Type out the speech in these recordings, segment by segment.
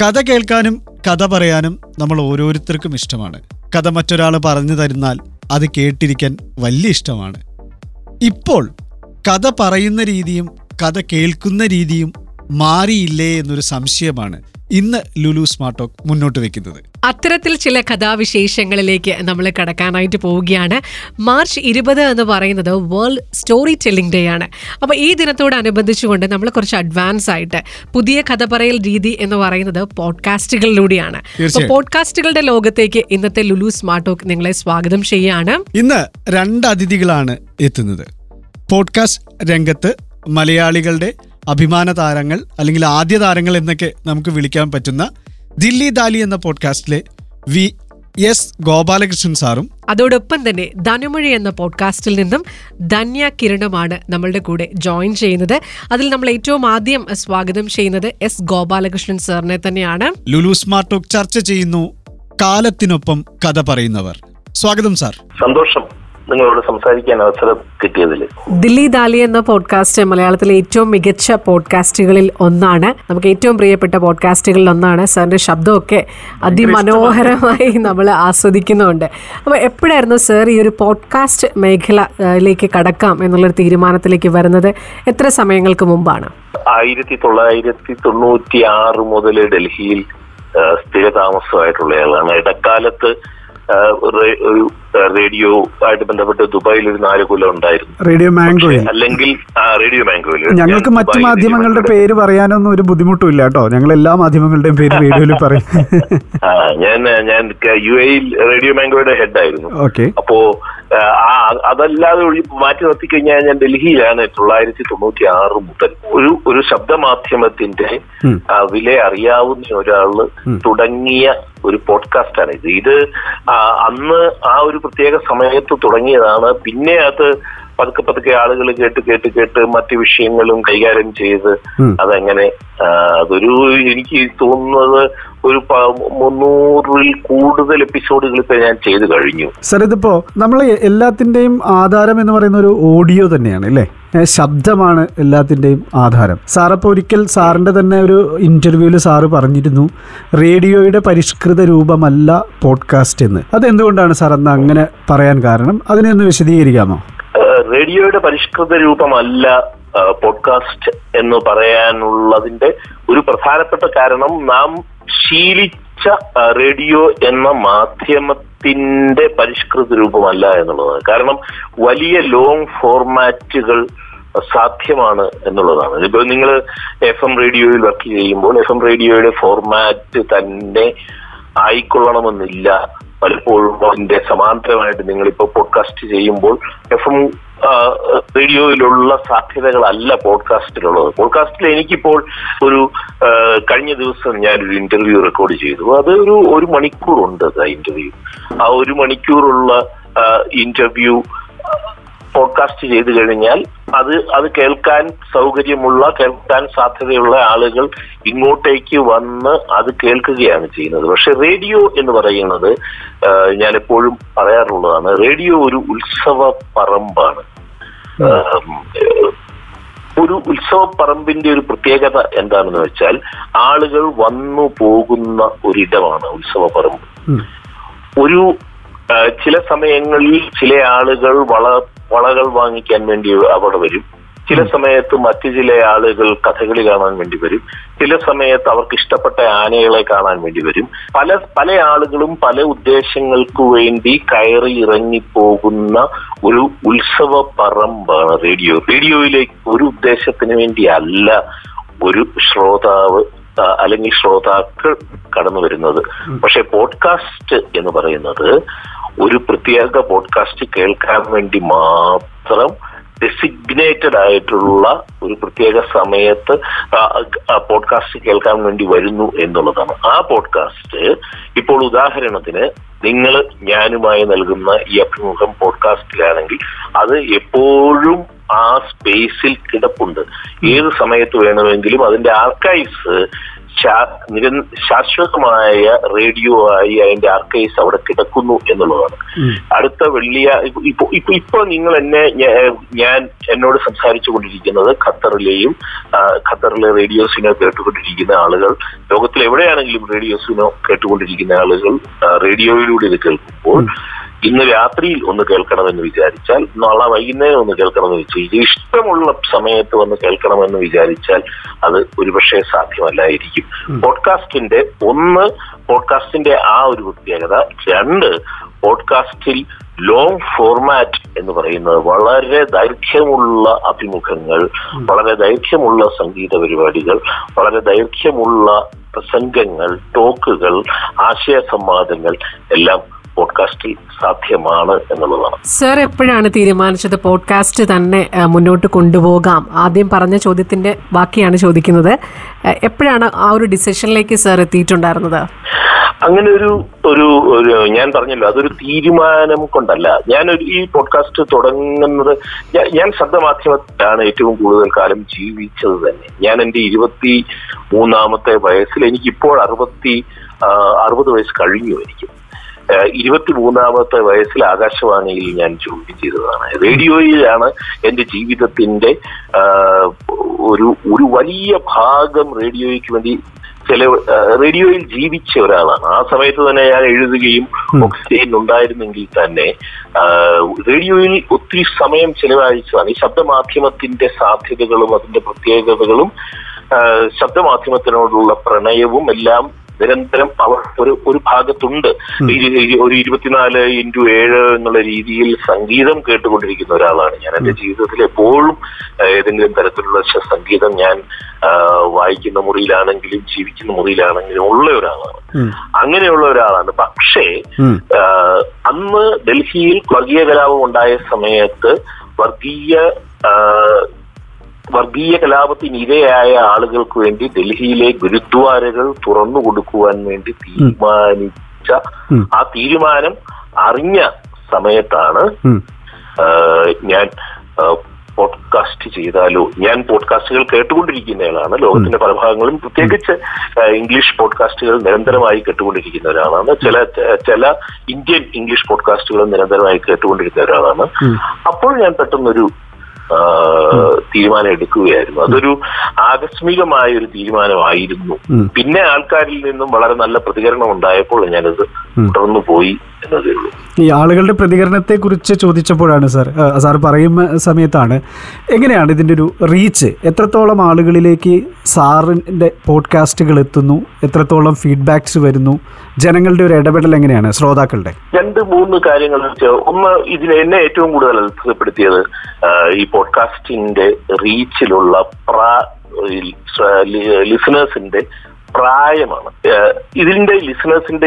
കഥ കേൾക്കാനും കഥ പറയാനും നമ്മൾ ഓരോരുത്തർക്കും ഇഷ്ടമാണ്. കഥ മറ്റൊരാൾ പറഞ്ഞു തരുന്നാൽ അത് കേട്ടിരിക്കാൻ വലിയ ഇഷ്ടമാണ്. ഇപ്പോൾ കഥ പറയുന്ന രീതിയും കഥ കേൾക്കുന്ന രീതിയും മാറിയില്ലേ എന്നൊരു സംശയമാണ് ഇന്ന് ലുലു സ്മാർട്ട് ടോക്ക് മുന്നോട്ട് വെക്കുന്നത്. അത്തരത്തിൽ ചില കഥാവിശേഷങ്ങളിലേക്ക് നമ്മൾ കടക്കാനായിട്ട് പോവുകയാണ്. മാർച്ച് 20 എന്ന് പറയുന്നത് വേൾഡ് സ്റ്റോറി ടെല്ലിംഗ് ഡേ ആണ്. അപ്പോൾ ഈ ദിനത്തോടനുബന്ധിച്ചുകൊണ്ട് നമ്മൾ കുറച്ച് അഡ്വാൻസ് ആയിട്ട് പുതിയ കഥ പറയൽ രീതി എന്ന് പറയുന്നത് പോഡ്കാസ്റ്റുകളിലൂടെയാണ്. പോഡ്കാസ്റ്റുകളുടെ ലോകത്തേക്ക് ഇന്നത്തെ ലുലു സ്മാർട്ട് ടോക്ക് നിങ്ങളെ സ്വാഗതം ചെയ്യുകയാണ്. ഇന്ന് രണ്ട് അതിഥികളാണ് എത്തുന്നത്. പോഡ്കാസ്റ്റ് രംഗത്ത് മലയാളികളുടെ അഭിമാന താരങ്ങൾ അല്ലെങ്കിൽ ആദ്യ താരങ്ങൾ എന്നൊക്കെ നമുക്ക് വിളിക്കാൻ പറ്റുന്ന ദില്ലി ദാലി എന്ന പോഡ്കാസ്റ്റിലെ വി എസ് ഗോപാലകൃഷ്ണൻ സാറും അതോടൊപ്പം തന്നെ ധന്യമൊഴി എന്ന പോഡ്കാസ്റ്റിൽ നിന്നും ധന്യ കിരണുമാണ് നമ്മളുടെ കൂടെ ജോയിൻ ചെയ്യുന്നത്. അതിൽ നമ്മൾ ഏറ്റവും ആദ്യം സ്വാഗതം ചെയ്യുന്നത് എസ് ഗോപാലകൃഷ്ണൻ സാറിനെ തന്നെയാണ്. ലുലു സ്മാർട്ട് ടോക്ക് ചർച്ച ചെയ്യുന്നു കാലത്തിനൊപ്പം കഥ പറയുന്നവർ. സ്വാഗതം സാർ. സന്തോഷം നിങ്ങളോട് സംസാരിക്കാൻ അവസരം കിട്ടിയതിൽ. ദില്ലി ദാലി എന്ന പോഡ്കാസ്റ്റ് മലയാളത്തിലെ ഏറ്റവും മികച്ച പോഡ്കാസ്റ്റുകളിൽ ഒന്നാണ്. നമുക്ക് ഏറ്റവും പ്രിയപ്പെട്ട പോഡ്കാസ്റ്റുകളിൽ ഒന്നാണ്. സാറിന്റെ ശബ്ദമൊക്കെ അതിമനോഹരമായി നമ്മൾ ആസ്വദിക്കുന്നുണ്ട്. അപ്പോൾ എപ്പോഴായിരുന്നു സാർ ഈ ഒരു പോഡ്കാസ്റ്റ് മേഖലയിലേക്ക് കടക്കാം എന്നുള്ളൊരു തീരുമാനത്തിലേക്ക് വരുന്നത്? എത്ര സമയങ്ങൾക്ക് മുമ്പാണ്? 1996 മുതൽ ഡൽഹിയിൽ സ്ഥിരതാമസമായിട്ടുള്ളയാളാണ്. ഇടക്കാലത്ത് ഒരു റേഡിയോ ആയിട്ട് ബന്ധപ്പെട്ട് ദുബായിൽ ഒരു 4 കൊല്ലം ഉണ്ടായിരുന്നു. റേഡിയോ മാംഗോയിൽ, അല്ലെങ്കിൽ റേഡിയോ മാംഗോയിൽ. ഞങ്ങൾക്ക് മറ്റു മാധ്യമങ്ങളുടെ പേര് പറയാനൊന്നും ഒരു ബുദ്ധിമുട്ടില്ല കേട്ടോ. ഞങ്ങൾ എല്ലാ മാധ്യമങ്ങളുടെയും പേര് റേഡിയോയിൽ പറയും. ഞാൻ UAEയിൽ റേഡിയോ മാംഗോയുടെ ഹെഡായിരുന്നു. അപ്പോ അതല്ലാതെ മാറ്റി നിർത്തിക്കഴിഞ്ഞാൽ ഞാൻ ഡൽഹിയിലാണ് 1996 മുതൽ ഒരു ശബ്ദമാധ്യമത്തിന്റെ വില അറിയാവുന്ന ഒരാള് തുടങ്ങിയ ഒരു പോഡ്കാസ്റ്റാണ് ഇത്. അന്ന് ആ ഒരു പ്രത്യേക സമയത്ത് തുടങ്ങിയതാണ്. പിന്നെ അത് പതുക്കെ പതുക്കെ ആളുകൾ കേട്ട് കേട്ട് കേട്ട് മറ്റു വിഷയങ്ങളും കൈകാര്യം ചെയ്ത് അതങ്ങനെ അതൊരു എനിക്ക് തോന്നുന്നത് ഒരു 300-ൽ കൂടുതൽ എപ്പിസോഡുകൾ ഇപ്പൊ ഞാൻ ചെയ്തു കഴിഞ്ഞു. സാർ, ഇതിപ്പോ നമ്മൾ എല്ലാത്തിന്റെയും ആധാരം എന്ന് പറയുന്ന ഒരു ഓഡിയോ തന്നെയാണ് അല്ലേ? ശബ്ദമാണ് എല്ലാത്തിൻ്റെയും ആധാരം. സാറപ്പോൾ ഒരിക്കൽ സാറിൻ്റെ തന്നെ ഒരു ഇൻ്റർവ്യൂവിൽ സാറ് പറഞ്ഞിരുന്നു റേഡിയോയുടെ പരിഷ്കൃത രൂപമല്ല പോഡ്കാസ്റ്റ് എന്ന്. അതെന്തുകൊണ്ടാണ് സാർ അന്ന് അങ്ങനെ പറയാൻ കാരണം? അതിനെ ഒന്ന് വിശദീകരിക്കാമോ? റേഡിയോയുടെ പരിഷ്കൃത രൂപമല്ല പോഡ്കാസ്റ്റ് എന്ന് പറയാനുള്ളതിൻ്റെ ഒരു പ്രധാനപ്പെട്ട കാരണം നാം ശീലിച്ച റേഡിയോ എന്ന മാധ്യമത്തിന്റെ പരിഷ്കൃത രൂപമല്ല എന്നുള്ളതാണ്. കാരണം വലിയ ലോങ് ഫോർമാറ്റുകൾ സാധ്യമാണ് എന്നുള്ളതാണ്. ഇപ്പൊ നിങ്ങൾ FM റേഡിയോയിൽ വർക്ക് ചെയ്യുമ്പോൾ FM റേഡിയോയുടെ ഫോർമാറ്റ് തന്നെ ആയിക്കൊള്ളണമെന്നില്ല. പലപ്പോഴും അതിന്റെ സമാന്തരമായിട്ട് നിങ്ങളിപ്പോ പോഡ്കാസ്റ്റ് ചെയ്യുമ്പോൾ FM റേഡിയോയിലുള്ള സാധ്യതകളല്ല പോഡ്കാസ്റ്റിലുള്ളത്. പോഡ്കാസ്റ്റിൽ എനിക്കിപ്പോൾ ഒരു കഴിഞ്ഞ ദിവസം ഞാനൊരു ഇന്റർവ്യൂ റെക്കോർഡ് ചെയ്തു. അത് ഒരു മണിക്കൂറുണ്ട് ആ ഇന്റർവ്യൂ. ആ ഒരു മണിക്കൂറുള്ള ഇന്റർവ്യൂ പോഡ്കാസ്റ്റ് ചെയ്തു കഴിഞ്ഞാൽ അത് കേൾക്കാൻ സൗകര്യമുള്ള, കേൾക്കാൻ സാധ്യതയുള്ള ആളുകൾ ഇങ്ങോട്ടേക്ക് വന്ന് അത് കേൾക്കുകയാണ് ചെയ്യുന്നത്. പക്ഷെ റേഡിയോ എന്ന് പറയുന്നത് ഞാൻ എപ്പോഴും പറയാറുള്ളതാണ്, റേഡിയോ ഒരു ഉത്സവ പറമ്പാണ്. ഒരു ഉത്സവ പറമ്പിന്റെ ഒരു പ്രത്യേകത എന്താണെന്ന് വെച്ചാൽ ആളുകൾ വന്നു പോകുന്ന ഒരിടമാണ് ഉത്സവ പറമ്പ്. ഒരു ചില സമയങ്ങളിൽ ചില ആളുകൾ വളകൾ വാങ്ങിക്കാൻ വേണ്ടി അവിടെ വരും. ചില സമയത്ത് മറ്റു ചില ആളുകൾ കഥകളി കാണാൻ വേണ്ടി വരും. ചില സമയത്ത് അവർക്ക് ഇഷ്ടപ്പെട്ട ആനകളെ കാണാൻ വേണ്ടി വരും. പല പല ആളുകളും പല ഉദ്ദേശങ്ങൾക്ക് വേണ്ടി കയറി ഇറങ്ങിപ്പോകുന്ന ഒരു ഉത്സവ പറമ്പാണ് റേഡിയോ. റേഡിയോയിലേക്ക് ഒരു ഉദ്ദേശത്തിന് വേണ്ടി അല്ല ഒരു ശ്രോതാവ് അല്ലെങ്കിൽ ശ്രോതാക്കൾ കടന്നു വരുന്നത്. പക്ഷെ പോഡ്കാസ്റ്റ് എന്ന് പറയുന്നത് ഒരു പ്രത്യേക പോഡ്കാസ്റ്റ് കേൾക്കാൻ വേണ്ടി മാത്രം ഡെസിഗ്നേറ്റഡ് ആയിട്ടുള്ള ഒരു പ്രത്യേക സമയത്ത് പോഡ്കാസ്റ്റ് കേൾക്കാൻ വേണ്ടി വരുന്നു എന്നുള്ളതാണ്. ആ പോഡ്കാസ്റ്റ് ഇപ്പോൾ ഉദാഹരണത്തിന് നിങ്ങൾ ഞാനുമായി നൽകുന്ന ഈ അഭിമുഖം പോഡ്കാസ്റ്റിലാണെങ്കിൽ അത് എപ്പോഴും ആ സ്പേസിൽ കിടപ്പുണ്ട്. ഏത് സമയത്ത് വേണമെങ്കിലും അതിന്റെ ആർക്കൈവ്സ് ശാശ്വതമായ റേഡിയോ ആയി അതിന്റെ ആർക്കൈവ്സ് അവിടെ കിടക്കുന്നു എന്നുള്ളതാണ്. അടുത്ത ഇപ്പൊ നിങ്ങൾ എന്നോട് സംസാരിച്ചു കൊണ്ടിരിക്കുന്നത് ഖത്തറിലെ റേഡിയോസിനോ കേട്ടുകൊണ്ടിരിക്കുന്ന ആളുകൾ, ലോകത്തിൽ എവിടെയാണെങ്കിലും റേഡിയോസിനോ കേട്ടുകൊണ്ടിരിക്കുന്ന ആളുകൾ റേഡിയോയിലൂടെ ഇത് കേൾക്കുമ്പോൾ ഇന്ന് രാത്രിയിൽ ഒന്ന് കേൾക്കണമെന്ന് വിചാരിച്ചാൽ, നാളെ വൈകുന്നേരം ഒന്ന് കേൾക്കണമെന്ന് വെച്ചാൽ, ഇഷ്ടമുള്ള സമയത്ത് വന്ന് കേൾക്കണമെന്ന് വിചാരിച്ചാൽ അത് ഒരുപക്ഷെ സാധ്യമല്ലായിരിക്കും. പോഡ്കാസ്റ്റിന്റെ ഒന്ന്, പോഡ്കാസ്റ്റിന്റെ ആ ഒരു പ്രത്യേകത. രണ്ട്, പോഡ്കാസ്റ്റിൽ ലോങ് ഫോർമാറ്റ് എന്ന് പറയുന്നത് വളരെ ദൈർഘ്യമുള്ള അഭിമുഖങ്ങൾ, വളരെ ദൈർഘ്യമുള്ള സംഗീത പരിപാടികൾ, വളരെ ദൈർഘ്യമുള്ള പ്രസംഗങ്ങൾ, ടോക്കുകൾ, ആശയ സംവാദങ്ങൾ എല്ലാം പോഡ്കാസ്റ്റിൽ സാധ്യമാണ് എന്നുള്ളതാണ്. സർ, എപ്പോഴാണ് തീരുമാനിച്ചത് പോഡ്കാസ്റ്റ് തന്നെ മുന്നോട്ട് കൊണ്ടുപോകാം? ആദ്യം പറഞ്ഞ ചോദ്യത്തിന്റെ ബാക്കിയാണ് ചോദിക്കുന്നത്. എപ്പോഴാണ് ആ ഒരു ഡിസിഷനിലേക്ക് സർ എത്തിയിട്ടുണ്ടായിരുന്നത്? അങ്ങനെ ഒരു ഞാൻ പറഞ്ഞല്ലോ, അതൊരു തീരുമാനം കൊണ്ടല്ല. ഞാനൊരു ഈ പോഡ്കാസ്റ്റ് തുടങ്ങുന്നത്, ഞാൻ ശബ്ദമാധ്യമത്തിലാണ് ഏറ്റവും കൂടുതൽ കാലം ജീവിച്ചത് തന്നെ. ഞാൻ എൻ്റെ 23-ാമത്തെ വയസ്സിൽ, എനിക്കിപ്പോൾ 60 വയസ്സ് കഴിഞ്ഞു, എനിക്ക് 23-ാമത്തെ വയസ്സിൽ ആകാശവാണിയിൽ ഞാൻ ജോയിൻ ചെയ്തതാണ്. റേഡിയോയിലാണ് എൻ്റെ ജീവിതത്തിന്റെ ഒരു വലിയ ഭാഗം റേഡിയോയ്ക്ക് വേണ്ടി റേഡിയോയിൽ ജീവിച്ച ഒരാളാണ്. ആ സമയത്ത് തന്നെ ഞാൻ എഴുതുകയും ഒക്കെ ചെയ്യുന്നുണ്ടായിരുന്നെങ്കിൽ തന്നെ റേഡിയോയിൽ ഒത്തിരി സമയം ചെലവഴിച്ചതാണ്. ഈ ശബ്ദമാധ്യമത്തിന്റെ സാധ്യതകളും അതിന്റെ പ്രത്യേകതകളും ശബ്ദമാധ്യമത്തിനോടുള്ള പ്രണയവും എല്ലാം നിരന്തരം അവർ ഒരു ഭാഗത്തുണ്ട്. ഒരു 24/7 എന്നുള്ള രീതിയിൽ സംഗീതം കേട്ടുകൊണ്ടിരിക്കുന്ന ഒരാളാണ് ഞാൻ. എൻ്റെ ജീവിതത്തിൽ എപ്പോഴും ഏതെങ്കിലും തരത്തിലുള്ള സംഗീതം ഞാൻ വായിക്കുന്ന മുറിയിലാണെങ്കിലും ജീവിക്കുന്ന മുറിയിലാണെങ്കിലും ഉള്ള ഒരാളാണ്. അങ്ങനെയുള്ള ഒരാളാണ്. പക്ഷേ അന്ന് ഡൽഹിയിൽ വർഗീയ കലാപം ഉണ്ടായ സമയത്ത് വർഗീയ കലാപത്തിന് ഇരയായ ആളുകൾക്ക് വേണ്ടി ഡൽഹിയിലെ ഗുരുദ്വാരകൾ തുറന്നു കൊടുക്കുവാൻ വേണ്ടി ആ തീരുമാനം അറിഞ്ഞ സമയത്താണ് ഞാൻ പോഡ്കാസ്റ്റ് ചെയ്താലോ. ഞാൻ പോഡ്കാസ്റ്റുകൾ കേട്ടുകൊണ്ടിരിക്കുന്നയാളാണ്, ലോകത്തിന്റെ പല ഭാഗങ്ങളും, പ്രത്യേകിച്ച് ഇംഗ്ലീഷ് പോഡ്കാസ്റ്റുകൾ നിരന്തരമായി കേട്ടുകൊണ്ടിരിക്കുന്ന ഒരാളാണ്. ചില ഇന്ത്യൻ ഇംഗ്ലീഷ് പോഡ്കാസ്റ്റുകൾ നിരന്തരമായി കേട്ടുകൊണ്ടിരിക്കുന്ന ഒരാളാണ്. അപ്പോൾ ഞാൻ പെട്ടെന്നൊരു തീരുമാനം എടുക്കുകയായിരുന്നു. അതൊരു ആകസ്മികമായ ഒരു തീരുമാനമായിരുന്നു. പിന്നെ ആൾക്കാരിൽ നിന്നും വളരെ നല്ല പ്രതികരണം ഉണ്ടായപ്പോൾ ഞാനത് തുടർന്നു പോയി എന്നതേ ഉള്ളൂ. ഈ ആളുകളുടെ പ്രതികരണത്തെ കുറിച്ച് ചോദിച്ചപ്പോഴാണ് സാർ പറയുന്ന സമയത്താണ്, എങ്ങനെയാണ് ഇതിൻ്റെ ഒരു റീച്ച്, എത്രത്തോളം ആളുകളിലേക്ക് സാറിൻ്റെ പോഡ്കാസ്റ്റുകൾ എത്തുന്നു, എത്രത്തോളം ഫീഡ്ബാക്സ് വരുന്നു, ജനങ്ങളുടെ ഒരു ഇടപെടൽ എങ്ങനെയാണ്, ശ്രോതാക്കളുടെ? 2-3 കാര്യങ്ങൾ. ഒന്ന്, ഇതിൽ എന്നെ ഏറ്റവും കൂടുതൽ അത്ഭുതപ്പെടുത്തിയത് ഈ പോഡ്കാസ്റ്റിന്റെ റീച്ചിലുള്ള ലിസണേഴ്സിന്റെ പ്രായമാണ്. ഇതിന്റെ ലിസണേഴ്സിന്റെ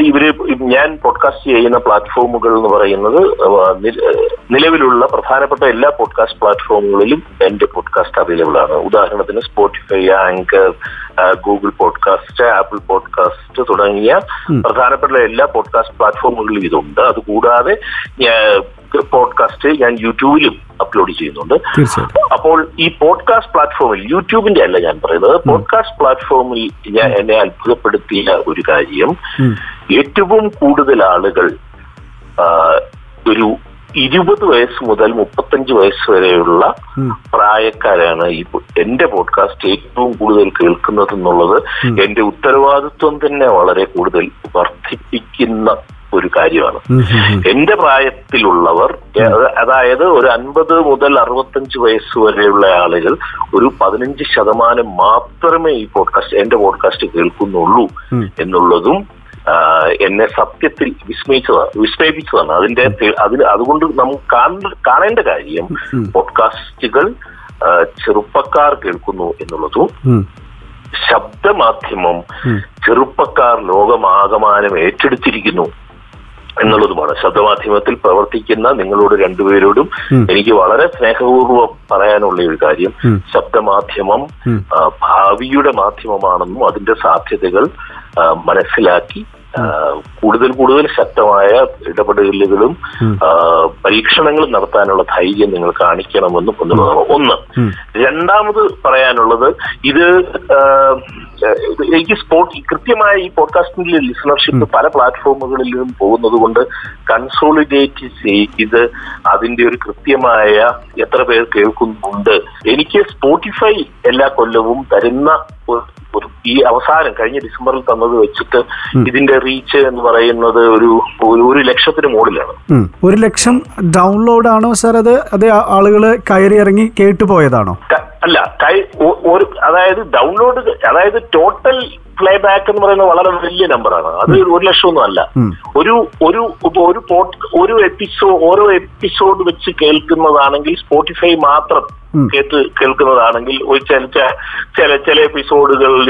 ഞാൻ പോഡ്കാസ്റ്റ് ചെയ്യുന്ന പ്ലാറ്റ്ഫോമുകൾ എന്ന് പറയുന്നത് നിലവിലുള്ള പ്രധാനപ്പെട്ട എല്ലാ പോഡ്കാസ്റ്റ് പ്ലാറ്റ്ഫോമുകളിലും എന്റെ പോഡ്കാസ്റ്റ് അവൈലബിൾ ആണ്. ഉദാഹരണത്തിന് Spotify, Anchor, Google podcast, Apple podcast തുടങ്ങിയ പ്രധാനപ്പെട്ട എല്ലാ പോഡ്കാസ്റ്റ് പ്ലാറ്റ്ഫോമുകളിലും ഇതുണ്ട്. അതുകൂടാതെ പോഡ്കാസ്റ്റ് ഞാൻ യൂട്യൂബിലും അപ്ലോഡ് ചെയ്യുന്നുണ്ട്. അപ്പോൾ ഈ പോഡ്കാസ്റ്റ് പ്ലാറ്റ്ഫോമിൽ, യൂട്യൂബിന്റെ അല്ല ഞാൻ പറയുന്നത്, പോഡ്കാസ്റ്റ് പ്ലാറ്റ്ഫോമിൽ എന്നെ അത്ഭുതപ്പെടുത്തിയ ഒരു കാര്യം, ഏറ്റവും കൂടുതൽ ആളുകൾ ഒരു 20 വയസ്സ് മുതൽ 35 വയസ്സ് വരെയുള്ള പ്രായക്കാരാണ് ഈ എന്റെ പോഡ്കാസ്റ്റ് ഏറ്റവും കൂടുതൽ കേൾക്കുന്നത് എന്നുള്ളത് എന്റെ ഉത്തരവാദിത്വം തന്നെ വളരെ കൂടുതൽ വർദ്ധിപ്പിക്കുന്ന ഒരു കാര്യമാണ്. എന്റെ പ്രായത്തിലുള്ളവർ, അതായത് ഒരു 50 മുതൽ 65 വയസ്സ് വരെയുള്ള ആളുകൾ, ഒരു 15% മാത്രമേ ഈ പോഡ്കാസ്റ്റ്, എന്റെ പോഡ്കാസ്റ്റ് കേൾക്കുന്നുള്ളൂ എന്നുള്ളതും എന്നെ സത്യത്തിൽ വിസ്മയിപ്പിച്ചതാണ്. അതുകൊണ്ട് നമുക്ക് കാണേണ്ട കാര്യം, പോഡ്കാസ്റ്റുകൾ ചെറുപ്പക്കാർ കേൾക്കുന്നു എന്നുള്ളതും ശബ്ദമാധ്യമം ചെറുപ്പക്കാർ ലോകമാകമാനം ഏറ്റെടുത്തിരിക്കുന്നു എന്നുള്ളതുമാണ്. ശബ്ദമാധ്യമത്തിൽ പ്രവർത്തിക്കുന്ന നിങ്ങളോട് രണ്ടുപേരോടും എനിക്ക് വളരെ സ്നേഹപൂർവ്വം പറയാനുള്ള ഒരു കാര്യം, ശബ്ദമാധ്യമം ഭാവിയുടെ മാധ്യമമാണെന്നും അതിന്റെ സാധ്യതകൾ മനസ്സിലാക്കി കൂടുതൽ ശക്തമായ ഇടപെടലുകളും പരീക്ഷണങ്ങളും നടത്താനുള്ള ധൈര്യം നിങ്ങൾ കാണിക്കണമെന്നും എന്നുള്ളതാണ് ഒന്ന്. രണ്ടാമത് പറയാനുള്ളത്, ഇത് എനിക്ക് കൃത്യമായി ഈ പോഡ്കാസ്റ്റിന്റെ ലിസണർഷിപ്പ് പല പ്ലാറ്റ്ഫോമുകളിൽ നിന്നും പോകുന്നത് കൊണ്ട് കൺസോളിഡേറ്റ് ചെയ്ത് അതിന്റെ ഒരു കൃത്യമായ എത്ര പേർ കേൾക്കുന്നുണ്ട്. എനിക്ക് സ്പോട്ടിഫൈ എല്ലാ കൊല്ലവും തരുന്ന ഈ അവസാനം കഴിഞ്ഞ ഡിസംബറിൽ തന്നത് വെച്ചിട്ട് ഇതിന്റെ റീച്ച് എന്ന് പറയുന്നത് ഒരു 100,000 മുകളിലാണ്. 100,000 ഡൗൺലോഡ് ആണോ സാർ? അത് ആളുകള് കയറി ഇറങ്ങി കേട്ടുപോയതാണോ? അല്ല, അതായത് ഡൗൺലോഡ്, അതായത് ടോട്ടൽ പ്ലേ ബാക്ക് എന്ന് പറയുന്നത് വളരെ വലിയ നമ്പറാണ്. അത് 100,000 അല്ല. ഒരു ഓരോ എപ്പിസോഡ് വെച്ച് കേൾക്കുന്നതാണെങ്കിൽ സ്പോട്ടിഫൈ മാത്രം കേൾക്കുന്നതാണെങ്കിൽ ചില എപ്പിസോഡുകളിൽ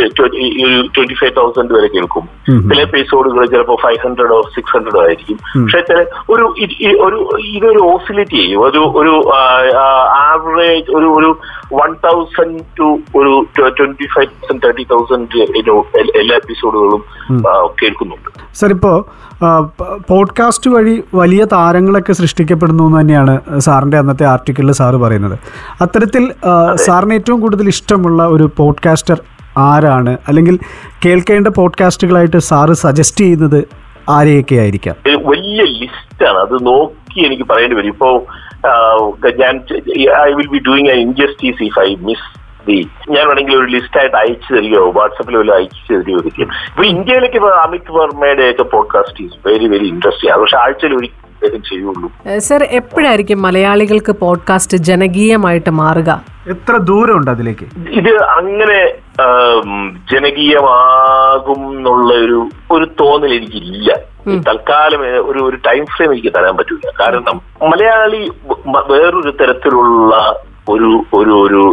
25,000 വരെ കേൾക്കും. ചില എപ്പിസോഡുകൾ ചിലപ്പോൾ 500 ഓർ 600 ആയിരിക്കും. പക്ഷെ ഇതൊരു ഓസിലേറ്റ് ചെയ്യും. ഒരു ആവറേജ് ഒരു 1,000 ടു ഒരു 25,000 30,000 എല്ലാ എപ്പിസോഡുകളും കേൾക്കുന്നുണ്ട്. സാർ, ഇപ്പോൾ പോഡ്കാസ്റ്റ് വഴി വലിയ താരങ്ങളൊക്കെ സൃഷ്ടിക്കപ്പെടുന്നു എന്ന് തന്നെയാണ് സാറിൻ്റെ അന്നത്തെ ആർട്ടിക്കിളിൽ സാറ് പറയുന്നത്. അത്തരത്തിൽ സാറിന് ഏറ്റവും കൂടുതൽ ഇഷ്ടമുള്ള ഒരു പോഡ്കാസ്റ്റർ ആരാണ്? അല്ലെങ്കിൽ കേൾക്കേണ്ട പോഡ്കാസ്റ്റുകളായിട്ട് സാറ് സജസ്റ്റ് ചെയ്യുന്നത് ആരെയൊക്കെ ആയിരിക്കാം? വലിയ ലിസ്റ്റാണ്, അത് നോക്കി എനിക്ക് പറയേണ്ടി വരും. ഇപ്പോൾ I will be doing an injustice if I miss ഞാൻ വേണമെങ്കിൽ ഒരു ലിസ്റ്റായിട്ട് അയച്ചു തരികയോ വാട്സപ്പിൽ വല്ല അയച്ചു തരികയോ ഇരിക്കും. ഇപ്പൊ ഇന്ത്യയിലേക്ക് അമിത് വർമ്മയുടെ ഒക്കെ podcast is very very interesting. അത് പക്ഷെ ആഴ്ചയിൽ ഒരു ചെയ്യുള്ളൂ. സാർ, എപ്പോഴായിരിക്കും മലയാളികൾക്ക് പോഡ്കാസ്റ്റ് ജനകീയമായിട്ട് മാറുക? എത്ര ദൂരം ഉണ്ട് അതിലേക്ക്? ഇത് അങ്ങനെ ജനകീയമാകും എന്നുള്ള ഒരു തോന്നൽ എനിക്കില്ല. തൽക്കാലം ഒരു ടൈം ഫ്രെയിം എനിക്ക് തരാൻ പറ്റില്ല. കാരണം മലയാളി വേറൊരു തരത്തിലുള്ള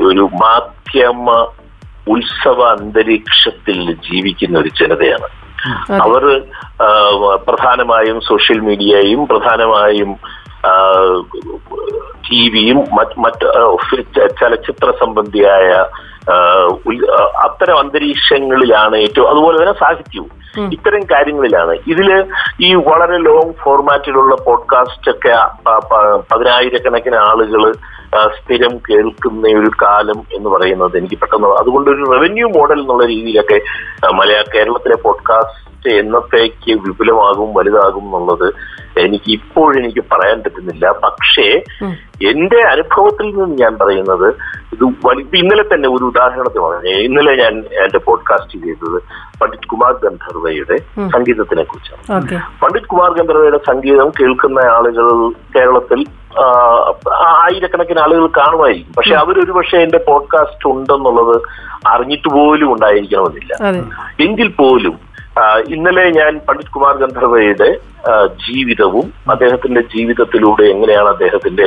ഒരു മാധ്യമ ഉത്സവ അന്തരീക്ഷത്തിൽ ജീവിക്കുന്ന ഒരു ജനതയാണ്. അവർ പ്രധാനമായും സോഷ്യൽ മീഡിയയും പ്രധാനമായും ടി വിയും മറ്റ് ചലച്ചിത്ര സംബന്ധിയായ അത്തരം അന്തരീക്ഷങ്ങളിലാണ് ഏറ്റവും, അതുപോലെ തന്നെ സാഹിത്യവും ഇത്തരം കാര്യങ്ങളിലാണ്. ഇതില് ഈ വളരെ ലോങ് ഫോർമാറ്റിലുള്ള പോഡ്കാസ്റ്റ് ഒക്കെ 10,000 ആളുകൾ സ്ഥിരം കേൾക്കുന്ന ഒരു കാലം എന്ന് പറയുന്നത് എനിക്ക് പെട്ടെന്ന്, അതുകൊണ്ട് ഒരു റവന്യൂ മോഡൽ എന്നുള്ള രീതിയിലൊക്കെ കേരളത്തിലെ പോഡ്കാസ്റ്റ് എന്നത്തേക്ക് വിപുലമാകും വലുതാകും എന്നുള്ളത് എനിക്കിപ്പോഴെനിക്ക് പറയാൻ പറ്റുന്നില്ല. പക്ഷേ എന്റെ അനുഭവത്തിൽ നിന്ന് ഞാൻ പറയുന്നത് ഇത് ഇന്നലെ തന്നെ ഒരു ഉദാഹരണത്തിന് പറഞ്ഞു. ഇന്നലെ ഞാൻ എന്റെ പോഡ്കാസ്റ്റ് ചെയ്തത് പണ്ഡിറ്റ് കുമാർ ഗന്ധർവയുടെ സംഗീതത്തിനെ കുറിച്ചാണ്. പണ്ഡിറ്റ് കുമാർ ഗന്ധർവയുടെ സംഗീതം കേൾക്കുന്ന ആളുകൾ കേരളത്തിൽ 1000 ആളുകൾ കാണുമായിരിക്കും. പക്ഷെ അവരൊരു പക്ഷേ എന്റെ പോഡ്കാസ്റ്റ് ഉണ്ടെന്നുള്ളത് അറിഞ്ഞിട്ട് പോലും ഉണ്ടായിരിക്കണമെന്നില്ല. എങ്കിൽ പോലും ഇന്നലെ ഞാൻ പണ്ഡിറ്റ് കുമാർ ഗന്ധർവയുടെ ജീവിതവും അദ്ദേഹത്തിന്റെ ജീവിതത്തിലൂടെ എങ്ങനെയാണ് അദ്ദേഹത്തിന്റെ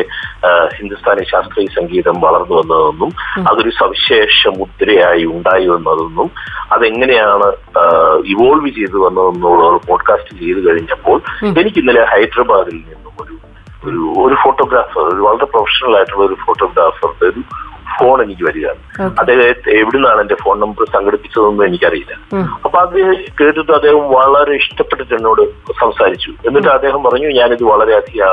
ഹിന്ദുസ്ഥാനി ശാസ്ത്രീയ സംഗീതം വളർന്നു വന്നതെന്നും അതൊരു സവിശേഷ മുദ്രയായി ഉണ്ടായി വന്നതെന്നും അതെങ്ങനെയാണ് ഇവോൾവ് ചെയ്ത് വന്നതെന്നുള്ള പോഡ്കാസ്റ്റ് ചെയ്ത് കഴിഞ്ഞപ്പോൾ എനിക്ക് ഇന്നലെ ഹൈദരാബാദിൽ നിന്നും ഒരു ഫോട്ടോഗ്രാഫർ, ഒരു വളരെ പ്രൊഫഷണൽ ആയിട്ടുള്ള ഒരു ഫോട്ടോഗ്രാഫറുടെ ഒരു ഫോൺ എനിക്ക് വരികയാണ്. അദ്ദേഹം എവിടുന്നാണ് എന്റെ ഫോൺ നമ്പർ സംഘടിപ്പിച്ചതെന്നും എനിക്കറിയില്ല. അപ്പൊ അദ്ദേഹം കേട്ടിട്ട് അദ്ദേഹം വളരെ ഇഷ്ടപ്പെട്ടിട്ട് എന്നോട് സംസാരിച്ചു. എന്നിട്ട് അദ്ദേഹം പറഞ്ഞു, ഞാനിത് വളരെയധികം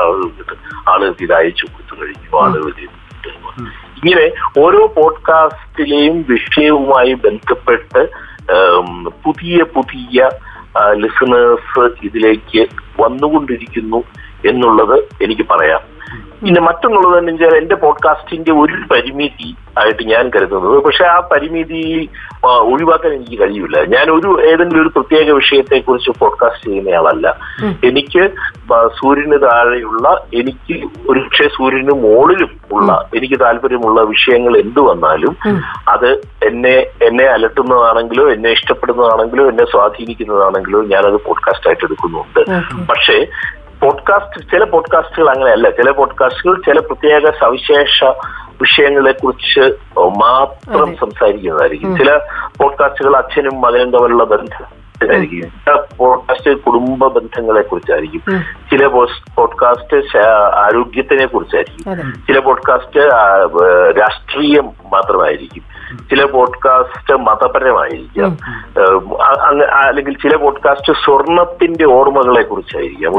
ആളുകൾക്ക് ഇത് അയച്ചു കൊടുത്തു കഴിഞ്ഞു, ആളുകൾ ചെയ്തു. ഇങ്ങനെ ഓരോ പോഡ്കാസ്റ്റിലെയും വിഷയവുമായി ബന്ധപ്പെട്ട് പുതിയ പുതിയ ലിസണേഴ്സ് ഇതിലേക്ക് വന്നുകൊണ്ടിരിക്കുന്നു എന്നുള്ളത് എനിക്ക് പറയാം. പിന്നെ മറ്റൊന്നുള്ളത് എന്ന് വെച്ചാൽ എന്റെ പോഡ്കാസ്റ്റിന്റെ ഒരു പരിമിതി ആയിട്ട് ഞാൻ കരുതുന്നത്, പക്ഷെ ആ പരിമിതി ഒഴിവാക്കാൻ എനിക്ക് കഴിയില്ല. ഞാൻ ഏതെങ്കിലും ഒരു പ്രത്യേക വിഷയത്തെ കുറിച്ച് പോഡ്കാസ്റ്റ് ചെയ്യുന്നയാളല്ല. എനിക്ക് സൂര്യന് താഴെയുള്ള, എനിക്ക് ഒരു പക്ഷേ സൂര്യന് മുകളിലും ഉള്ള എനിക്ക് താല്പര്യമുള്ള വിഷയങ്ങൾ എന്ത് വന്നാലും അത് എന്നെ അലട്ടുന്നതാണെങ്കിലോ എന്നെ ഇഷ്ടപ്പെടുന്നതാണെങ്കിലോ എന്നെ സ്വാധീനിക്കുന്നതാണെങ്കിലോ ഞാനത് പോഡ്കാസ്റ്റായിട്ട് എടുക്കുന്നുണ്ട്. പക്ഷേ ചില പോഡ്കാസ്റ്റുകൾ അങ്ങനെയല്ല. ചില പോഡ്കാസ്റ്റുകൾ ചില പ്രത്യേക സവിശേഷ വിഷയങ്ങളെ കുറിച്ച് മാത്രം സംസാരിക്കുന്നതായിരിക്കും. ചില പോഡ്കാസ്റ്റുകൾ അച്ഛനും മകനും തമ്മിലുള്ള ബന്ധമായിരിക്കും. ചില പോഡ്കാസ്റ്റ് കുടുംബ ബന്ധങ്ങളെ കുറിച്ചായിരിക്കും. ചില പോഡ്കാസ്റ്റ് ആരോഗ്യത്തിനെ കുറിച്ചായിരിക്കും. ചില പോഡ്കാസ്റ്റ് രാഷ്ട്രീയം മാത്രമായിരിക്കും. ചില പോഡ്കാസ്റ്റ് മതപരമായിരിക്കാം. അല്ലെങ്കിൽ ചില പോഡ്കാസ്റ്റ് സ്വർണത്തിന്റെ ഓർമ്മകളെ കുറിച്ചായിരിക്കാം.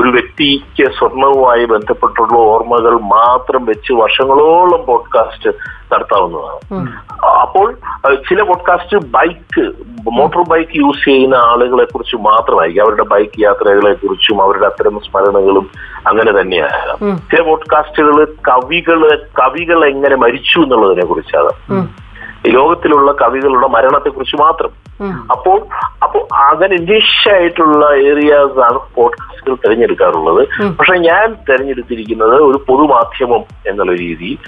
ഒരു വ്യക്തിക്ക് സ്വർണവുമായി ബന്ധപ്പെട്ടുള്ള ഓർമ്മകൾ മാത്രം വെച്ച് വർഷങ്ങളോളം പോഡ്കാസ്റ്റ് നടത്താവുന്നതാണ്. അപ്പോൾ ചില podcast bike, motor bike use ചെയ്യുന്ന ആളുകളെ കുറിച്ച് മാത്രമായിരിക്കും, അവരുടെ ബൈക്ക് യാത്രകളെ കുറിച്ചും അവരുടെ അത്തരം സ്മരണകളും അങ്ങനെ തന്നെയാകാം. ചില പോഡ്കാസ്റ്റുകൾ കവികൾ എങ്ങനെ മരിച്ചു എന്നുള്ളതിനെ കുറിച്ചാണ്, ലോകത്തിലുള്ള കവികളുടെ മരണത്തെക്കുറിച്ച് മാത്രം. അപ്പോൾ അങ്ങനെ നിഷായിട്ടുള്ള ഏരിയാസ് ആണ് പോഡ്കാസ്റ്റുകൾ തിരഞ്ഞെടുക്കാറുള്ളത്. പക്ഷെ ഞാൻ തിരഞ്ഞെടുത്തിരിക്കുന്നത് ഒരു പൊതുമാധ്യമം എന്നുള്ള രീതിയിൽ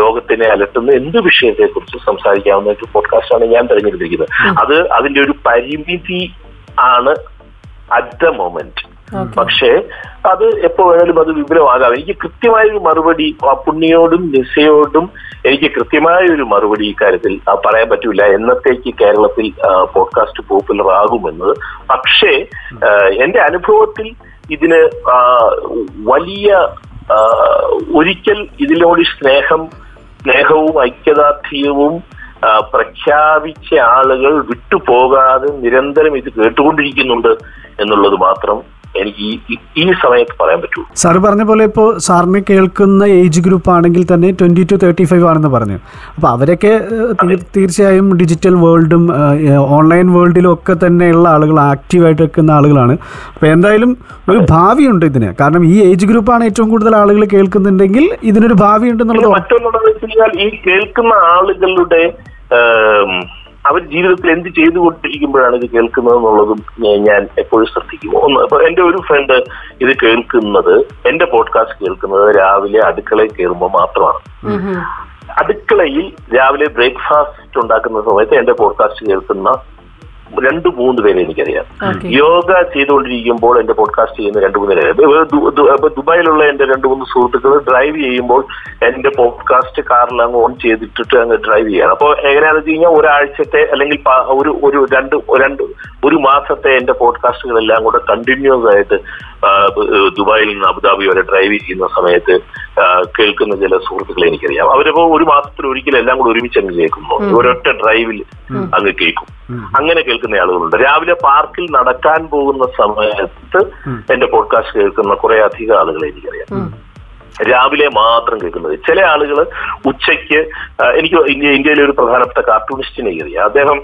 ലോകത്തിനെ അലട്ടുന്ന എന്ത് വിഷയത്തെക്കുറിച്ച് സംസാരിക്കാവുന്ന ഒരു പോഡ്കാസ്റ്റാണ് ഞാൻ തിരഞ്ഞെടുത്തിരിക്കുന്നത്. അതിന്റെ ഒരു പരിമിതി ആണ് അറ്റ് ദ മൊമെന്റ്. പക്ഷേ അത് എപ്പോ വേണേലും അത് വിപുലമാകാം. എനിക്ക് കൃത്യമായൊരു മറുപടി പുണ്യോടും നിസയോടും എനിക്ക് കൃത്യമായൊരു മറുപടി ഇക്കാര്യത്തിൽ പറയാൻ പറ്റൂല, എന്നത്തേക്ക് കേരളത്തിൽ പോഡ്കാസ്റ്റ് പോപ്പുലർ ആകുമെന്നത്. പക്ഷേ എന്റെ അനുഭവത്തിൽ ഇതിന് വലിയ ഒരിക്കൽ ഇതിനോട് സ്നേഹവും ഐക്യദാർഢ്യവും പ്രഖ്യാപിച്ച ആളുകൾ വിട്ടുപോകാതെ നിരന്തരം ഇത് കേട്ടുകൊണ്ടിരിക്കുന്നുണ്ട് എന്നുള്ളത് മാത്രം എനിക്ക് ഈ സമയത്ത് പറയാൻ പറ്റുള്ളൂ. സാറ് പറഞ്ഞ പോലെ ഇപ്പോൾ സാറിനെ കേൾക്കുന്ന ഏജ് ഗ്രൂപ്പ് ആണെങ്കിൽ തന്നെ 20 to 35 ആണെന്ന് പറഞ്ഞു. അപ്പോൾ അവരൊക്കെ തീർച്ചയായും ഡിജിറ്റൽ വേൾഡും ഓൺലൈൻ വേൾഡിലും ഒക്കെ തന്നെയുള്ള ആളുകൾ, ആക്റ്റീവായിട്ട് വെക്കുന്ന ആളുകളാണ്. അപ്പോൾ എന്തായാലും ഒരു ഭാവിയുണ്ട് ഇതിന്, കാരണം ഈ ഏജ് ഗ്രൂപ്പാണ് ഏറ്റവും കൂടുതൽ ആളുകൾ കേൾക്കുന്നുണ്ടെങ്കിൽ ഇതിനൊരു ഭാവിയുണ്ടെന്നുള്ളത്. മറ്റൊന്നുള്ളത് വെച്ച് കഴിഞ്ഞാൽ ഈ കേൾക്കുന്ന ആളുകളുടെ അവർ ജീവിതത്തിൽ എന്ത് ചെയ്തുകൊണ്ടിരിക്കുമ്പോഴാണ് ഇത് കേൾക്കുന്നത് എന്നുള്ളതും ഞാൻ എപ്പോഴും ശ്രദ്ധിക്കും. ഒന്ന്, ഇപ്പൊ എന്റെ ഒരു ഫ്രണ്ട് ഇത് കേൾക്കുന്നത്, എന്റെ പോഡ്കാസ്റ്റ് കേൾക്കുന്നത് രാവിലെ അടുക്കളയിൽ കയറുമ്പോൾ മാത്രമാണ്. അടുക്കളയിൽ രാവിലെ ബ്രേക്ക്ഫാസ്റ്റ് ഉണ്ടാക്കുന്ന സമയത്ത് എന്റെ പോഡ്കാസ്റ്റ് കേൾക്കുന്ന 2-3 പേരെ എനിക്കറിയാം. യോഗ ചെയ്തുകൊണ്ടിരിക്കുമ്പോൾ എന്റെ പോഡ്കാസ്റ്റ് ചെയ്യുന്ന 2-3 പേരെ. ദുബായിലുള്ള എന്റെ 2-3 സുഹൃത്തുക്കൾ ഡ്രൈവ് ചെയ്യുമ്പോൾ എന്റെ പോഡ്കാസ്റ്റ് കാറിൽ അങ്ങ് ഓൺ ചെയ്തിട്ടിട്ട് അങ്ങ് ഡ്രൈവ് ചെയ്യണം. അപ്പോൾ എങ്ങനെയാണെന്ന് വെച്ച് കഴിഞ്ഞാൽ ഒരാഴ്ചത്തെ അല്ലെങ്കിൽ ഒരു മാസത്തെ എന്റെ പോഡ്കാസ്റ്റുകളെല്ലാം കൂടെ കണ്ടിന്യൂസ് ആയിട്ട് ദുബായിൽ നിന്ന് അബുദാബി വരെ ഡ്രൈവ് ചെയ്യുന്ന സമയത്ത് കേൾക്കുന്ന ചില സുഹൃത്തുക്കളെ എനിക്കറിയാം. അവരിപ്പോ ഒരു മാസത്തിൽ ഒരിക്കലും എല്ലാം കൂടെ ഒരുമിച്ച് അങ്ങ് കേൾക്കുന്നു, ഒരൊറ്റ ഡ്രൈവിൽ അങ്ങ് കേൾക്കും. അങ്ങനെ കേൾക്കുന്ന ആളുകളുണ്ട്. രാവിലെ പാർക്കിൽ നടക്കാൻ പോകുന്ന സമയത്ത് എന്റെ പോഡ്കാസ്റ്റ് കേൾക്കുന്ന കുറെ അധികം ആളുകളെ എനിക്കറിയാം, രാവിലെ മാത്രം കേൾക്കുന്നത്. ചില ആളുകൾ ഉച്ചയ്ക്ക്, എനിക്ക് ഇന്ത്യയിലെ ഒരു പ്രധാനപ്പെട്ട കാർട്ടൂണിസ്റ്റിനെ അറിയാം, അദ്ദേഹം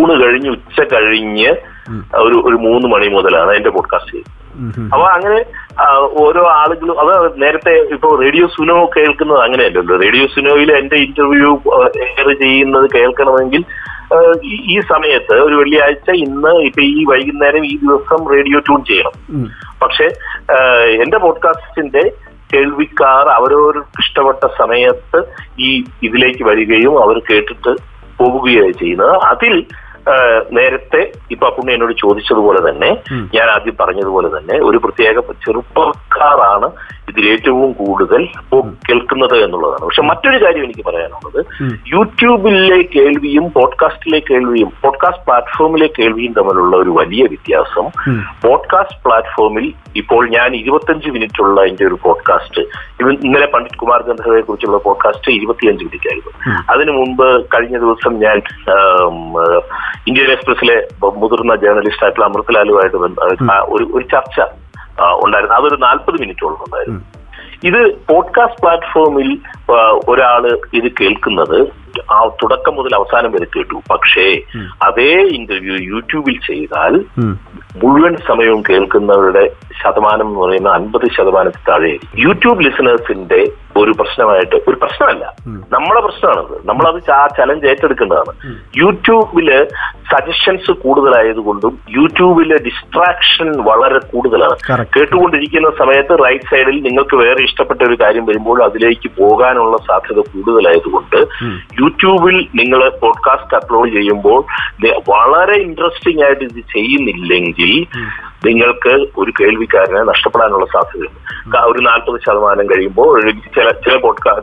ഊണ് കഴിഞ്ഞ് ഉച്ച കഴിഞ്ഞ് ഒരു 3 മണി മുതലാണ് എന്റെ പോഡ്കാസ്റ്റ് കേൾക്കുന്നത്. അപ്പൊ അങ്ങനെ ഓരോ ആളുകളും അത് നേരത്തെ ഇപ്പൊ റേഡിയോ സുനോ കേൾക്കുന്നത് അങ്ങനെയല്ലല്ലോ. റേഡിയോ സുനോയിൽ എന്റെ ഇന്റർവ്യൂ എയർ ചെയ്യുന്നത് കേൾക്കണമെങ്കിൽ ഈ സമയത്ത് ഒരു വെള്ളിയാഴ്ച, ഇന്ന് ഇപ്പൊ ഈ വൈകുന്നേരം ഈ ദിവസം റേഡിയോ ട്യൂൺ ചെയ്യണം. പക്ഷെ എന്റെ പോഡ്കാസ്റ്റിന്റെ കേൾവിക്കാർ അവരവർക്ക് ഇഷ്ടപ്പെട്ട സമയത്ത് ഈ ഇതിലേക്ക് വരികയും അവർ കേട്ടിട്ട് പോവുകയാണ് ചെയ്യുന്നത്. അതിൽ നേരത്തെ ഇപ്പൊ പുണ്ണി എന്നോട് ചോദിച്ചതുപോലെ തന്നെ, ഞാൻ ആദ്യം പറഞ്ഞതുപോലെ തന്നെ, ഒരു പ്രത്യേക ചെറുപ്പക്കാരാണ് ഇതിൽ ഏറ്റവും കൂടുതൽ കേൾക്കുന്നത് എന്നുള്ളതാണ്. പക്ഷെ മറ്റൊരു കാര്യം എനിക്ക് പറയാനുള്ളത്, യൂട്യൂബിലെ കേൾവിയും പോഡ്കാസ്റ്റിലെ കേൾവിയും, പോഡ്കാസ്റ്റ് പ്ലാറ്റ്ഫോമിലെ കേൾവിയും തമ്മിലുള്ള ഒരു വലിയ വ്യത്യാസം, പോഡ്കാസ്റ്റ് പ്ലാറ്റ്ഫോമിൽ ഇപ്പോൾ ഞാൻ 25 minute ഉള്ള എന്റെ ഒരു പോഡ്കാസ്റ്റ്, ഇന്നലെ പണ്ഡിറ്റ് കുമാർ ഗന്ധർവയെ കുറിച്ചുള്ള പോഡ്കാസ്റ്റ് 25 minute ആയിരുന്നു. അതിനു മുമ്പ് കഴിഞ്ഞ ദിവസം ഞാൻ ഇന്ത്യൻ എക്സ്പ്രസിലെ മുതിർന്ന ജേർണലിസ്റ്റ് ആയിട്ടുള്ള അമൃതലാലുമായിട്ട് ഒരു ചർച്ച ഉണ്ടായിരുന്നു. അതൊരു 40 minute ഉണ്ടായിരുന്നു. ഇത് പോഡ്കാസ്റ്റ് പ്ലാറ്റ്ഫോമിൽ ഒരാള് ഇത് കേൾക്കുന്നത് ആ തുടക്കം മുതൽ അവസാനം വരെ കേട്ടു. പക്ഷേ അതേ ഇന്റർവ്യൂ യൂട്യൂബിൽ ചെയ്താൽ മുഴുവൻ സമയവും കേൾക്കുന്നവരുടെ ശതമാനം എന്ന് പറയുന്ന 50% താഴെയായിരിക്കും. യൂട്യൂബ് ലിസണേഴ്സിന്റെ ഒരു പ്രശ്നമല്ല, നമ്മുടെ പ്രശ്നമാണത്. നമ്മളത് ചലഞ്ച് ഏറ്റെടുക്കേണ്ടതാണ്. യൂട്യൂബില് സജഷൻസ് കൂടുതലായതുകൊണ്ടും യൂട്യൂബിലെ ഡിസ്ട്രാക്ഷൻ വളരെ കൂടുതലാണ്. കേട്ടുകൊണ്ടിരിക്കുന്ന സമയത്ത് റൈറ്റ് സൈഡിൽ നിങ്ങൾക്ക് വേറെ ഇഷ്ടപ്പെട്ട ഒരു കാര്യം വരുമ്പോൾ അതിലേക്ക് പോകാനുള്ള സാധ്യത കൂടുതലായതുകൊണ്ട് യൂട്യൂബിൽ നിങ്ങൾ പോഡ്കാസ്റ്റ് അപ്ലോഡ് ചെയ്യുമ്പോൾ വളരെ ഇൻട്രസ്റ്റിംഗ് ആയിട്ട് ഇത് ചെയ്യുന്നില്ലെങ്കിൽ നിങ്ങൾക്ക് ഒരു കേൾവിക്കാരനെ നഷ്ടപ്പെടാനുള്ള സാധ്യതയുണ്ട്. ഒരു 40% കഴിയുമ്പോൾ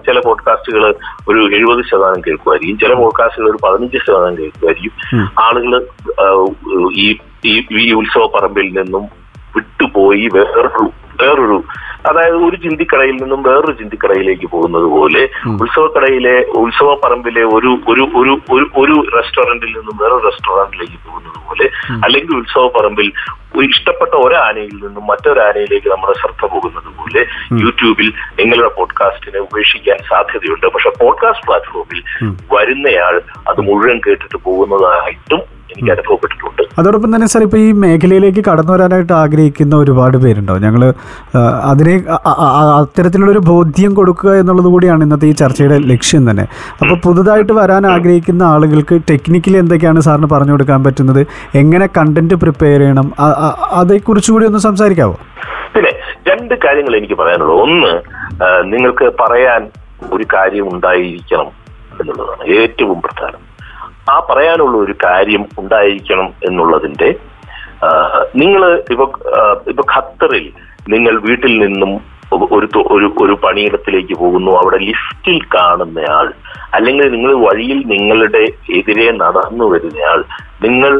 ചില പോഡ്കാസ്റ്റുകൾ ഒരു 70% കേൾക്കുമായിരിക്കും, ചില പോഡ്കാസ്റ്റുകൾ ഒരു 15% കേൾക്കുമായിരിക്കും. ആളുകൾ ഈ ഉത്സവ പറമ്പിൽ നിന്നും വിട്ടുപോയി വേറൊരു അതായത് ഒരു ചിന്തിക്കടയിൽ നിന്നും വേറൊരു ചിന്തിക്കടയിലേക്ക് പോകുന്നത് പോലെ ഉത്സവക്കടയിലെ ഉത്സവ പറമ്പിലെ ഒരു ഒരു ഒരു ഒരു റെസ്റ്റോറന്റിൽ നിന്നും വേറൊരു റെസ്റ്റോറന്റിലേക്ക് പോകുന്നത് പോലെ, അല്ലെങ്കിൽ ഉത്സവ പറമ്പിൽ ഇഷ്ടപ്പെട്ട ഒരാനയിൽ നിന്നും മറ്റൊരാനയിലേക്ക് നമ്മുടെ ശ്രദ്ധ പോകുന്നത് പോലെ യൂട്യൂബിൽ നിങ്ങളുടെ പോഡ്കാസ്റ്റിനെ ഉപേക്ഷിക്കാൻ സാധ്യതയുണ്ട്. പക്ഷെ പോഡ്കാസ്റ്റ് പ്ലാറ്റ്ഫോമിൽ വരുന്നയാൾ അത് മുഴുവൻ കേട്ടിട്ട് പോകുന്നതായിട്ടും എനിക്ക് അനുഭവപ്പെട്ടിട്ടുണ്ട്. അതോടൊപ്പം തന്നെ സാർ, ഇപ്പോൾ ഈ മേഖലയിലേക്ക് കടന്നു വരാനായിട്ട് ആഗ്രഹിക്കുന്ന ഒരുപാട് പേരുണ്ടാവും. ഞങ്ങൾ അതിനെ അത്തരത്തിലുള്ളൊരു ബോധ്യം കൊടുക്കുക എന്നുള്ളത് കൂടിയാണ് ഇന്നത്തെ ഈ ചർച്ചയുടെ ലക്ഷ്യം തന്നെ. അപ്പോൾ പുതുതായിട്ട് വരാൻ ആഗ്രഹിക്കുന്ന ആളുകൾക്ക് ടെക്നിക്കലി എന്തൊക്കെയാണ് സാറിന് പറഞ്ഞു കൊടുക്കാൻ പറ്റുന്നത്, എങ്ങനെ കണ്ടന്റ് പ്രിപ്പയർ ചെയ്യണം, അതേക്കുറിച്ച് കൂടി ഒന്ന് സംസാരിക്കാമോ? പിന്നെ രണ്ട് കാര്യങ്ങൾ എനിക്ക് പറയാനുള്ളൂ. ഒന്ന്, നിങ്ങൾക്ക് പറയാൻ ഒരു കാര്യം ഉണ്ടായിരിക്കണം എന്നുള്ളതാണ് ഏറ്റവും പ്രധാനം. ആ പറയാനുള്ള ഒരു കാര്യം ഉണ്ടായിരിക്കണം എന്നുള്ളതിന്റെ നിങ്ങൾ ഇപ്പൊ ഖത്തറിൽ നിങ്ങൾ വീട്ടിൽ നിന്നും ഒരു പണിയിടത്തിലേക്ക് പോകുന്നു, അവിടെ ലിഫ്റ്റിൽ കാണുന്നയാൾ അല്ലെങ്കിൽ നിങ്ങൾ വഴിയിൽ നിങ്ങളുടെ എതിരെ നടന്നു വരുന്നയാൾ, നിങ്ങൾ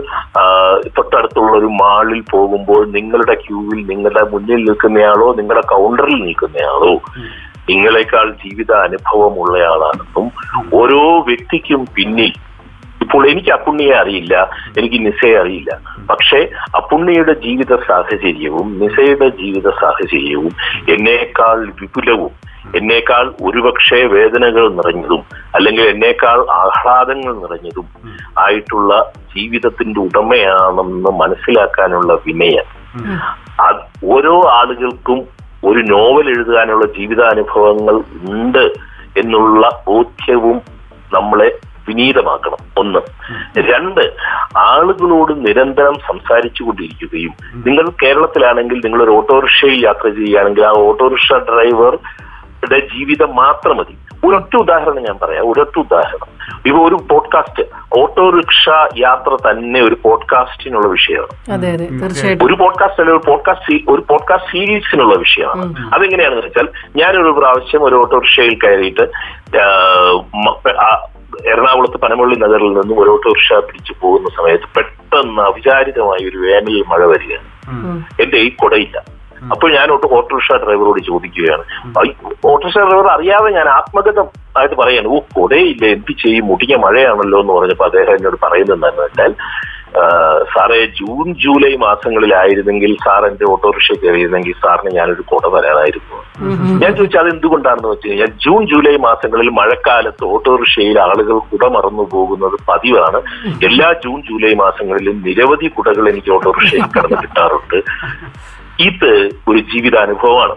തൊട്ടടുത്തുള്ള ഒരു മാളിൽ പോകുമ്പോൾ നിങ്ങളുടെ ക്യൂവിൽ നിങ്ങളുടെ മുന്നിൽ നിൽക്കുന്നയാളോ നിങ്ങളുടെ കൗണ്ടറിൽ നിൽക്കുന്നയാളോ നിങ്ങളെക്കാൾ ജീവിത അനുഭവമുള്ളയാളാണെന്നും ഓരോ വ്യക്തിക്കും പിന്നിൽ ഇപ്പോൾ എനിക്ക് അപ്പുണ്ണിയെ അറിയില്ല, എനിക്ക് നിസയെ അറിയില്ല, പക്ഷേ അപ്പുണ്ണിയുടെ ജീവിത സാഹചര്യവും നിസയുടെ ജീവിത സാഹചര്യവും എന്നേക്കാൾ വിപുലവും എന്നേക്കാൾ ഒരുപക്ഷെ വേദനകൾ നിറഞ്ഞതും അല്ലെങ്കിൽ എന്നേക്കാൾ ആഹ്ലാദങ്ങൾ നിറഞ്ഞതും ആയിട്ടുള്ള ജീവിതത്തിന്റെ ഉടമയാണെന്ന് മനസ്സിലാക്കാനുള്ള വിനയം. ഓരോ ആളുകൾക്കും ഒരു നോവൽ എഴുതാനുള്ള ജീവിതാനുഭവങ്ങൾ ഉണ്ട് എന്നുള്ള ബോധ്യവും നമ്മളെ വിനീതമാക്കണം. ഒന്ന്. രണ്ട്, ആളുകളോട് നിരന്തരം സംസാരിച്ചു കൊണ്ടിരിക്കുകയും, നിങ്ങൾ കേരളത്തിലാണെങ്കിൽ നിങ്ങളൊരു ഓട്ടോറിക്ഷയിൽ യാത്ര ചെയ്യുകയാണെങ്കിൽ ആ ഓട്ടോറിക്ഷ ഡ്രൈവറുടെ ജീവിതം മാത്രം മതി. ഒരൊറ്റ ഉദാഹരണം ഞാൻ പറയാം. ഇപ്പൊ ഒരു പോഡ്കാസ്റ്റ്, ഓട്ടോറിക്ഷ യാത്ര തന്നെ ഒരു പോഡ്കാസ്റ്റിനുള്ള വിഷയമാണ്. ഒരു പോഡ്കാസ്റ്റ് അല്ല, ഒരു പോഡ്കാസ്റ്റ് സീരീസിനുള്ള വിഷയമാണ്. അതെങ്ങനെയാണെന്ന് വെച്ചാൽ, ഞാനൊരു പ്രാവശ്യം ഒരു ഓട്ടോറിക്ഷയിൽ കയറിയിട്ട് എറണാകുളത്ത് പനമള്ളി നഗറിൽ നിന്നും ഒരു ഓട്ടോറിക്ഷ പിടിച്ചു പോകുന്ന സമയത്ത് പെട്ടെന്ന് അവിചാരിതമായി ഒരു വേനൽ മഴ വരികയാണ്. എന്റെ ഈ കൊടയില്ല. അപ്പോൾ ഞാൻ ഓട്ടോറിക്ഷ ഡ്രൈവറോട് ചോദിക്കുകയാണ്. ഓട്ടോറിക്ഷ ഡ്രൈവർ അറിയാതെ ഞാൻ ആത്മഗതം ആയിട്ട് പറയാണ്, ഓ കൊടയില്ല, എന്ത് ചെയ്യും, മുടിഞ്ഞ മഴയാണല്ലോ എന്ന് പറഞ്ഞപ്പോൾ അദ്ദേഹം എന്നോട് പറയുന്നതെന്ന് വെച്ചാൽ, സാറേ, ജൂൺ ജൂലൈ മാസങ്ങളിലായിരുന്നെങ്കിൽ സാർ എന്റെ ഓട്ടോറിക്ഷ കയറിയിരുന്നെങ്കിൽ സാറിന് ഞാനൊരു കൊട തരാനായിരുന്നു. ഞാൻ ചോദിച്ചാൽ അതെന്തുകൊണ്ടാണെന്ന് വെച്ച് കഴിഞ്ഞാൽ, ജൂൺ ജൂലൈ മാസങ്ങളിൽ മഴക്കാലത്ത് ഓട്ടോറിക്ഷയിൽ ആളുകൾ കുട മറന്നു പോകുന്നത് പതിവാണ്. എല്ലാ ജൂൺ ജൂലൈ മാസങ്ങളിലും നിരവധി കുടകൾ എനിക്ക് ഓട്ടോറിക്ഷയിൽ കടന്നു കിട്ടാറുണ്ട്. ഇത് ഒരു ജീവിതാനുഭവമാണ്.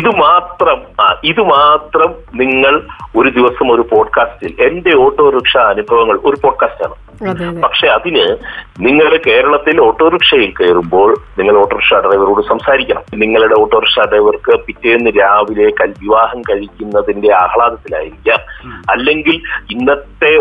ഇത് മാത്രം നിങ്ങൾ ഒരു ദിവസം ഒരു പോഡ്കാസ്റ്റിൽ എന്റെ ഓട്ടോറിക്ഷ അനുഭവങ്ങൾ ഒരു പോഡ്കാസ്റ്റാണ്. പക്ഷെ അതിന് നിങ്ങൾ കേരളത്തിൽ ഓട്ടോറിക്ഷയിൽ കയറുമ്പോൾ നിങ്ങൾ ഓട്ടോറിക്ഷ ഡ്രൈവറോട് സംസാരിക്കണം. നിങ്ങളുടെ ഓട്ടോറിക്ഷ ഡ്രൈവർക്ക് പിറ്റേന്ന് രാവിലെ വിവാഹം കഴിക്കുന്നതിന്റെ ആഹ്ലാദത്തിലായിരിക്കാം, അല്ലെങ്കിൽ ഇന്നത്തെ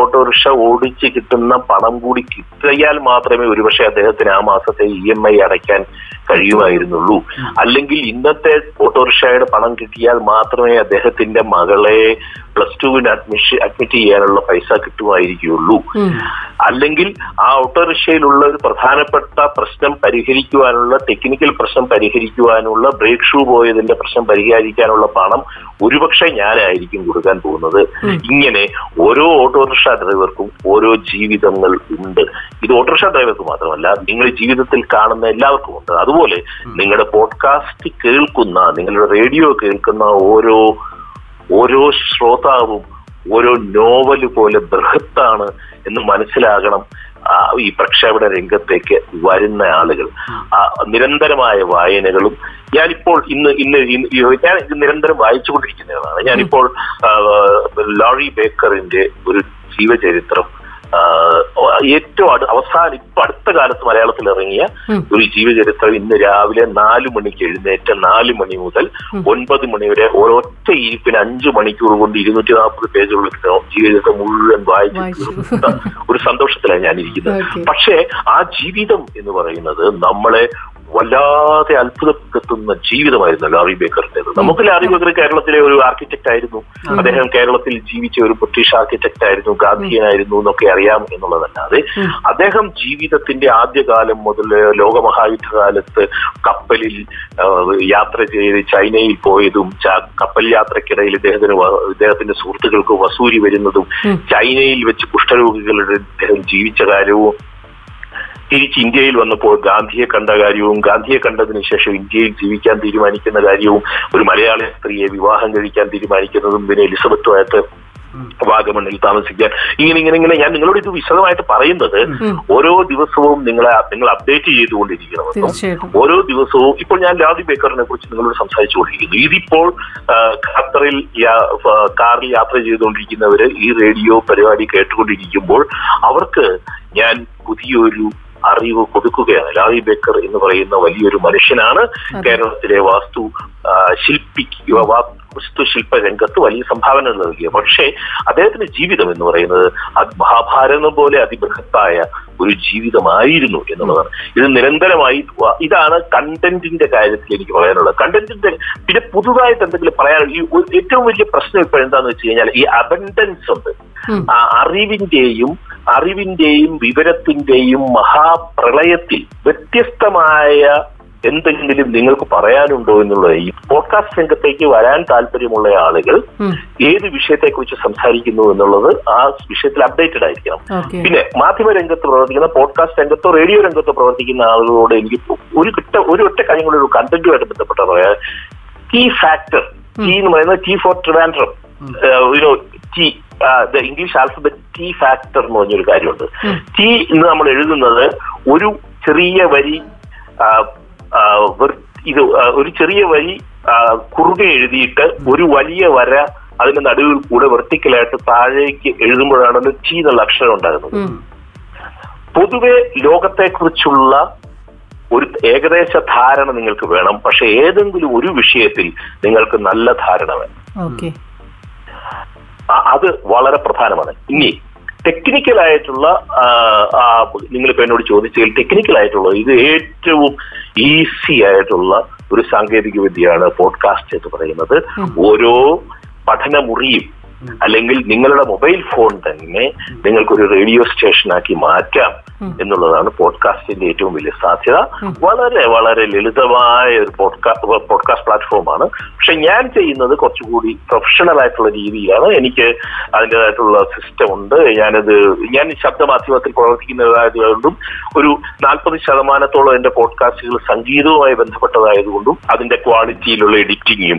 ഓട്ടോറിക്ഷ ഓടിച്ച് കിട്ടുന്ന പണം കൂടി കിട്ടിയാൽ മാത്രമേ ഒരുപക്ഷെ അദ്ദേഹത്തിന് ആ മാസത്തെ EMI അടയ്ക്കാൻ കഴിയുമായിരുന്നുള്ളൂ, അല്ലെങ്കിൽ ഇന്നത്തെ ഓട്ടോറിക്ഷയുടെ പണം കിട്ടിയാൽ മാത്രമേ അദ്ദേഹത്തിന്റെ മകളെ പ്ലസ് ടുവിന് അഡ്മിറ്റ് ചെയ്യാനുള്ള പൈസ കിട്ടുമായിരിക്കുള്ളൂ, അല്ലെങ്കിൽ ആ ഓട്ടോറിക്ഷയിലുള്ള ഒരു പ്രധാനപ്പെട്ട പ്രശ്നം പരിഹരിക്കുവാനുള്ള ടെക്നിക്കൽ പ്രശ്നം പരിഹരിക്കുവാനുള്ള ബ്രേക്ക് ഷൂ പോയതിന്റെ പ്രശ്നം പരിഹരിക്കാനുള്ള പണം ഒരുപക്ഷെ ഞാനായിരിക്കും കൊടുക്കാൻ പോകുന്നത്. ഇങ്ങനെ ഓരോ ഓട്ടോറിക്ഷ ഡ്രൈവർക്കും ഓരോ ജീവിതങ്ങൾ ഉണ്ട്. ഇത് ഓട്ടോറിക്ഷ ഡ്രൈവർക്ക് മാത്രമല്ല, നിങ്ങൾ ജീവിതത്തിൽ കാണുന്ന എല്ലാവർക്കും ഉണ്ട്. അതുപോലെ നിങ്ങളുടെ പോഡ്കാസ്റ്റ് കേൾക്കുന്ന, നിങ്ങളുടെ റേഡിയോ കേൾക്കുന്ന ഓരോ ശ്രോതാവും ഓരോ നോവല് പോലെ ബൃഹത്താണ് എന്ന് മനസ്സിലാകണം ഈ പ്രക്ഷേപണ രംഗത്തേക്ക് വരുന്ന ആളുകൾ. നിരന്തരമായ വായനകളും, ഞാനിപ്പോൾ ഞാൻ നിരന്തരം വായിച്ചുകൊണ്ടിരിക്കുന്നതാണ്. ഞാനിപ്പോൾ ലോറി ബേക്കറിന്റെ ഒരു ജീവചരിത്രം, ഏറ്റവും അവസാനം ഇപ്പൊ അടുത്ത കാലത്ത് മലയാളത്തിൽ ഇറങ്ങിയ ഒരു ജീവചരിത്രം ഇന്ന് രാവിലെ 4 മണിക്ക് എഴുന്നേറ്റ് 4 മണി മുതൽ 9 മണി വരെ ഒരൊറ്റ ഇരിപ്പിന് 5 മണിക്കൂർ കൊണ്ട് 240 പേജുള്ള ജീവചരിത്രം മുഴുവൻ വായിച്ചു ഒരു സന്തോഷത്തിലാണ് ഞാനിരിക്കുന്നത്. പക്ഷേ ആ ജീവിതം എന്ന് പറയുന്നത് നമ്മളെ വല്ലാതെ അത്ഭുതപ്പെടുത്തുന്ന ജീവിതമായിരുന്നു ലാറി ബേക്കറിന്റേത്. നമുക്ക് ലാറി ബേക്കർ കേരളത്തിലെ ഒരു ആർക്കിടെക്ട് ആയിരുന്നു. അദ്ദേഹം കേരളത്തിൽ ജീവിച്ച ഒരു ബ്രിട്ടീഷ് ആർക്കിടെക്ട് ആയിരുന്നു, ഗാന്ധിയനായിരുന്നു എന്നൊക്കെ അറിയാം എന്നുള്ളതല്ലാതെ അദ്ദേഹം ജീവിതത്തിന്റെ ആദ്യകാലം മുതൽ ലോകമഹായുദ്ധകാലത്ത് കപ്പലിൽ യാത്ര ചെയ്ത് ചൈനയിൽ പോയതും കപ്പൽ യാത്രക്കിടയിൽ ഇദ്ദേഹത്തിന്റെ സുഹൃത്തുക്കൾക്ക് വസൂരി വരുന്നതും ചൈനയിൽ വെച്ച് കുഷ്ഠരോഗികളുടെ അദ്ദേഹം ജീവിച്ച കാര്യവും തിരിച്ച് ഇന്ത്യയിൽ വന്നപ്പോൾ ഗാന്ധിയെ കണ്ട കാര്യവും ഗാന്ധിയെ കണ്ടതിന് ശേഷം ഇന്ത്യയിൽ ജീവിക്കാൻ തീരുമാനിക്കുന്ന കാര്യവും ഒരു മലയാളി സ്ത്രീയെ വിവാഹം കഴിക്കാൻ തീരുമാനിക്കുന്നതും പിന്നെ എലിസബത്തുമായിട്ട് വാഗമണ്ണിൽ താമസിക്കാൻ ഇങ്ങനെ ഞാൻ നിങ്ങളോട് ഇത് വിശദമായിട്ട് പറയുന്നത് ഓരോ ദിവസവും നിങ്ങൾ അപ്ഡേറ്റ് ചെയ്തുകൊണ്ടിരിക്കണമെന്നും ഓരോ ദിവസവും ഇപ്പോൾ ഞാൻ ലാറി ബേക്കറിനെ കുറിച്ച് നിങ്ങളോട് സംസാരിച്ചുകൊണ്ടിരിക്കുന്നു. ഇതിപ്പോൾ കാറിൽ യാത്ര ചെയ്തുകൊണ്ടിരിക്കുന്നവര് ഈ റേഡിയോ പരിപാടി കേട്ടുകൊണ്ടിരിക്കുമ്പോൾ അവർക്ക് ഞാൻ പുതിയൊരു അറിവ് കൊടുക്കുകയാണ്. ലാറി ബേക്കർ എന്ന് പറയുന്ന വലിയൊരു മനുഷ്യനാണ്. കേരളത്തിലെ വാസ്തുശില്പ രംഗത്ത് വലിയ സംഭാവന നൽകിയ, പക്ഷേ അദ്ദേഹത്തിന്റെ ജീവിതം എന്ന് പറയുന്നത് മഹാഭാരതം പോലെ അതിബൃഹത്തായ ഒരു ജീവിതമായിരുന്നു എന്നുള്ളതാണ്. ഇത് നിരന്തരമായി ഇതാണ് കണ്ടന്റിന്റെ കാര്യത്തിൽ എനിക്ക് പറയാനുള്ളത്. കണ്ടന്റിന്റെ പിന്നെ പുതുതായിട്ട് എന്തെങ്കിലും പറയാനുള്ള ഈ ഏറ്റവും വലിയ പ്രശ്നം ഇപ്പോൾ എന്താണെന്ന് വെച്ച് കഴിഞ്ഞാൽ ഈ അബൻഡൻസ് ഉണ്ട്. അറിവിന്റെയും വിവരത്തിന്റെയും മഹാപ്രളയത്തിൽ വ്യത്യസ്തമായ എന്തെങ്കിലും നിങ്ങൾക്ക് പറയാനുണ്ടോ എന്നുള്ളത്. ഈ പോഡ്കാസ്റ്റ് രംഗത്തേക്ക് വരാൻ താല്പര്യമുള്ള ആളുകൾ ഏത് വിഷയത്തെക്കുറിച്ച് സംസാരിക്കുന്നു എന്നുള്ളത് ആ വിഷയത്തിൽ അപ്ഡേറ്റഡ് ആയിരിക്കണം. പിന്നെ മാധ്യമ രംഗത്ത് പ്രവർത്തിക്കുന്ന, പോഡ്കാസ്റ്റ് രംഗത്തോ റേഡിയോ രംഗത്തോ പ്രവർത്തിക്കുന്ന ആളുകളോട് എനിക്ക് ഒരു ഒറ്റ കാര്യങ്ങളൊരു കണ്ടന്റുമായിട്ട് ബന്ധപ്പെട്ട പറയാൻ കീ ഫാക്ടർ കീ എന്ന് പറയുന്നത് key for Trivandrum English alphabet T factor എന്ന് പറഞ്ഞൊരു കാര്യമുണ്ട്. ടി എന്ന് നമ്മൾ എഴുതുന്നത് ഒരു ചെറിയ വരി കുറുകെ എഴുതിയിട്ട് ഒരു വലിയ വര അതിന്റെ നടുവിൽ കൂടെ വെർട്ടിക്കലായിട്ട് താഴേക്ക് എഴുതുമ്പോഴാണ് അത് ടി എന്നുള്ള അക്ഷരം ഉണ്ടാകുന്നത്. പൊതുവെ ലോകത്തെക്കുറിച്ചുള്ള ഒരു ഏകദേശ ധാരണ നിങ്ങൾക്ക് വേണം, പക്ഷെ ഏതെങ്കിലും ഒരു വിഷയത്തിൽ നിങ്ങൾക്ക് നല്ല ധാരണ വേണം. അത് വളരെ പ്രധാനമാണ്. ഇനി ടെക്നിക്കലായിട്ടുള്ള നിങ്ങളിപ്പോൾ എന്നോട് ചോദിച്ചതിൽ ടെക്നിക്കലായിട്ടുള്ള ഇത് ഏറ്റവും ഈസി ആയിട്ടുള്ള ഒരു സാങ്കേതിക വിദ്യയാണ് പോഡ്കാസ്റ്റ് എന്ന് പറയുന്നത്. ഓരോ പഠനമുറിയും അല്ലെങ്കിൽ നിങ്ങളുടെ മൊബൈൽ ഫോൺ തന്നെ നിങ്ങൾക്കൊരു റേഡിയോ സ്റ്റേഷനാക്കി മാറ്റാം എന്നുള്ളതാണ് പോഡ്കാസ്റ്റിന്റെ ഏറ്റവും വലിയ സാധ്യത. വളരെ വളരെ ലളിതമായ ഒരു പോഡ്കാസ്റ്റ് പ്ലാറ്റ്ഫോമാണ്. പക്ഷെ ഞാൻ ചെയ്യുന്നത് കുറച്ചുകൂടി പ്രൊഫഷണൽ ആയിട്ടുള്ള രീതിയിലാണ്. എനിക്ക് അതിൻ്റെതായിട്ടുള്ള സിസ്റ്റം ഉണ്ട്. ഞാൻ ശബ്ദമാധ്യമത്തിൽ പ്രവർത്തിക്കുന്നതായതുകൊണ്ടും ഒരു 40% എന്റെ പോഡ്കാസ്റ്റുകൾ സംഗീതവുമായി ബന്ധപ്പെട്ടതായതുകൊണ്ടും അതിന്റെ ക്വാളിറ്റിയിലുള്ള എഡിറ്റിങ്ങും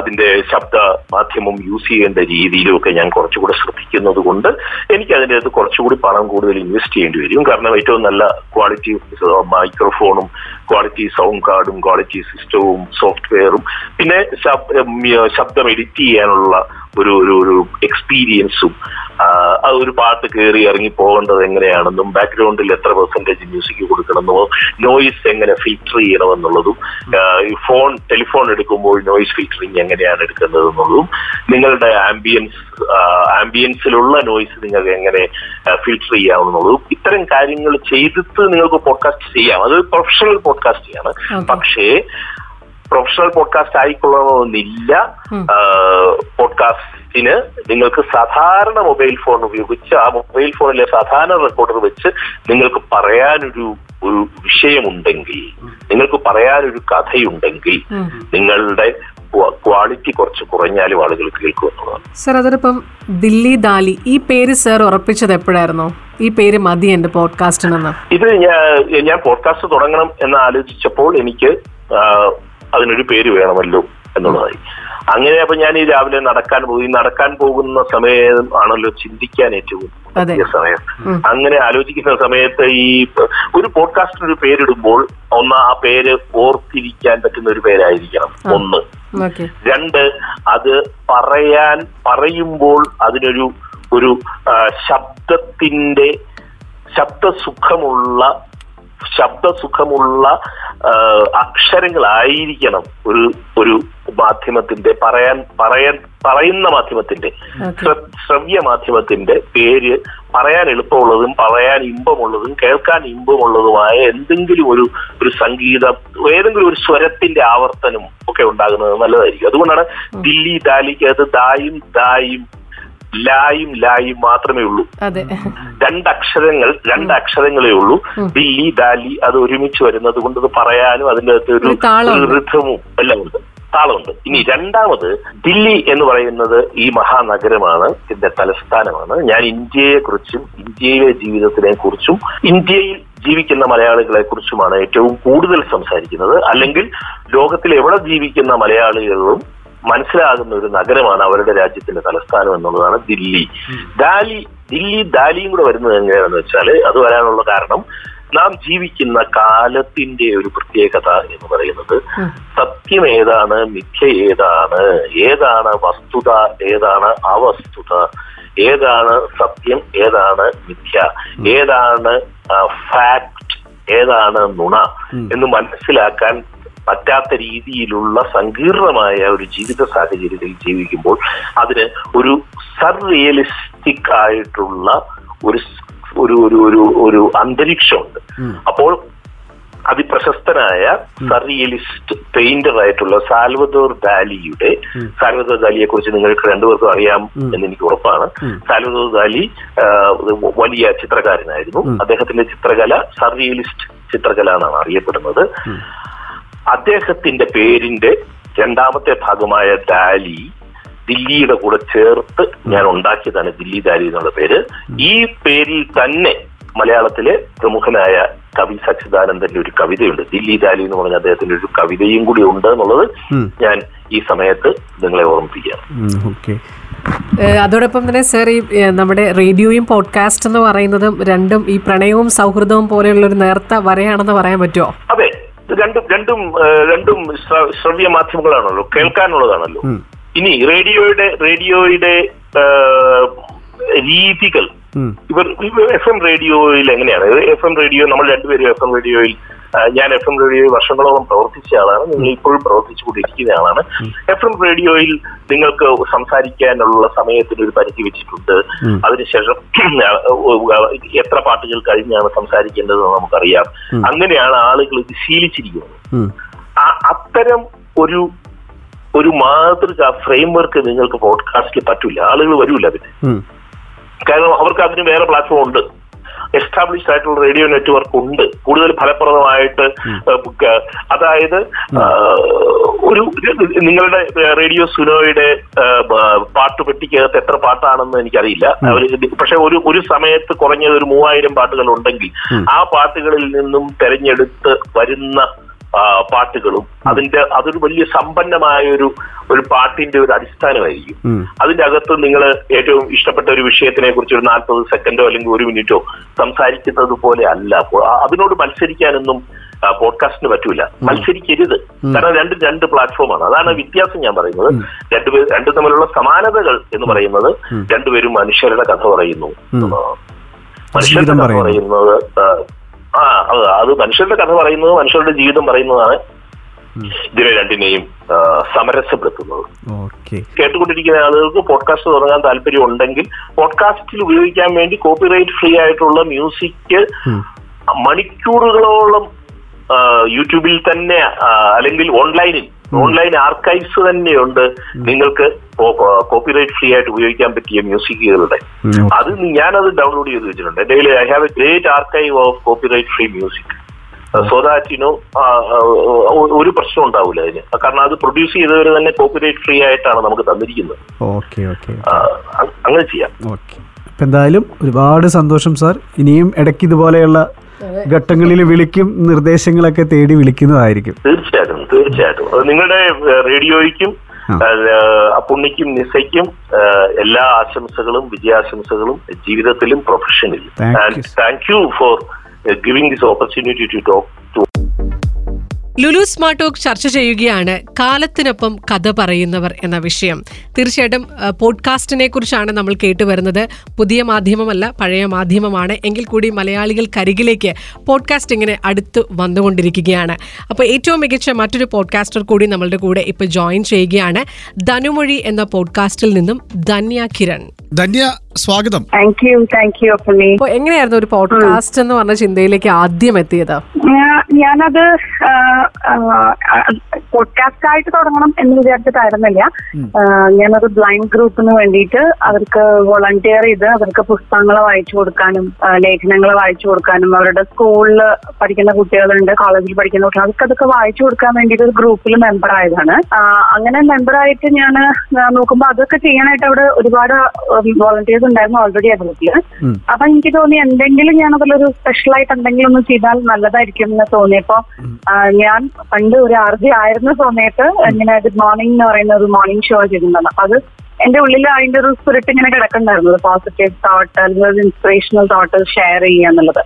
അതിന്റെ ശബ്ദ മാധ്യമം യൂസ് ചെയ്യേണ്ട രീതി ൊക്കെ ഞാൻ കുറച്ചുകൂടെ ശ്രദ്ധിക്കുന്നത് കൊണ്ട് എനിക്ക് അതിൻ്റെ അകത്ത് കുറച്ചുകൂടി പണം കൂടുതൽ ഇൻവെസ്റ്റ് ചെയ്യേണ്ടി വരും. കാരണം ഏറ്റവും നല്ല ക്വാളിറ്റി മൈക്രോഫോണും ക്വാളിറ്റി സൗണ്ട് കാർഡും ക്വാളിറ്റി സിസ്റ്റവും സോഫ്റ്റ്വെയറും പിന്നെ ശബ്ദം എഡിറ്റ് ചെയ്യാനുള്ള ഒരു എക്സ്പീരിയൻസും ആ ഒരു പാട്ട് കയറി ഇറങ്ങി പോകേണ്ടത് എങ്ങനെയാണെന്നും ബാക്ക്ഗ്രൗണ്ടിൽ എത്ര പെർസെൻറ്റേജ് മ്യൂസിക് കൊടുക്കണമെന്നും നോയിസ് എങ്ങനെ ഫിൽറ്റർ ചെയ്യണമെന്നുള്ളതും ടെലിഫോൺ എടുക്കുമ്പോൾ നോയിസ് ഫിൽറ്ററിങ് എങ്ങനെയാണ് എടുക്കുന്നതെന്നുള്ളതും നിങ്ങളുടെ ആംബിയൻസിലുള്ള നോയിസ് നിങ്ങൾക്ക് എങ്ങനെ ഫിൽറ്റർ ചെയ്യാമെന്നുള്ളതും ഇത്തരം കാര്യങ്ങൾ ചെയ്തിട്ട് നിങ്ങൾക്ക് പോഡ്കാസ്റ്റ് ചെയ്യാം. അത് പ്രൊഫഷണൽ പോഡ്കാസ്റ്റിയാണ്. പക്ഷേ പ്രൊഫഷണൽ പോഡ്കാസ്റ്റ് ആയിക്കൊള്ളണമെന്നില്ല. പോഡ്കാസ്റ്റിന് നിങ്ങൾക്ക് സാധാരണ മൊബൈൽ ഫോൺ ഉപയോഗിച്ച് ആ മൊബൈൽ ഫോണിലെ സാധാരണ റെക്കോർഡർ വെച്ച് നിങ്ങൾക്ക് പറയാനൊരു വിഷയമുണ്ടെങ്കിൽ, നിങ്ങൾക്ക് പറയാനൊരു കഥയുണ്ടെങ്കിൽ നിങ്ങളുടെ ക്വാളിറ്റി കുറച്ച് കുറഞ്ഞാലും ആളുകൾ കേൾക്കും എന്നുള്ളതാണ്. സാർ, അതിപ്പം ദില്ലി ദാലി ഈ പേര് സാർ ഉറപ്പിച്ചത് എപ്പോഴായിരുന്നു? ഈ പേര് മതി എന്റെ പോഡ്കാസ്റ്റിനെന്ന്? ഇത് ഞാൻ പോഡ്കാസ്റ്റ് തുടങ്ങണം എന്ന് ആലോചിച്ചപ്പോൾ എനിക്ക് അതിനൊരു പേര് വേണമല്ലോ എന്നുള്ളതായി. അങ്ങനെ അപ്പൊ ഞാൻ ഈ രാവിലെ നടക്കാൻ പോകുന്ന സമയം ആണല്ലോ ചിന്തിക്കാൻ ഏറ്റവും സമയം. അങ്ങനെ ആലോചിക്കുന്ന സമയത്ത് ഈ ഒരു പോഡ്കാസ്റ്റിനൊരു പേരിടുമ്പോൾ ഒന്ന് ആ പേര് ഓർത്തിരിക്കാൻ പറ്റുന്ന ഒരു പേരായിരിക്കണം. ഒന്ന്. രണ്ട്, അത് പറയുമ്പോൾ അതിനൊരു ശബ്ദസുഖമുള്ള അക്ഷരങ്ങളായിരിക്കണം ഒരു മാധ്യമത്തിന്റെ പറയുന്ന മാധ്യമത്തിന്റെ ശ്രവ്യ മാധ്യമത്തിന്റെ പേര് പറയാൻ എളുപ്പമുള്ളതും പറയാൻ ഇമ്പമുള്ളതും കേൾക്കാൻ ഇമ്പമുള്ളതുമായ എന്തെങ്കിലും ഒരു സംഗീതം, ഏതെങ്കിലും ഒരു സ്വരത്തിന്റെ ആവർത്തനം ഒക്കെ ഉണ്ടാകുന്നത് നല്ലതായിരിക്കും. അതുകൊണ്ടാണ് ദില്ലി ദാലിക്കകത്ത് ദായും ദായും ലായും ലായും മാത്രമേ ഉള്ളൂ. രണ്ടക്ഷരങ്ങളേ ഉള്ളൂ. ദില്ലി ദാലി അത് ഒരുമിച്ച് വരുന്നത് കൊണ്ട് അത് പറയാനും അതിൻ്റെ അകത്ത് ഒരു ഋഥവും എല്ലാം ഉണ്ട്, താളമുണ്ട്. ഇനി രണ്ടാമത്, ദില്ലി എന്ന് പറയുന്നത് ഈ മഹാനഗരമാണ്, ഇതിന്റെ തലസ്ഥാനമാണ്. ഞാൻ ഇന്ത്യയെ കുറിച്ചും ഇന്ത്യയിലെ ജീവിതത്തിനെ കുറിച്ചും ഇന്ത്യയിൽ ജീവിക്കുന്ന മലയാളികളെ കുറിച്ചുമാണ് ഏറ്റവും കൂടുതൽ സംസാരിക്കുന്നത്. അല്ലെങ്കിൽ ലോകത്തിൽ എവിടെ ജീവിക്കുന്ന മലയാളികളും മനസ്സിലാകുന്ന ഒരു നഗരമാണ് അവരുടെ രാജ്യത്തിന്റെ തലസ്ഥാനം എന്നുള്ളതാണ് ദില്ലി. ദില്ലി ദാലിയും കൂടെ വരുന്നത് എങ്ങനെയാണെന്ന് വെച്ചാൽ, അത് വരാനുള്ള കാരണം നാം ജീവിക്കുന്ന കാലത്തിന്റെ ഒരു പ്രത്യേകത എന്ന് പറയുന്നത് സത്യം ഏതാണ്, മിഥ്യ ഏതാണ്, ഏതാണ് വസ്തുത, ഏതാണ് അവസ്തുത, ഏതാണ് സത്യം, ഏതാണ് മിഥ്യ, ഏതാണ് ഫാക്ട്, ഏതാണ് നുണ എന്ന് മനസ്സിലാക്കാൻ പറ്റാത്ത രീതിയിലുള്ള സങ്കീർണമായ ഒരു ജീവിത സാഹചര്യത്തിൽ ജീവിക്കുമ്പോൾ അതിന് ഒരു സർറിയലിസ്റ്റിക് ആയിട്ടുള്ള ഒരു ഒരു ഒരു ഒരു അന്തരീക്ഷമുണ്ട്. അപ്പോൾ അതിപ്രശസ്തനായ സർറിയലിസ്റ്റ് പെയിന്റർ ആയിട്ടുള്ള സാൽവദോർ ദാലിയെ കുറിച്ച് നിങ്ങൾക്ക് രണ്ടുപേർക്കും അറിയാം എന്ന് എനിക്ക് ഉറപ്പാണ്. സാൽവദോർ ദാലി വലിയ ചിത്രകാരനായിരുന്നു. അദ്ദേഹത്തിന്റെ ചിത്രകല സർറിയലിസ്റ്റ് ചിത്രകല എന്നാണ് അറിയപ്പെടുന്നത്. അദ്ദേഹത്തിന്റെ പേരിന്റെ രണ്ടാമത്തെ ഭാഗമായ ദാലി, ദില്ലിയുടെ കൂടെ ചേർത്ത് ഞാൻ ഉണ്ടാക്കിയതാണ് ദില്ലി ദാലി എന്നുള്ള പേര്. ഈ പേരിൽ തന്നെ മലയാളത്തിലെ പ്രമുഖനായ കവി സച്ചിദാനന്ദന്റെ ഒരു കവിതയുണ്ട്, ദില്ലി ദാലി എന്ന് പറഞ്ഞ അദ്ദേഹത്തിന്റെ ഒരു കവിതയും കൂടി ഉണ്ട് എന്നുള്ളത് ഞാൻ ഈ സമയത്ത് നിങ്ങളെ ഓർമ്മിപ്പിക്കാം. അതോടൊപ്പം തന്നെ സാർ, ഈ നമ്മുടെ റേഡിയോയും പോഡ്കാസ്റ്റ് എന്ന് പറയുന്നതും രണ്ടും ഈ പ്രണയവും സൗഹൃദവും പോലെയുള്ള ഒരു നേർത്ത വരയാണെന്ന് പറയാൻ പറ്റുമോ? അതെ, രണ്ടും ശ്രവ്യ മാധ്യമങ്ങളാണല്ലോ, കേൾക്കാനുള്ളതാണല്ലോ. ഇനി റേഡിയോയുടെ രീതികൾ, ഇവർ എഫ് എം റേഡിയോയിൽ എങ്ങനെയാണ്? എഫ് എം റേഡിയോ, നമ്മൾ രണ്ടുപേരും എഫ് എം റേഡിയോയിൽ, ഞാൻ എഫ് എം റേഡിയോയിൽ വർഷങ്ങളോളം പ്രവർത്തിച്ച ആളാണ്, നിങ്ങൾ ഇപ്പോഴും പ്രവർത്തിച്ചുകൊണ്ടിരിക്കുന്ന ആളാണ്. എഫ് എം റേഡിയോയിൽ നിങ്ങൾക്ക് സംസാരിക്കാനുള്ള സമയത്തിന് ഒരു പരിധി വെച്ചിട്ടുണ്ട്. അതിനുശേഷം എത്ര പാട്ടുകൾ കഴിഞ്ഞാണ് സംസാരിക്കേണ്ടതെന്ന് നമുക്കറിയാം. അങ്ങനെയാണ് ആളുകൾ ഇത് ശീലിച്ചിരിക്കുന്നത്. അത്തരം ഒരു മാതൃക ഫ്രെയിംവർക്ക് നിങ്ങൾക്ക് പോഡ്കാസ്റ്റിൽ പറ്റില്ല. ആളുകൾ വരൂല അതിന്, കാരണം അവർക്ക് അതിന് വേറെ പ്ലാറ്റ്ഫോം ഉണ്ട്, എസ്റ്റാബ്ലിഷ്ഡ് ആയിട്ടുള്ള റേഡിയോ നെറ്റ്വർക്ക് ഉണ്ട്, കൂടുതൽ ഫലപ്രദമായിട്ട്. അതായത് ഒരു നിങ്ങളുടെ റേഡിയോ സുനോയുടെ പാട്ട് പെട്ടിക്കകത്ത് എത്ര പാട്ടാണെന്ന് എനിക്കറിയില്ല, പക്ഷെ ഒരു സമയത്ത് കുറഞ്ഞത് ഒരു 3000 പാട്ടുകൾ ഉണ്ടെങ്കിൽ ആ പാട്ടുകളിൽ നിന്നും തെരഞ്ഞെടുത്ത് വരുന്ന പാട്ടുകളും അതൊരു വലിയ സമ്പന്നമായ ഒരു പാട്ടിന്റെ ഒരു അടിസ്ഥാനമായിരിക്കും. അതിന്റെ അകത്ത് നിങ്ങൾ ഏറ്റവും ഇഷ്ടപ്പെട്ട ഒരു വിഷയത്തിനെ കുറിച്ച് ഒരു 40 സെക്കൻഡോ അല്ലെങ്കിൽ 1 മിനിറ്റോ സംസാരിക്കുന്നത് പോലെ അല്ല. അതിനോട് മത്സരിക്കാനൊന്നും പോഡ്കാസ്റ്റിന് പറ്റൂല, മത്സരിക്കരുത്. കാരണം രണ്ട് പ്ലാറ്റ്ഫോമാണ്, അതാണ് വ്യത്യാസം ഞാൻ പറയുന്നത്. രണ്ടും തമ്മിലുള്ള സമാനതകൾ എന്ന് പറയുന്നത്, രണ്ടുപേരും മനുഷ്യരുടെ കഥ പറയുന്നു. മനുഷ്യരുടെ കഥ പറയുന്നത് അത് മനുഷ്യരുടെ കഥ പറയുന്നത്, മനുഷ്യരുടെ ജീവിതം പറയുന്നതാണ് ഇതിനെ രണ്ടിനെയും സമരസപ്പെടുത്തുന്നത്. കേട്ടുകൊണ്ടിരിക്കുന്ന ആളുകൾക്ക് പോഡ്കാസ്റ്റ് തുടങ്ങാൻ താല്പര്യം ഉണ്ടെങ്കിൽ പോഡ്കാസ്റ്റിൽ ഉപയോഗിക്കാൻ വേണ്ടി കോപ്പിറൈറ്റ് ഫ്രീ ആയിട്ടുള്ള മ്യൂസിക് മണിക്കൂറുകളോളം യൂട്യൂബിൽ തന്നെ അല്ലെങ്കിൽ ഓൺലൈൻ ആർക്കൈവ്സ് തന്നെയുണ്ട് നിങ്ങൾക്ക് കോപ്പിറൈറ്റ് ഫ്രീ ആയിട്ട് ഉപയോഗിക്കാൻ പറ്റിയ മ്യൂസിക്കുകളുടെ. അത് ഞാനത് ഡൗൺലോഡ് ചെയ്ത് വെച്ചിട്ടുണ്ട് എന്റെ കയ്യിൽ. I have a great archive of copyright free music, so that you know ഒരു പ്രശ്നം ഉണ്ടാവില്ല അതിന്. കാരണം അത് പ്രൊഡ്യൂസ് ചെയ്തവർ തന്നെ കോപ്പിറൈറ്റ് ഫ്രീ ആയിട്ടാണ് നമുക്ക് തന്നിരിക്കുന്നത്. അങ്ങനെ ചെയ്യാം. എന്തായാലും ഒരുപാട് സന്തോഷം സാർ. ഇനിയും ഇടയ്ക്ക് ഇതുപോലെയുള്ള ഘട്ടങ്ങളിൽ വിളിക്കും, നിർദ്ദേശങ്ങളൊക്കെ തേടി വിളിക്കുന്നതായിരിക്കും. തീർച്ചയായിട്ടും അത് നിങ്ങളുടെ റേഡിയോയ്ക്കും പുണ്ണിക്കും നിസയ്ക്കും എല്ലാ ആശംസകളും, വിജയാശംസകളും ജീവിതത്തിലും പ്രൊഫഷനിലും. Thank you for giving this opportunity to talk to. Lulu smart talk ചർച്ച ചെയ്യുകയാണ് കാലത്തിനൊപ്പം കഥ പറയുന്നവർ എന്ന വിഷയം. തീർച്ചയായിട്ടും പോഡ്കാസ്റ്റിനെ കുറിച്ചാണ് നമ്മൾ കേട്ടുവരുന്നത്. പുതിയ മാധ്യമമല്ല, പഴയ മാധ്യമമാണ്. എങ്കിൽ കൂടി മലയാളികൾക്കരികിലേക്ക് പോഡ്കാസ്റ്റ് ഇങ്ങനെ അടുത്ത് വന്നുകൊണ്ടിരിക്കുകയാണ്. അപ്പോൾ ഏറ്റവും മികച്ച മറ്റൊരു പോഡ്കാസ്റ്റർ കൂടി നമ്മളുടെ കൂടെ ഇപ്പോൾ ജോയിൻ ചെയ്യുകയാണ്, ധനുമൊഴി എന്ന പോഡ്കാസ്റ്റിൽ നിന്നും ധന്യ കിരൺ. ധന്യ, സ്വാഗതം. Thank you. എങ്ങനെയായിരുന്നു ഒരു പോഡ്കാസ്റ്റ് എന്ന് പറഞ്ഞ ചിന്തയിലേക്ക് ആദ്യം എത്തിയത്? ഞാനത് പോഡ്കാസ്റ്റ് ആയിട്ട് തുടങ്ങണം എന്ന് വിചാരിച്ചിട്ടായിരുന്നില്ല. ഞാനൊരു ബ്ലൈൻഡ് ഗ്രൂപ്പിന് വേണ്ടിയിട്ട് അവർക്ക് വോളണ്ടിയർ ചെയ്ത് അവർക്ക് പുസ്തകങ്ങൾ വായിച്ചു കൊടുക്കാനും ലേഖനങ്ങൾ വായിച്ചു കൊടുക്കാനും, അവരുടെ സ്കൂളിൽ പഠിക്കുന്ന കുട്ടികളുണ്ട്, കോളേജിൽ പഠിക്കുന്ന കുട്ടികൾ, അവർക്കതൊക്കെ വായിച്ചു കൊടുക്കാൻ വേണ്ടിയിട്ട് ഒരു ഗ്രൂപ്പിൽ മെമ്പർ ആയതാണ്. അങ്ങനെ മെമ്പറായിട്ട് ഞാൻ നോക്കുമ്പോൾ അതൊക്കെ ചെയ്യാനായിട്ട് അവിടെ ഒരുപാട് വോളണ്ടിയേഴ്സ് ഉണ്ടായിരുന്നു ഓൾറെഡി ആ ഗ്രൂപ്പിൽ. അപ്പൊ എനിക്ക് തോന്നി എന്തെങ്കിലും ഞാൻ അതിലൊരു സ്പെഷ്യലായിട്ട് എന്തെങ്കിലും ഒന്ന് ചെയ്താൽ നല്ലതായിരിക്കും എന്ന് തോന്നിയപ്പോ, ഞാൻ പണ്ട് ഒരു ആർജി ആയിരുന്ന സമയത്ത് ഇങ്ങനെ ഗുഡ് മോർണിംഗ് എന്ന് പറയുന്ന ഒരു മോർണിംഗ് ഷോ ചെയ്തിട്ടുണ്ടായിരുന്നു. അപ്പൊ അത് എന്റെ ഉള്ളിൽ അതിന്റെ ഒരു സ്പിരിറ്റ് ഇങ്ങനെ കിടക്കുന്നുണ്ടായിരുന്നു, പോസിറ്റീവ് തോട്ട് അല്ലെങ്കിൽ ഇൻസ്പിറേഷണൽ തോട്ട് ഷെയർ ചെയ്യുക എന്നുള്ളത്.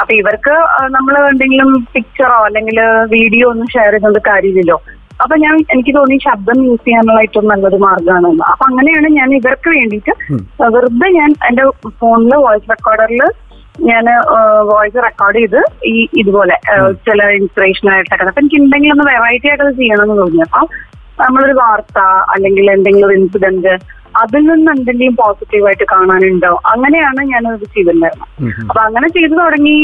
അപ്പൊ ഇവർക്ക് നമ്മൾ എന്തെങ്കിലും പിക്ചറോ അല്ലെങ്കിൽ വീഡിയോ ഒന്നും ഷെയർ ചെയ്യുന്നത് കാര്യമില്ലല്ലോ. അപ്പൊ എനിക്ക് തോന്നി ശബ്ദം യൂസ് ചെയ്യാനുള്ള ഏറ്റവും നല്ലൊരു മാർഗ്ഗമാണെന്ന്. അപ്പൊ അങ്ങനെയാണ് ഞാൻ ഇവർക്ക് വേണ്ടിയിട്ട് വെറുതെ ഞാൻ എന്റെ ഫോണിൽ വോയിസ് റെക്കോർഡറിൽ ഞാൻ വോയിസ് റെക്കോർഡ് ചെയ്ത് ഈ ഇതുപോലെ ചില ഇൻസ്പിറേഷൻ ആയിട്ടൊക്കെ. അപ്പൊ എനിക്ക് എന്തെങ്കിലും ഒന്ന് വെറൈറ്റി ആയിട്ട് അത് ചെയ്യണമെന്ന് തോന്നി. അപ്പൊ നമ്മളൊരു വാർത്ത അല്ലെങ്കിൽ എന്തെങ്കിലും ഒരു ഇൻസിഡന്റ്, അതിൽ നിന്ന് എന്തെങ്കിലും പോസിറ്റീവായിട്ട് കാണാനുണ്ടോ, അങ്ങനെയാണ് ഞാനത് ചെയ്തിട്ടുണ്ടായിരുന്നത്. അപ്പൊ അങ്ങനെ ചെയ്തു തുടങ്ങി.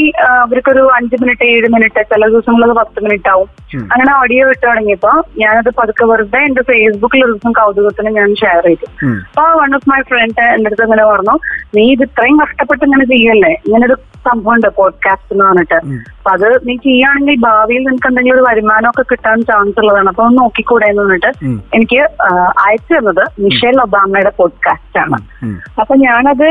അവർക്കൊരു 5 മിനിറ്റ്, 7 മിനിറ്റ്, ചില ദിവസങ്ങളത് 10 മിനിറ്റ് ആവും. അങ്ങനെ ഓഡിയോ ഇട്ട് തുടങ്ങിയപ്പോ ഞാനത് പതുക്കെ വെറുതെ എന്റെ ഫേസ്ബുക്കിൽ ഒരു ദിവസം കൗതുകത്തിന് ഞാൻ ഷെയർ ചെയ്തു. അപ്പൊ വൺ ഓഫ് മൈ ഫ്രണ്ട് എന്റെ അടുത്ത് ഇങ്ങനെ പറഞ്ഞു, നീ ഇത് ഇത്രയും കഷ്ടപ്പെട്ട് ഇങ്ങനെ ചെയ്യല്ലേ, ഇങ്ങനൊരു സംഭവം ഉണ്ട് പോഡ്കാസ്റ്റ് എന്ന് പറഞ്ഞിട്ട്. അപ്പൊ അത് നീ ചെയ്യുകയാണെങ്കിൽ ഭാവിയിൽ നിനക്ക് എന്തെങ്കിലും ഒരു വരുമാനമൊക്കെ കിട്ടാൻ ചാൻസ് ഉള്ളതാണ്, അപ്പൊ ഒന്ന് നോക്കിക്കൂടെ എന്ന് പറഞ്ഞിട്ട് എനിക്ക് അയച്ചു തന്നത് മിഷേൽ ഒബാമയുടെ പോഡ്കാസ്റ്റ് ആണ്. അപ്പൊ ഞാനത്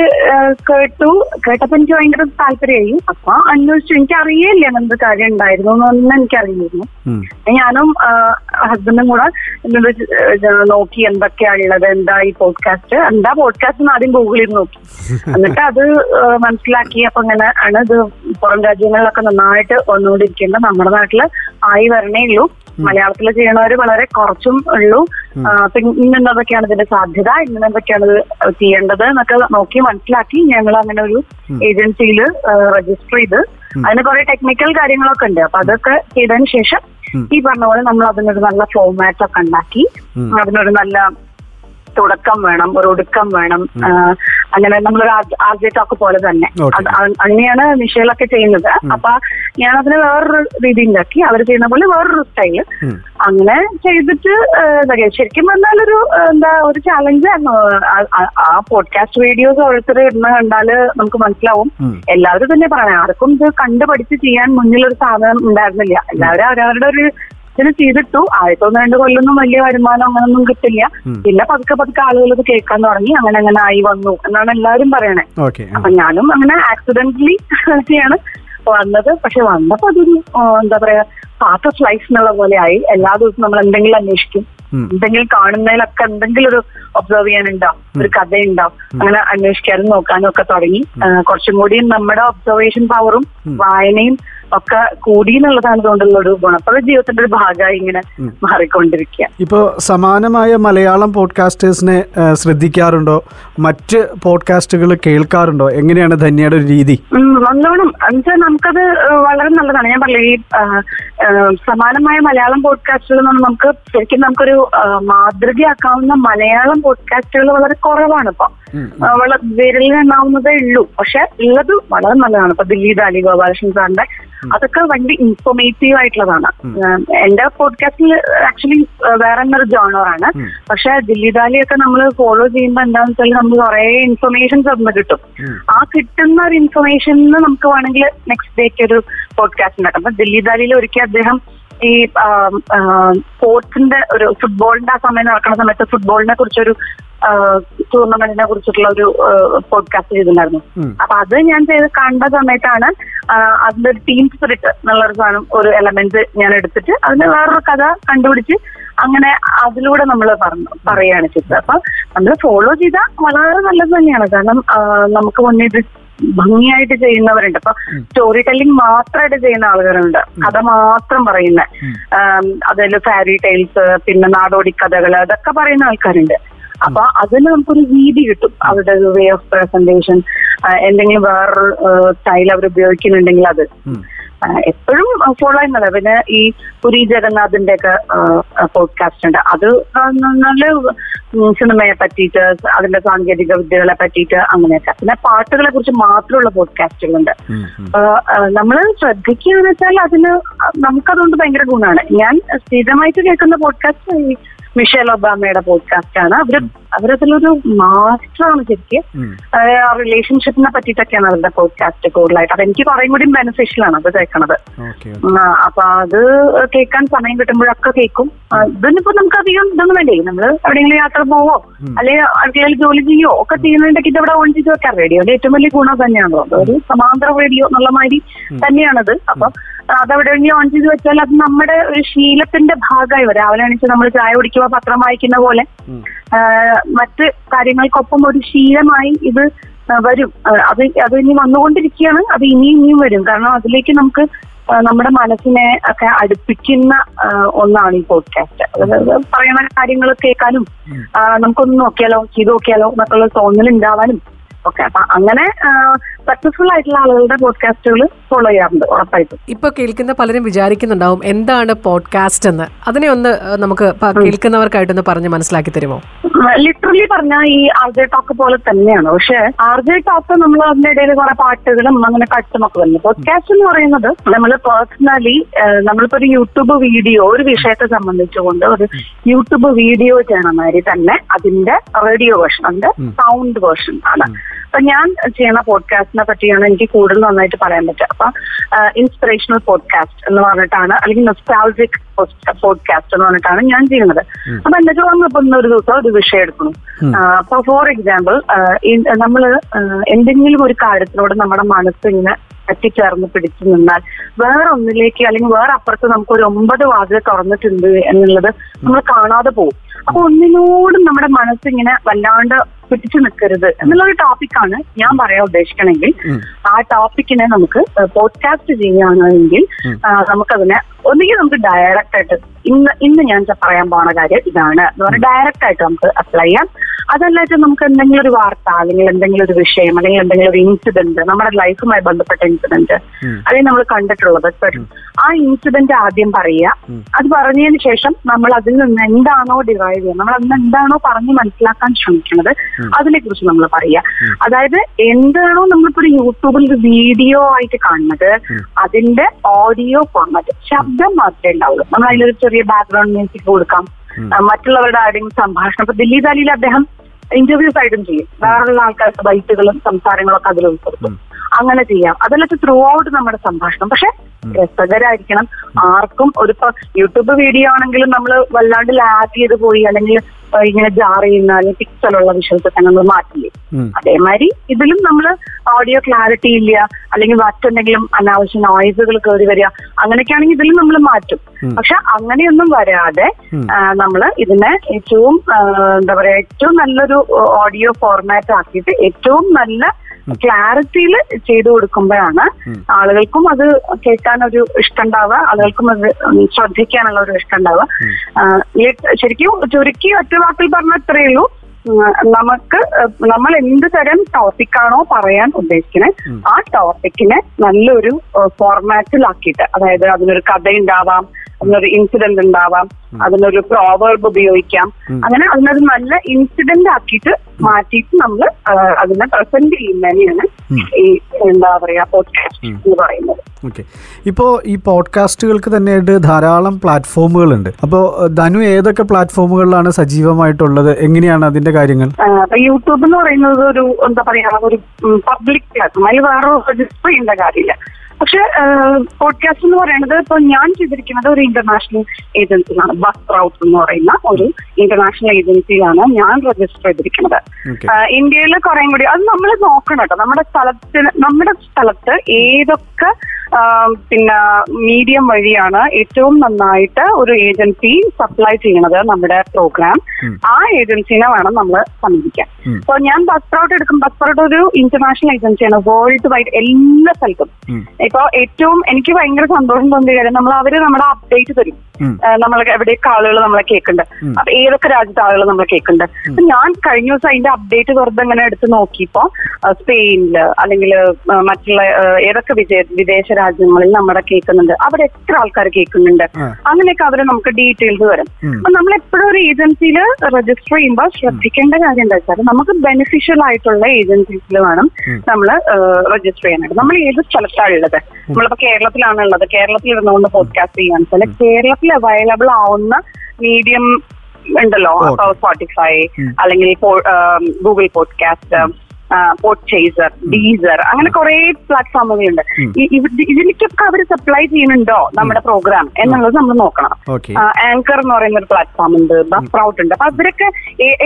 കേട്ടപ്പോ എനിക്ക് ഭയങ്കര താല്പര്യമായി. അപ്പൊ അന്വേഷിച്ചു. എനിക്ക് അറിയില്ല അങ്ങനത്തെ കാര്യം ഉണ്ടായിരുന്നു എന്നൊന്നും എനിക്കറിയില്ലായിരുന്നു. ഞാനും ഹസ്ബൻഡും കൂടെ നോക്കി എന്തൊക്കെയാണുള്ളത്, എന്താ ഈ പോഡ്കാസ്റ്റ്, എന്താ പോഡ്കാസ്റ്റ് എന്ന് ആദ്യം ഗൂഗിളിൽ നോക്കി, എന്നിട്ട് അത് മനസ്സിലാക്കി. അപ്പൊ അങ്ങനെ ആണ് ഇത് പുറം രാജ്യങ്ങളിലൊക്കെ നന്നായിട്ട് വന്നുകൊണ്ടിരിക്കേണ്ട, നമ്മുടെ നാട്ടില് ആയി വരണേ ഉള്ളൂ. മലയാളത്തിൽ ചെയ്യണവര് വളരെ കുറച്ചും ഉള്ളൂ. പിന്നെ ഇന്നെന്തൊക്കെയാണ് ഇതിന്റെ സാധ്യത, ഇന്നെന്തൊക്കെയാണ് ഇത് ചെയ്യേണ്ടത് എന്നൊക്കെ നോക്കി മനസ്സിലാക്കി ഞങ്ങൾ അങ്ങനെ ഒരു ഏജൻസിയിൽ രജിസ്റ്റർ ചെയ്ത്, അതിന് കുറെ ടെക്നിക്കൽ കാര്യങ്ങളൊക്കെ ഉണ്ട്. അപ്പൊ അതൊക്കെ ചെയ്തതിന് ശേഷം ഈ പറഞ്ഞ പോലെ നമ്മൾ അതിനൊരു നല്ല ഫോർമാറ്റ് ഒക്കെ ഉണ്ടാക്കി. അതിനൊരു നല്ല തുടക്കം വേണം, ഒരു ഒടുക്കം വേണം. അങ്ങനെ നമ്മളൊരു ആർജെ ടോക്ക് പോലെ തന്നെ അങ്ങനെയാണ് മിഷേലൊക്കെ ചെയ്യുന്നത്. അപ്പൊ ഞാനതിന് വേറൊരു രീതി ഉണ്ടാക്കി, അവർ ചെയ്യുന്ന പോലെ വേറൊരു സ്റ്റൈല് അങ്ങനെ ചെയ്തിട്ട്. ശരിക്കും പറഞ്ഞാൽ ഒരു ഒരു ചാലഞ്ചായിരുന്നു. ആ പോഡ്കാസ്റ്റ് വീഡിയോസ് ഓരോരുത്തർ ഇടുന്ന കണ്ടാല് നമുക്ക് മനസ്സിലാവും, എല്ലാവരും തന്നെ പറയണം, ആർക്കും ഇത് കണ്ടുപഠിച്ച് ചെയ്യാൻ മുന്നിലൊരു സാധനം ഉണ്ടായിരുന്നില്ല. എല്ലാവരും അവരവരുടെ ഒരു ഇതിന് ചെയ്തിട്ടു. ആദ്യത്തെ 1-2 കൊല്ലൊന്നും വലിയ വരുമാനം അങ്ങനൊന്നും കിട്ടില്ല. പിന്നെ പതുക്കെ പതുക്കെ ആളുകൾ ഇത് കേൾക്കാൻ തുടങ്ങി, അങ്ങനെ അങ്ങനെ ആയി വന്നു എന്നാണ് എല്ലാവരും പറയണേ. അപ്പൊ ഞാനും അങ്ങനെ ആക്സിഡന്റലി ആണ് വന്നത്. പക്ഷെ വന്നപ്പോ അതൊരു എന്താ പറയാ പാർട്ട് ഓഫ് ലൈഫ് എന്നുള്ള പോലെ ആയി. എല്ലാ ദിവസവും നമ്മൾ എന്തെങ്കിലും അന്വേഷിക്കും, എന്തെങ്കിലും കാണുന്നതിലൊക്കെ എന്തെങ്കിലും ഒരു ഒബ്സർവ് ചെയ്യാനുണ്ടാവും, ഒരു കഥയുണ്ടാവും. അങ്ങനെ അന്വേഷിക്കാനും നോക്കാനും ഒക്കെ തുടങ്ങി. കുറച്ചും കൂടി നമ്മുടെ ഒബ്സർവേഷൻ പവറും വായനയും ഒക്കെ കൂടി എന്നുള്ളതാണ് ഇതുകൊണ്ടുള്ള ഒരു ഗുണപ്രദ ജീവിതത്തിന്റെ ഒരു ഭാഗമായി ഇങ്ങനെ മാറിക്കൊണ്ടിരിക്കുക. ഇപ്പോ സമാനമായ മലയാളം പോഡ്കാസ്റ്റേഴ്സിനെ ശ്രദ്ധിക്കാറുണ്ടോ? മറ്റ് പോഡ്കാസ്റ്റുകൾ കേൾക്കാറുണ്ടോ? എങ്ങനെയാണ് ധന്യയുടെ ഒരു രീതി? നല്ലോണം എന്നുവെച്ചാൽ നമുക്കത് വളരെ നല്ലതാണ്. ഞാൻ പറഞ്ഞു, ഈ സമാനമായ മലയാളം പോഡ്കാസ്റ്റുകൾ നമുക്ക് ശരിക്കും നമുക്കൊരു മാതൃകയാക്കാവുന്ന മലയാളം പോഡ്കാസ്റ്റുകൾ വളരെ കുറവാണ്. ഇപ്പൊ വളരെ വിരലിൽ എണ്ണാവുന്നതേ ഉള്ളൂ. പക്ഷെ ഉള്ളത് വളരെ നല്ലതാണ്. ഇപ്പൊ ദില്ലി ദാലി ഗോപാലകൃഷ്ണൻ സാറിന്റെ അതൊക്കെ ഭയങ്കര ഇൻഫോർമേറ്റീവ് ആയിട്ടുള്ളതാണ്. എന്റെ പോഡ്കാസ്റ്റിൽ ആക്ച്വലി വേറെ എന്നൊരു ജോണറാണ്. പക്ഷെ ദില്ലി ദാലിയൊക്കെ നമ്മൾ ഫോളോ ചെയ്യുമ്പോൾ എന്താണെന്ന് വെച്ചാൽ നമ്മൾ കുറെ ഇൻഫർമേഷൻസ് അതിന് കിട്ടും. ആ കിട്ടുന്ന ഒരു ഇൻഫർമേഷൻ നമുക്ക് വേണമെങ്കിൽ നെക്സ്റ്റ് ഡേക്ക് ഒരു പോഡ്കാസ്റ്റ് ഉണ്ടാക്കാം. അപ്പൊ ദില്ലി ദാലിയിൽ ഒരിക്കൽ അദ്ദേഹം ഈ സ്പോർട്സിന്റെ ഒരു ഫുട്ബോളിന്റെ ആ സമയം നടക്കുന്ന സമയത്ത് ഫുട്ബോളിനെ കുറിച്ചൊരു ടൂർണമെന്റിനെ കുറിച്ചിട്ടുള്ള ഒരു പോഡ്കാസ്റ്റ് ചെയ്തിട്ടുണ്ടായിരുന്നു. അപ്പൊ അത് ഞാൻ ചെയ്ത് കണ്ട സമയത്താണ് അതിന്റെ ഒരു ടീം സ്പിരിറ്റ് എന്നുള്ളൊരു സാധനം, ഒരു എലമെന്റ് ഞാൻ എടുത്തിട്ട് അതിന് വേറൊരു കഥ കണ്ടുപിടിച്ച് അങ്ങനെ അതിലൂടെ നമ്മൾ പറയുകയാണ് ചെയ്തത്. അപ്പൊ നമ്മൾ ഫോളോ ചെയ്താൽ വളരെ നല്ലത് തന്നെയാണ്. കാരണം നമുക്ക് മുന്നേ ഇത് ഭംഗിയായിട്ട് ചെയ്യുന്നവരുണ്ട്. അപ്പൊ സ്റ്റോറി ടെല്ലിംഗ് മാത്രമായിട്ട് ചെയ്യുന്ന ആളുകളുണ്ട്, കഥ മാത്രം പറയുന്ന, അതായത് ഫാരി ടെയിൽസ്, പിന്നെ നാടോടി കഥകൾ, അതൊക്കെ പറയുന്ന ആൾക്കാരുണ്ട്. അപ്പൊ അതിന് നമുക്കൊരു രീതി കിട്ടും, അവരുടെ ഒരു വേ ഓഫ് പ്രസന്റേഷൻ, എന്തെങ്കിലും വേറൊരു സ്റ്റൈൽ അവർ ഉപയോഗിക്കുന്നുണ്ടെങ്കിൽ അത്. എപ്പോഴും ഫോളോ ചെയ്യുന്നത്. പിന്നെ ഈ പുരി ജഗന്നാഥിന്റെ ഒക്കെ പോഡ്കാസ്റ്റ് ഉണ്ട്. അത് നല്ല സിനിമയെ പറ്റിയിട്ട് അതിന്റെ സാങ്കേതിക വിദ്യകളെ പറ്റിയിട്ട് അങ്ങനെയൊക്കെ. പിന്നെ പാട്ടുകളെ കുറിച്ച് മാത്രമുള്ള പോഡ്കാസ്റ്റുകളുണ്ട്. നമ്മൾ ശ്രദ്ധിക്കുകയെന്ന് വെച്ചാൽ അതിന് നമുക്കതുകൊണ്ട് ഭയങ്കര ഗുണമാണ്. ഞാൻ സ്ഥിരമായിട്ട് കേൾക്കുന്ന പോഡ്കാസ്റ്റ് ഈ മിഷേൽ ഒബാമയുടെ പോഡ്കാസ്റ്റ് ആണ്. അവരതിലൊരു മാസ്റ്ററാണ് ശരിക്കും. റിലേഷൻഷിപ്പിനെ പറ്റിയിട്ടൊക്കെയാണ് അവരുടെ പോഡ്കാസ്റ്റ് കൂടുതലായിട്ട്. അതെനിക്ക് കുറേ കൂടി ബെനിഫിഷ്യലാണ് അത് കേൾക്കണത്. അപ്പൊ അത് കേൾക്കാൻ സമയം കിട്ടുമ്പോഴൊക്കെ കേൾക്കും. ഇതിനിപ്പോ നമുക്ക് അധികം ഇതൊന്നും വേണ്ടേ, നമ്മള് എവിടെയെങ്കിലും യാത്ര പോവോ അല്ലെങ്കിൽ അടുക്കളയിൽ ജോലി ചെയ്യോ ഒക്കെ ചെയ്യുന്നതിന്റെ ഇത് അവിടെ ഓൺ ചെയ്ത് വെക്കാം. റേഡിയോയുടെ ഏറ്റവും വലിയ ഗുണം തന്നെയാണോ, അതൊരു സമാന്തര റേഡിയോ എന്നുള്ള മാതിരി തന്നെയാണത്. അപ്പൊ അതവിടെ ഓൺ ചെയ്ത് വെച്ചാൽ അത് നമ്മുടെ ഒരു ശീലത്തിന്റെ ഭാഗമായി വരും. രാവിലെ എണീച്ച് നമ്മൾ ചായ കുടിക്കുക പത്രം വായിക്കുന്ന പോലെ മറ്റ് കാര്യങ്ങൾക്കൊപ്പം ഒരു ശീലമായി ഇത് വരും. അത് ഇനി വന്നുകൊണ്ടിരിക്കുകയാണ്. അത് ഇനിയും വരും. കാരണം അതിലേക്ക് നമുക്ക് നമ്മുടെ മനസ്സിനെ ഒക്കെ അടുപ്പിക്കുന്ന ഒന്നാണ് ഈ പോഡ്കാസ്റ്റ്. പറയുന്ന കാര്യങ്ങൾ കേൾക്കാനും നമുക്കൊന്ന് നോക്കിയാലോ ചെയ്ത് നോക്കിയാലോ എന്നൊക്കെയുള്ള തോന്നൽ ഉണ്ടാവാനും ഓക്കെ. അപ്പൊ അങ്ങനെ സക്സസ്ഫുൾ ആയിട്ടുള്ള ആളുകളുടെ പോഡ്കാസ്റ്റുകൾ ഫോളോ ചെയ്യാറുണ്ട് ഉറപ്പായിട്ടും. ഇപ്പൊ കേൾക്കുന്ന പലരും വിചാരിക്കുന്നുണ്ടാവും എന്താണ് പോഡ്കാസ്റ്റ് എന്ന്. അതിനെ ഒന്ന് നമുക്ക് കേൾക്കുന്നവർക്കായിട്ടൊന്ന് പറഞ്ഞ് മനസ്സിലാക്കി തരുമോ? ലിറ്ററലി പറഞ്ഞാൽ ഈ ആർ ജെ ടോക്ക് പോലെ തന്നെയാണ്. പക്ഷെ ആർ ജെ ടോക്ക് നമ്മൾ അതിന്റെ ഇടയിൽ കുറെ പാട്ടുകളും അങ്ങനെ കട്ടുമൊക്കെ വന്നു. പോഡ്കാസ്റ്റ് എന്ന് പറയുന്നത് നമ്മൾ പേഴ്സണലി നമ്മളിപ്പോ ഒരു യൂട്യൂബ് വീഡിയോ ഒരു വിഷയത്തെ സംബന്ധിച്ചുകൊണ്ട് ഒരു യൂട്യൂബ് വീഡിയോ ചെയ്യണ മാതിരി തന്നെ അതിന്റെ റേഡിയോ വേർഷൻ അതിന്റെ സൗണ്ട് വേർഷൻ ആണ്. അപ്പൊ ഞാൻ ചെയ്യണ പോഡ്കാസ്റ്റിനെ പറ്റിയാണ് എനിക്ക് കൂടുതൽ നന്നായിട്ട് പറയാൻ പറ്റുക. അപ്പൊ ഇൻസ്പിറേഷണൽ പോഡ്കാസ്റ്റ് എന്ന് പറഞ്ഞിട്ടാണ് അല്ലെങ്കിൽ നൊസ്റ്റാൾജിക് പോഡ്കാസ്റ്റ് എന്ന് പറഞ്ഞിട്ടാണ് ഞാൻ ചെയ്യുന്നത്. അപ്പൊ എന്റെ തോന്നുന്നു ഒരു ദിവസം ഒരു വിഷയം എടുക്കുന്നു. അപ്പൊ ഫോർ എക്സാമ്പിൾ നമ്മള് എന്തെങ്കിലും ഒരു കാര്യത്തിനോട് നമ്മുടെ മനസ്സിങ്ങനെ പറ്റിച്ചേർന്ന് പിടിച്ചു നിന്നാൽ വേറെ ഒന്നിലേക്ക് അല്ലെങ്കിൽ വേറെ അപ്പുറത്ത് നമുക്ക് ഒരു 9 വാതിൽ തുറന്നിട്ടുണ്ട് എന്നുള്ളത് നമ്മൾ കാണാതെ പോകും. അപ്പൊ ഒന്നിനോടും നമ്മുടെ മനസ്സിങ്ങനെ വല്ലാണ്ട് പിടിച്ചു നിൽക്കരുത് എന്നുള്ളൊരു ടോപ്പിക്കാണ് ഞാൻ പറയാൻ ഉദ്ദേശിക്കണമെങ്കിൽ ആ ടോപ്പിക്കിനെ നമുക്ക് പോഡ്കാസ്റ്റ് ചെയ്യുകയാണെങ്കിൽ നമുക്കതിനെ ഒന്നുകിൽ നമുക്ക് ഡയറക്റ്റ് ആയിട്ട് ഇന്ന് ഞാൻ പറയാൻ പോണ കാര്യം ഇതാണ് എന്ന് പറഞ്ഞാൽ ഡയറക്റ്റ് ആയിട്ട് നമുക്ക് അപ്ലൈ ചെയ്യാം. അതല്ലായിട്ട് നമുക്ക് എന്തെങ്കിലും ഒരു വാർത്ത അല്ലെങ്കിൽ എന്തെങ്കിലും ഒരു വിഷയം അല്ലെങ്കിൽ എന്തെങ്കിലും ഒരു ഇൻസിഡന്റ് നമ്മുടെ ലൈഫുമായി ബന്ധപ്പെട്ട ഇൻസിഡന്റ് അല്ലെങ്കിൽ നമ്മൾ കണ്ടിട്ടുള്ളത് ആ ഇൻസിഡന്റ് ആദ്യം പറയുക. അത് പറഞ്ഞതിന് ശേഷം നമ്മൾ അതിൽ നിന്ന് എന്താണോ ഡിറൈവ് ചെയ്യുക നമ്മൾ അതിന് എന്താണോ പറഞ്ഞ് മനസ്സിലാക്കാൻ ശ്രമിക്കുന്നത് അതിനെ കുറിച്ച് നമ്മൾ പറയുക. അതായത് എന്താണോ നമ്മളിപ്പോ ഒരു യൂട്യൂബിൽ ഒരു വീഡിയോ ആയിട്ട് കാണുന്നത് അതിന്റെ ഓഡിയോ ഫോർമാറ്റ് ശബ്ദം മാത്രമേ ഉണ്ടാവുള്ളൂ. നമ്മൾ അതിലൊരു ചെറിയ ബാക്ക്ഗ്രൗണ്ട് മ്യൂസിക് കൊടുക്കാം. മറ്റുള്ളവരുടെ ആരുടെയും സംഭാഷണം ഇപ്പൊ ദില്ലി ദാലിയിൽ അദ്ദേഹം ഇന്റർവ്യൂസ് ആയിട്ടും ചെയ്യും. വേറെയുള്ള ആൾക്കാരുടെ ബൈറ്റുകളും സംസാരങ്ങളൊക്കെ അതിൽ ഉൾപ്പെടുത്തും. അങ്ങനെ ചെയ്യാം. അതല്ലാത്ത ത്രൂ ഔട്ട് നമ്മുടെ സംഭാഷണം പക്ഷെ രസകരമായിരിക്കണം. ആർക്കും ഒരുപ്പോ യൂട്യൂബ് വീഡിയോ ആണെങ്കിലും നമ്മൾ വല്ലാണ്ട് ലാഗ് ചെയ്ത് പോയി അല്ലെങ്കിൽ ഇങ്ങനെ ജാർ ചെയ്യുന്ന അല്ലെങ്കിൽ പിക്സലുള്ള വിഷയത്തെ നമ്മൾ മാറ്റില്ലേ. അതേമാതിരി ഇതിലും നമ്മൾ ഓഡിയോ ക്ലാരിറ്റി ഇല്ല അല്ലെങ്കിൽ മറ്റെന്തെങ്കിലും അനാവശ്യ നോയിസുകൾ കയറി വരിക അങ്ങനെയൊക്കെയാണെങ്കിൽ ഇതിലും നമ്മൾ മാറ്റും. പക്ഷെ അങ്ങനെയൊന്നും വരാതെ നമ്മൾ ഇതിനെ ഏറ്റവും എന്താ പറയാ ഏറ്റവും നല്ലൊരു ഓഡിയോ ഫോർമാറ്റ് ആക്കിയിട്ട് ഏറ്റവും നല്ല ക്ലാരിറ്റിയിൽ ചെയ്തു കൊടുക്കുമ്പോഴാണ് ആളുകൾക്കും അത് കേൾക്കാനൊരു ഇഷ്ടമുണ്ടാവുക, ആളുകൾക്കും അത് ശ്രദ്ധിക്കാനുള്ള ഒരു ഇഷ്ടം ഉണ്ടാവുക. ശരിക്കും ചുരുക്കി ഒറ്റ വാക്കിൽ പറഞ്ഞ അത്രയേ ഉള്ളൂ. നമുക്ക് നമ്മൾ എന്ത് തരം ടോപ്പിക്കാണോ പറയാൻ ഉദ്ദേശിക്കുന്നത് ആ ടോപ്പിക്കിനെ നല്ലൊരു ഫോർമാറ്റിലാക്കിയിട്ട് അതായത് അതിനൊരു കഥ ഉണ്ടാവാം, അതിനൊരു ഇൻസിഡന്റ് ഉണ്ടാവാം, അതിനൊരു പ്രോവർബ് ഉപയോഗിക്കാം, അങ്ങനെ അതിനൊരു നല്ല ഇൻസിഡന്റ് ആക്കിയിട്ട് മാറ്റിയിട്ട് നമ്മൾ അതിനെ പ്രസന്റ് ചെയ്യുന്നതിനെയാണ് ഈ എന്താ പറയാ പോഡ്കാസ്റ്റ് എന്ന് പറയുന്നത്. ഓക്കെ, ഇപ്പോൾ ഈ പോഡ്കാസ്റ്റുകൾക്ക് തന്നെയായിട്ട് ധാരാളം പ്ലാറ്റ്ഫോമുകളുണ്ട്. അപ്പോൾ ധനു ഏതൊക്കെ പ്ലാറ്റ്ഫോമുകളിലാണ് സജീവമായിട്ടുള്ളത്, എങ്ങനെയാണ് അതിന്റെ കാര്യങ്ങൾ? യൂട്യൂബ് എന്ന് പറയുന്നത് ഒരു എന്താ പറയാ ഒരു പബ്ലിക് പ്ലാറ്റ്ഫോം, അതിൽ വേറെ രജിസ്റ്റർ ചെയ്യേണ്ട കാര്യമില്ല. പക്ഷെ പോഡ്കാസ്റ്റ് എന്ന് പറയുന്നത് ഇപ്പൊ ഞാൻ ചെയ്തിരിക്കുന്നത് ഒരു ഇന്റർനാഷണൽ ഏജൻസിയിലാണ്. ബസ്പ്രൗട്ട് എന്ന് പറയുന്ന ഒരു ഇന്റർനാഷണൽ ഏജൻസിയിലാണ് ഞാൻ രജിസ്റ്റർ ചെയ്തിരിക്കുന്നത്. ഇന്ത്യയിൽ കുറേ കൂടി അത് നമ്മൾ നോക്കണം കേട്ടോ. നമ്മുടെ സ്ഥലത്ത് ഏതൊക്കെ പിന്നെ മീഡിയം വഴിയാണ് ഏറ്റവും നന്നായിട്ട് ഒരു ഏജൻസി സപ്ലൈ ചെയ്യണത് നമ്മുടെ പ്രോഗ്രാം, ആ ഏജൻസിനെ വേണം നമ്മൾ സമീപിക്കാൻ. അപ്പൊ ഞാൻ ബസ്പ്രൗട്ട് എടുക്കും. ബസ്പ്രൗട്ട് ഒരു ഇന്റർനാഷണൽ ഏജൻസിയാണ്, വേൾഡ് വൈഡ് എല്ലാ സ്ഥലത്തും. ഇപ്പൊ ഏറ്റവും എനിക്ക് ഭയങ്കര സന്തോഷം തോന്നിയ കാര്യം അവര് നമ്മുടെ അപ്ഡേറ്റ് തരും. നമ്മൾ എവിടെയൊക്കെ ആളുകൾ നമ്മളെ കേൾക്കുന്നുണ്ട്, അപ്പൊ ഏതൊക്കെ രാജ്യത്തെ ആളുകൾ നമ്മളെ കേൾക്കുന്നുണ്ട്. അപ്പൊ ഞാൻ കഴിഞ്ഞ ദിവസം അതിന്റെ അപ്ഡേറ്റ് വെറുതെ അങ്ങനെ എടുത്ത് നോക്കിയപ്പോ സ്പെയിനില് അല്ലെങ്കിൽ മറ്റുള്ള ഏതൊക്കെ വിദേശ രാജ്യങ്ങളിൽ നമ്മളെ കേൾക്കുന്നുണ്ട്, അവിടെ എത്ര ആൾക്കാർ കേൾക്കുന്നുണ്ട്, അങ്ങനെയൊക്കെ അവരെ നമുക്ക് ഡീറ്റെയിൽസ് വരും. അപ്പൊ നമ്മൾ എപ്പോഴും ഒരു ഏജൻസിയിൽ രജിസ്റ്റർ ചെയ്യുമ്പോൾ ശ്രദ്ധിക്കേണ്ട കാര്യം എന്താ വെച്ചാൽ നമുക്ക് ബെനിഫിഷ്യൽ ആയിട്ടുള്ള ഏജൻസീസിൽ വേണം നമ്മൾ രജിസ്റ്റർ ചെയ്യാനായിട്ട്. നമ്മൾ ഏത് സ്ഥലത്താണ് ഉള്ളത്, നമ്മളിപ്പോ കേരളത്തിലാണുള്ളത്, കേരളത്തിൽ ഇരുന്നുകൊണ്ട് പോഡ്കാസ്റ്റ് ചെയ്യാൻ വെച്ചാൽ കേരളത്തിൽ അവൈലബിൾ ആവുന്ന മീഡിയം ഉണ്ടല്ലോ, അപ്പൊ സ്പോട്ടിഫൈ അല്ലെങ്കിൽ ഗൂഗിൾ പോഡ്കാസ്റ്റ്, പോഡ്ചേസർ, ഡീസർ, അങ്ങനെ കുറെ പ്ലാറ്റ്ഫോമുകളുണ്ട്. ഇതിലേക്കൊക്കെ അവർ സപ്ലൈ ചെയ്യുന്നുണ്ടോ നമ്മുടെ പ്രോഗ്രാം എന്നുള്ളത് നമ്മൾ നോക്കണം. ആങ്കർ എന്ന് പറയുന്ന ഒരു പ്ലാറ്റ്ഫോം ഉണ്ട്, ബസ്പ്രൗട്ട് ഉണ്ട്. അപ്പൊ അവരൊക്കെ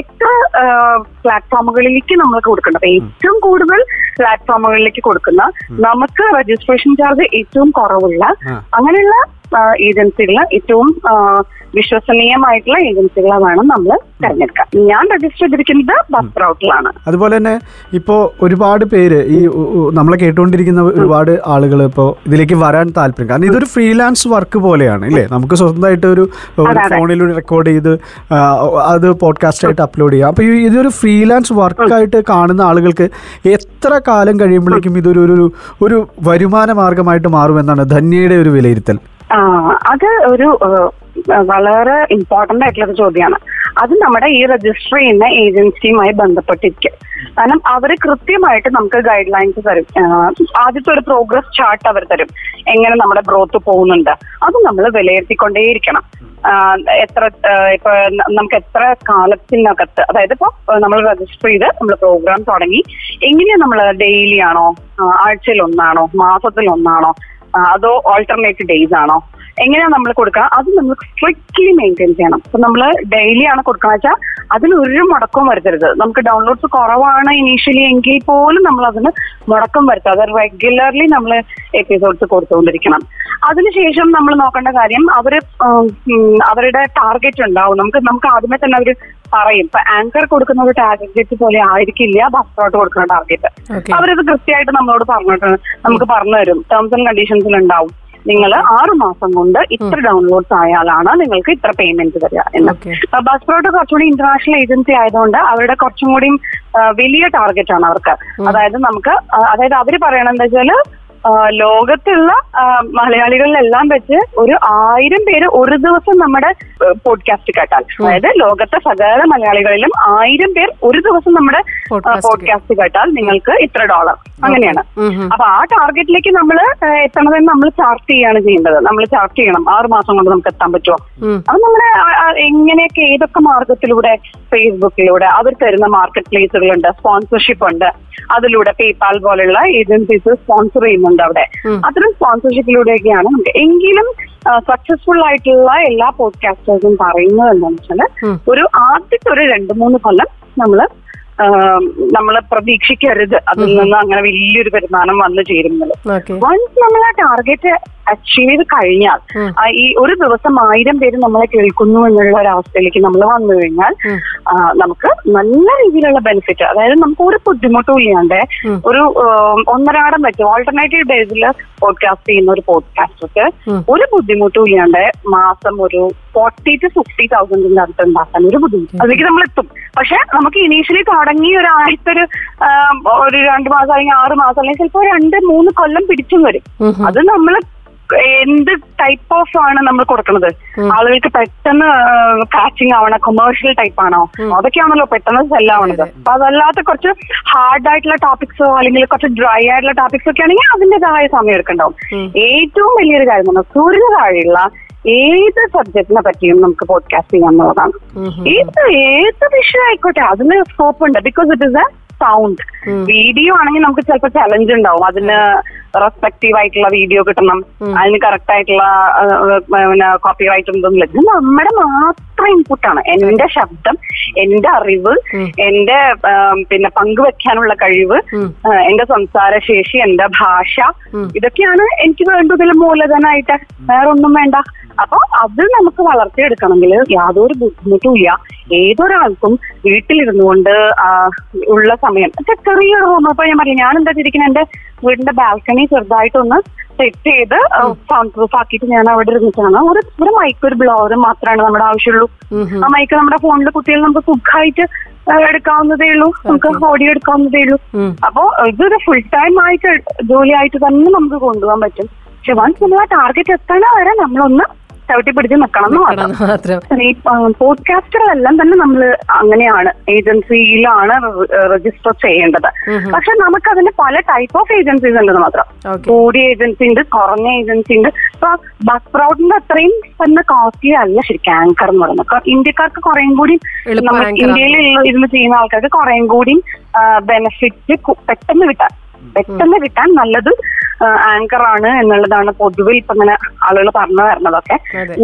എത്ര പ്ലാറ്റ്ഫോമുകളിലേക്ക് നമ്മൾ കൊടുക്കണം. അപ്പൊ ഏറ്റവും കൂടുതൽ പ്ലാറ്റ്ഫോമുകളിലേക്ക് കൊടുക്കുന്ന, നമുക്ക് രജിസ്ട്രേഷൻ ചാർജ് ഏറ്റവും കുറവുള്ള അങ്ങനെയുള്ള ഏജൻസികളെ, ഏറ്റവും വിശ്വസനീയമായിട്ടുള്ള ഏജൻസികളെ വേണം നമ്മൾ തിരഞ്ഞെടുക്കാം. ഞാൻ രജിസ്റ്റർ ചെയ്തിരിക്കുന്നത് ബസ്പ്രൗട്ടിലാണ്. അതുപോലെ തന്നെ ഇപ്പോ ഒരുപാട് പേര് ഈ നമ്മളെ കേട്ടുകൊണ്ടിരിക്കുന്ന ഒരുപാട് ആളുകൾ ഇപ്പോ ഇതിലേക്ക് വരാൻ താല്പര്യം, കാരണം ഇതൊരു ഫ്രീലാൻസ് വർക്ക് പോലെയാണ് അല്ലേ. നമുക്ക് സ്വന്തമായിട്ട് ഒരു ഫോണിൽ റെക്കോർഡ് ചെയ്ത് അത് പോഡ്കാസ്റ്റ് ആയിട്ട് അപ്ലോഡ് ചെയ്യാം. അപ്പൊ ഇതൊരു ഫ്രീലാൻസ് വർക്കായിട്ട് കാണുന്ന ആളുകൾക്ക് എത്ര കാലം കഴിയുമ്പോഴേക്കും ഇതൊരു ഒരു വരുമാന മാർഗമായിട്ട് മാറുമെന്നാണ് ധന്യയുടെ ഒരു വിലയിരുത്തൽ? അത് ഒരു വളരെ ഇമ്പോർട്ടന്റ് ആയിട്ടുള്ളൊരു ചോദ്യമാണ്. അത് നമ്മുടെ ഈ രജിസ്റ്റർ ചെയ്യുന്ന ഏജൻസിയുമായി ബന്ധപ്പെട്ടിരിക്കും. കാരണം അവർ കൃത്യമായിട്ട് നമുക്ക് ഗൈഡ് ലൈൻസ് തരും. ആദ്യത്തെ ഒരു പ്രോഗ്രസ് ചാർട്ട് അവർ തരും, എങ്ങനെ നമ്മുടെ ഗ്രോത്ത് പോകുന്നുണ്ട്. അത് നമ്മൾ വിലയിരുത്തിക്കൊണ്ടേയിരിക്കണം. എത്ര ഇപ്പൊ നമുക്ക് എത്ര കാലത്തിനകത്ത്, അതായത് ഇപ്പൊ നമ്മൾ രജിസ്റ്റർ ചെയ്ത് നമ്മൾ പ്രോഗ്രാം തുടങ്ങി, എങ്ങനെയാ നമ്മൾ ഡെയിലി ആണോ, ആഴ്ചയിൽ ഒന്നാണോ, മാസത്തിൽ ഒന്നാണോ, അതോ ഓൾട്ടർനേറ്റീവ് ഡേയ്സ് ആണോ, എങ്ങനെയാണ് നമ്മൾ കൊടുക്കുക, അത് നമ്മൾ സ്ട്രിക്ട്ലി മെയിൻറ്റെയിൻ ചെയ്യണം. അപ്പൊ നമ്മൾ ഡെയിലി ആണ് കൊടുക്കുക വെച്ചാൽ അതിലൊരു മുടക്കവും വരുത്തരുത്. നമുക്ക് ഡൗൺലോഡ്സ് കുറവാണ് ഇനീഷ്യലി എങ്കിൽ പോലും നമ്മൾ അതിന് മുടക്കം വരുത്താതെ റെഗുലർലി നമ്മൾ എപ്പിസോഡ്സ് കൊടുത്തുകൊണ്ടിരിക്കണം. അതിനുശേഷം നമ്മൾ നോക്കേണ്ട കാര്യം, അവരുടെ ടാർഗറ്റ് ഉണ്ടാവും. നമുക്ക് ആദ്യമേ തന്നെ അവർ പറയും. ഇപ്പൊ ആങ്കർ കൊടുക്കുന്ന ഒരു ടാർഗറ്റ് പോലെ ആയിരിക്കില്ല ബസ്പ്രൗട്ട് കൊടുക്കുന്ന ടാർഗറ്റ്. അവരത് കൃത്യമായിട്ട് നമ്മളോട് നമുക്ക് പറഞ്ഞു തരും. ടേംസ് ആൻഡ് കണ്ടീഷൻസിൽ ഉണ്ടാവും, നിങ്ങൾ 6 മാസം കൊണ്ട് ഇത്ര ഡൗൺലോഡ്സ് ആയാലാണ് നിങ്ങൾക്ക് ഇത്ര പേയ്മെന്റ് തരിക എന്ന്. ബസ്പ്രൗട്ട് കുറച്ചുകൂടി ഇന്റർനാഷണൽ ഏജൻസി ആയതുകൊണ്ട് അവരുടെ കുറച്ചും കൂടി വലിയ ടാർഗറ്റ് ആണ് അവർക്ക്. അതായത് അവര് പറയണെന്താ വെച്ചാൽ ലോകത്തുള്ള മലയാളികളിലെല്ലാം വെച്ച് 1,000 പേര് ഒരു ദിവസം നമ്മുടെ പോഡ്കാസ്റ്റ് കേട്ടാൽ, അതായത് ലോകത്തെ സകല മലയാളികളിലും 1,000 പേർ ഒരു ദിവസം നമ്മുടെ പോഡ്കാസ്റ്റ് കേട്ടാൽ നിങ്ങൾക്ക് ഇത്ര $, അങ്ങനെയാണ്. അപ്പൊ ആ ടാർഗറ്റിലേക്ക് നമ്മൾ എത്തണതെന്ന് നമ്മൾ ചാർട്ട് ചെയ്യാണ് ചെയ്യേണ്ടത്. നമ്മൾ ചാർട്ട് ചെയ്യണം 6 മാസം കൊണ്ട് നമുക്ക് എത്താൻ പറ്റുമോ. അത് നമ്മുടെ എങ്ങനെയൊക്കെ, ഏതൊക്കെ മാർഗത്തിലൂടെ, ഫേസ്ബുക്കിലൂടെ, അവർ തരുന്ന മാർക്കറ്റ് പ്ലേസുകളുണ്ട്, സ്പോൺസർഷിപ്പ് ഉണ്ട്, അതിലൂടെ പേപാൽ പോലെയുള്ള ഏജൻസീസ് സ്പോൺസർ ചെയ്യുന്നുണ്ട് അവിടെ. അത്തരം സ്പോൺസർഷിപ്പിലൂടെയൊക്കെയാണ് നമുക്ക് എങ്കിലും സക്സസ്ഫുൾ ആയിട്ടുള്ള എല്ലാ പോഡ്കാസ്റ്റേഴ്സും പറയുന്നത് എന്താണെന്ന് വെച്ചാൽ, ആദ്യത്തെ ഒരു 2-3 കൊല്ലം നമ്മൾ പ്രതീക്ഷിക്കരുത് അതിൽ നിന്ന് അങ്ങനെ വലിയൊരു വരുമാനം വന്നു ചേരുന്നത്. വൺസ് നമ്മൾ ആ ടാർഗറ്റ് അച്ചീവ് ചെയ്ത് കഴിഞ്ഞാൽ, ഈ ഒരു ദിവസം 1,000 പേര് നമ്മളെ കേൾക്കുന്നു എന്നുള്ള ഒരവസ്ഥയിലേക്ക് നമ്മൾ വന്നു കഴിഞ്ഞാൽ നമുക്ക് നല്ല രീതിയിലുള്ള ബെനിഫിറ്റ്, അതായത് നമുക്ക് ഒരു ബുദ്ധിമുട്ടും ഇല്ലാണ്ട് ഒരു 1.5 പറ്റും. ഓൾട്ടർനേറ്റീവ് ഡേയ്സിൽ പോഡ്കാസ്റ്റ് ചെയ്യുന്ന ഒരു പോഡ്കാസ്റ്റർക്ക് ഒരു ബുദ്ധിമുട്ടും ഇല്ലാണ്ട് മാസം ഒരു 40,000 to 50,000 അടുത്ത് ഉണ്ടാക്കാൻ ഒരു ബുദ്ധിമുട്ട് അതിലേക്ക് നമ്മൾ എത്തും. പക്ഷെ നമുക്ക് ഇനീഷ്യലി തുടങ്ങി ഒരു 2 മാസം അല്ലെങ്കിൽ 6 മാസം അല്ലെങ്കിൽ ചിലപ്പോൾ 2-3 കൊല്ലം പിടിച്ചും വരും. അത് നമ്മൾ എന്ത് ടൈപ്പ് ഓഫ് ആണ് നമ്മൾ കൊടുക്കുന്നത്? ആളുകൾക്ക് പെട്ടെന്ന് കാച്ചിങ് ആവണ കൊമേഴ്ഷ്യൽ ടൈപ്പ് ആണോ, അതൊക്കെയാണല്ലോ പെട്ടെന്ന് സെല്ലാവണത്. അപ്പൊ അതല്ലാത്ത കുറച്ച് ഹാർഡായിട്ടുള്ള ടോപ്പിക്സോ അല്ലെങ്കിൽ കുറച്ച് ഡ്രൈ ആയിട്ടുള്ള ടോപ്പിക്സോ ഒക്കെ ആണെങ്കിൽ അതിൻ്റെതായ സമയം എടുക്കണ്ടാവും. ഏറ്റവും വലിയൊരു കാര്യം എന്ന് പറഞ്ഞാൽ സൂര്യന് താഴെയുള്ള ഏത് സബ്ജക്റ്റിനെ പറ്റിയും നമുക്ക് പോഡ്കാസ്റ്റ് ചെയ്യാന്നുള്ളതാണ്. ഏത് വിഷയം ആയിക്കോട്ടെ അതിന് സ്കോപ്പ് ഉണ്ട്. Because it is a sound. Video ആണെങ്കിൽ നമുക്ക് ചിലപ്പോൾ ചലഞ്ച് ഉണ്ടാവും, അതിന് റെസ്പെക്റ്റീവ് ആയിട്ടുള്ള വീഡിയോ കിട്ടണം, അതിന് കറക്റ്റ് ആയിട്ടുള്ള കോപ്പിറൈറ്റ് ഒന്നും ലഭിക്കും. നമ്മുടെ മാത്രം ഇൻപുട്ടാണ്, എന്റെ ശബ്ദം, എന്റെ അറിവ്, എന്റെ പങ്കുവെക്കാനുള്ള കഴിവ്, എന്റെ സംസാരശേഷി, എന്റെ ഭാഷ, ഇതൊക്കെയാണ് എനിക്ക് വേണ്ടതിൽ മൂലധനമായിട്ട്, വേറൊന്നും വേണ്ട. അപ്പൊ അത് നമുക്ക് വളർത്തിയെടുക്കണമെങ്കിൽ യാതൊരു ബുദ്ധിമുട്ടും ഇല്ല. ഏതൊരാൾക്കും വീട്ടിലിരുന്നു കൊണ്ട് ഉള്ള സമയം, ചെറിയൊരു റൂം, ഇപ്പൊ ഞാൻ പറയാം, ഞാൻ എന്താ ചിരിക്കുന്നത്, എന്റെ വീടിന്റെ ബാൽക്കണി ചെറുതായിട്ടൊന്ന് സെറ്റ് ചെയ്ത് സൗണ്ട് പ്രൂഫ് ആക്കിയിട്ട് ഞാൻ അവിടെ ഇരുന്നിട്ടാണ്. ഒരു മൈക്ക്, ഒരു ബ്ലോവർ മാത്രമാണ് നമ്മുടെ ആവശ്യമുള്ളൂ. ആ മൈക്ക് നമ്മുടെ ഫോണിലെ കുട്ടികൾ നമുക്ക് സുഖമായിട്ട് എടുക്കാവുന്നതേ ഉള്ളൂ, നമുക്ക് ഓഡിയോ എടുക്കാവുന്നതേ ഉള്ളൂ. അപ്പോ ഇതൊരു ഫുൾ ടൈം ആയിട്ട് ജോലിയായിട്ട് തന്നെ നമുക്ക് കൊണ്ടുപോകാൻ പറ്റും. പക്ഷെ വൺസ് നമ്മൾ ആ ടാർഗറ്റ് എത്തണ വരെ നമ്മളൊന്ന് ചവിട്ടിപ്പിടിച്ച് നിൽക്കണം എന്ന് മാത്രം. ഈ പോഡ്കാസ്റ്ററെല്ലാം തന്നെ നമ്മൾ അങ്ങനെയാണ് ഏജൻസിയിലാണ് രജിസ്റ്റർ ചെയ്യേണ്ടത്. പക്ഷെ നമുക്ക് അതിന് പല ടൈപ്പ് ഓഫ് ഏജൻസീസ് ഉണ്ടെന്ന് മാത്രം. കൂടിയ ഏജൻസി ഉണ്ട്, കുറഞ്ഞ ഏജൻസി ഉണ്ട്. ഇപ്പൊ ബസ്പ്രൗട്ടിന്റെ അത്രയും തന്നെ കോസ്റ്റ്ലി അല്ല ശരിക്കും ആങ്കർ എന്ന് പറയുന്നത്. ഇന്ത്യക്കാർക്ക് കുറേയും കൂടി, നമ്മൾ ഇന്ത്യയിൽ ഇരുന്ന് ചെയ്യുന്ന ആൾക്കാർക്ക് കുറേയും കൂടി ബെനിഫിറ്റ് പെട്ടെന്ന് കിട്ടാൻ നല്ലത് ആങ്കർ ആണ് എന്നുള്ളതാണ് പൊതുവെ ഇപ്പൊ ഇങ്ങനെ ആളുകൾ പറഞ്ഞു വരുന്നതൊക്കെ.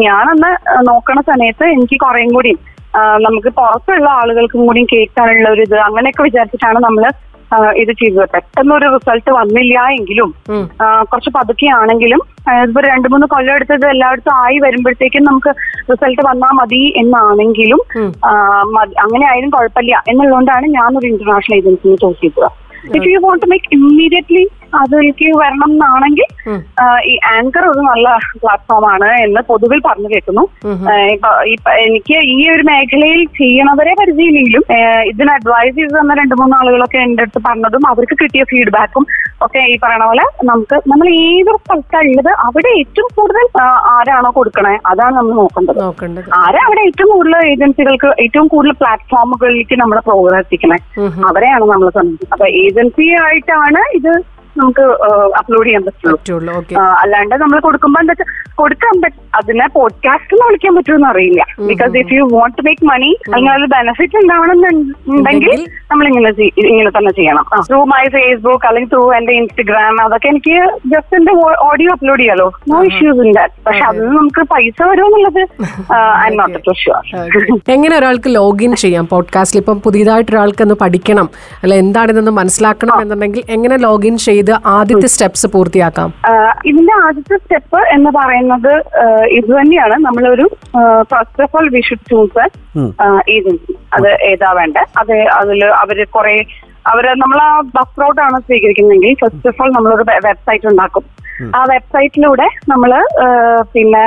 ഞാനന്ന് നോക്കണ സമയത്ത് എനിക്ക് കുറേയും കൂടി നമുക്ക് പുറത്തുള്ള ആളുകൾക്കും കൂടി കേൾക്കാനുള്ള ഒരു ഇത് അങ്ങനെയൊക്കെ വിചാരിച്ചിട്ടാണ് നമ്മള് ഇത് ചെയ്തത്. പെട്ടെന്നൊരു റിസൾട്ട് വന്നില്ല എങ്കിലും കുറച്ച് പതുക്കെയാണെങ്കിലും ഇപ്പൊ 2-3 കൊല്ലം എടുത്തത് എല്ലായിടത്തും ആയി വരുമ്പോഴത്തേക്കും നമുക്ക് റിസൾട്ട് വന്നാൽ മതി എന്നാണെങ്കിലും അങ്ങനെ ആയാലും കുഴപ്പമില്ല എന്നുള്ളതുകൊണ്ടാണ് ഞാനൊരു ഇന്റർനാഷണൽ ഏജൻസിനെ ചൂസ് ചെയ്തത്. If you want to make immediately അതിലേക്ക് വരണം എന്നാണെങ്കിൽ ഈ ആങ്കർ ഒരു നല്ല പ്ലാറ്റ്ഫോം ആണ് എന്ന് പൊതുവിൽ പറഞ്ഞു കേൾക്കുന്നു. എനിക്ക് ഈ ഒരു മേഖലയിൽ ചെയ്യണവരെ പരിചയമില്ലെങ്കിലും ഇതിന് അഡ്വൈസ് ചെയ്ത് തന്ന 2-3 ആളുകളൊക്കെ എൻ്റെ അടുത്ത് പറഞ്ഞതും അവർക്ക് കിട്ടിയ ഫീഡ്ബാക്കും ഒക്കെ ഈ പറയണ പോലെ നമ്മൾ ഏതൊരു സ്ഥലത്താണ് ഉള്ളത് അവിടെ ഏറ്റവും കൂടുതൽ ആരാണോ കൊടുക്കണേ അതാണ് നമ്മൾ നോക്കേണ്ടത്. ആരാ അവിടെ ഏറ്റവും കൂടുതൽ ഏജൻസികൾക്ക് ഏറ്റവും കൂടുതൽ പ്ലാറ്റ്ഫോമുകളിലേക്ക് നമ്മളെ പ്രോഗ്രാം എത്തിക്കണേ അവരെയാണ് നമ്മൾ ശ്രമിക്കുന്നത്. അപ്പൊ ഏജൻസി ആയിട്ടാണ് ഇത് നമുക്ക് അപ്ലോഡ് ചെയ്യാൻ പറ്റുള്ളൂ. അല്ലാണ്ട് നമ്മൾ കൊടുക്കുമ്പോൾ എന്താ വെച്ചാൽ കൊടുക്കാൻ പറ്റും, അതിനെ പോഡ്കാസ്റ്റ് എന്ന് വിളിക്കാൻ പറ്റുമെന്ന് അറിയില്ല. Because if you want to make money അങ്ങനെ ഒരു ബെനിഫിറ്റ് ഉണ്ടാവണമെന്നുണ്ടെങ്കിൽ നമ്മൾ ഇങ്ങനെ തന്നെ ചെയ്യണം. ത്രൂ മൈ ഫേസ്ബുക്ക് അല്ലെങ്കിൽ ത്രൂ എന്റെ ഇൻസ്റ്റഗ്രാം അതൊക്കെ എനിക്ക് ജസ്റ്റ് എന്റെ ഓഡിയോ അപ്ലോഡ് ചെയ്യാലോ, നോ ഇഷ്യൂസ് ഇൻ ദാറ്റ്. പക്ഷെ അതിന് നമുക്ക് പൈസ വരുമെന്നുള്ളത് I'm not so sure. എങ്ങനെ ഒരാൾക്ക് ലോഗിൻ ചെയ്യാം പോഡ്കാസ്റ്റിൽ? ഇപ്പം പുതിയതായിട്ട് ഒരാൾക്ക് ഒന്ന് പഠിക്കണം അല്ലെ എന്താണിതെന്ന് മനസ്സിലാക്കണം എന്നുണ്ടെങ്കിൽ എങ്ങനെ ലോഗിൻ ചെയ്യും? ആദ്യത്തെ സ്റ്റെപ്സ് പൂർത്തിയാക്കാം. ഇതിന്റെ ആദ്യത്തെ സ്റ്റെപ്പ് എന്ന് പറയുന്നത് ഇത് തന്നെയാണ്. നമ്മളൊരു first of all we should choose agency. അത് ഏതാ വേണ്ടത്, അത് അതിൽ അവര് കുറെ അവര് നമ്മൾ ആ ബസ്പ്രൗട്ട് ആണ് സ്വീകരിക്കുന്നതെങ്കിൽ ഫസ്റ്റ് ഓഫ് ഓൾ നമ്മളൊരു വെബ്സൈറ്റ് ഉണ്ടാക്കും. ആ വെബ്സൈറ്റിലൂടെ നമ്മള് പിന്നെ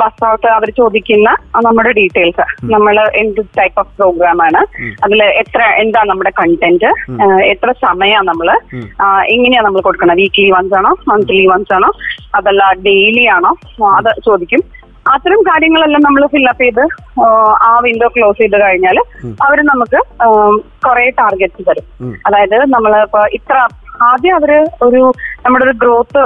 ബസ്പ്രൗട്ട് അവർ ചോദിക്കുന്ന നമ്മുടെ ഡീറ്റെയിൽസ്, നമ്മൾ എന്ത് ടൈപ്പ് ഓഫ് പ്രോഗ്രാം ആണ്, അതിൽ എന്താ നമ്മുടെ കണ്ടന്റ്, എത്ര സമയമാണ് നമ്മള് എങ്ങനെയാണ് നമ്മൾ കൊടുക്കുന്നത്, വീക്ക്ലി വൺസ് ആണോ മന്ത്ലി വൺസ് ആണോ അതല്ല ഡെയിലി ആണോ, അത് ചോദിക്കും. അത്തരം കാര്യങ്ങളെല്ലാം നമ്മൾ ഫില്ലപ്പ് ചെയ്ത് ആ വിൻഡോ ക്ലോസ് ചെയ്ത് കഴിഞ്ഞാൽ അവർ നമുക്ക് കുറെ ടാർഗറ്റ്സ് തരും. അതായത് നമ്മൾ ഇപ്പൊ ആദ്യം അവര് നമ്മുടെ ഒരു ഗ്രോത്ത്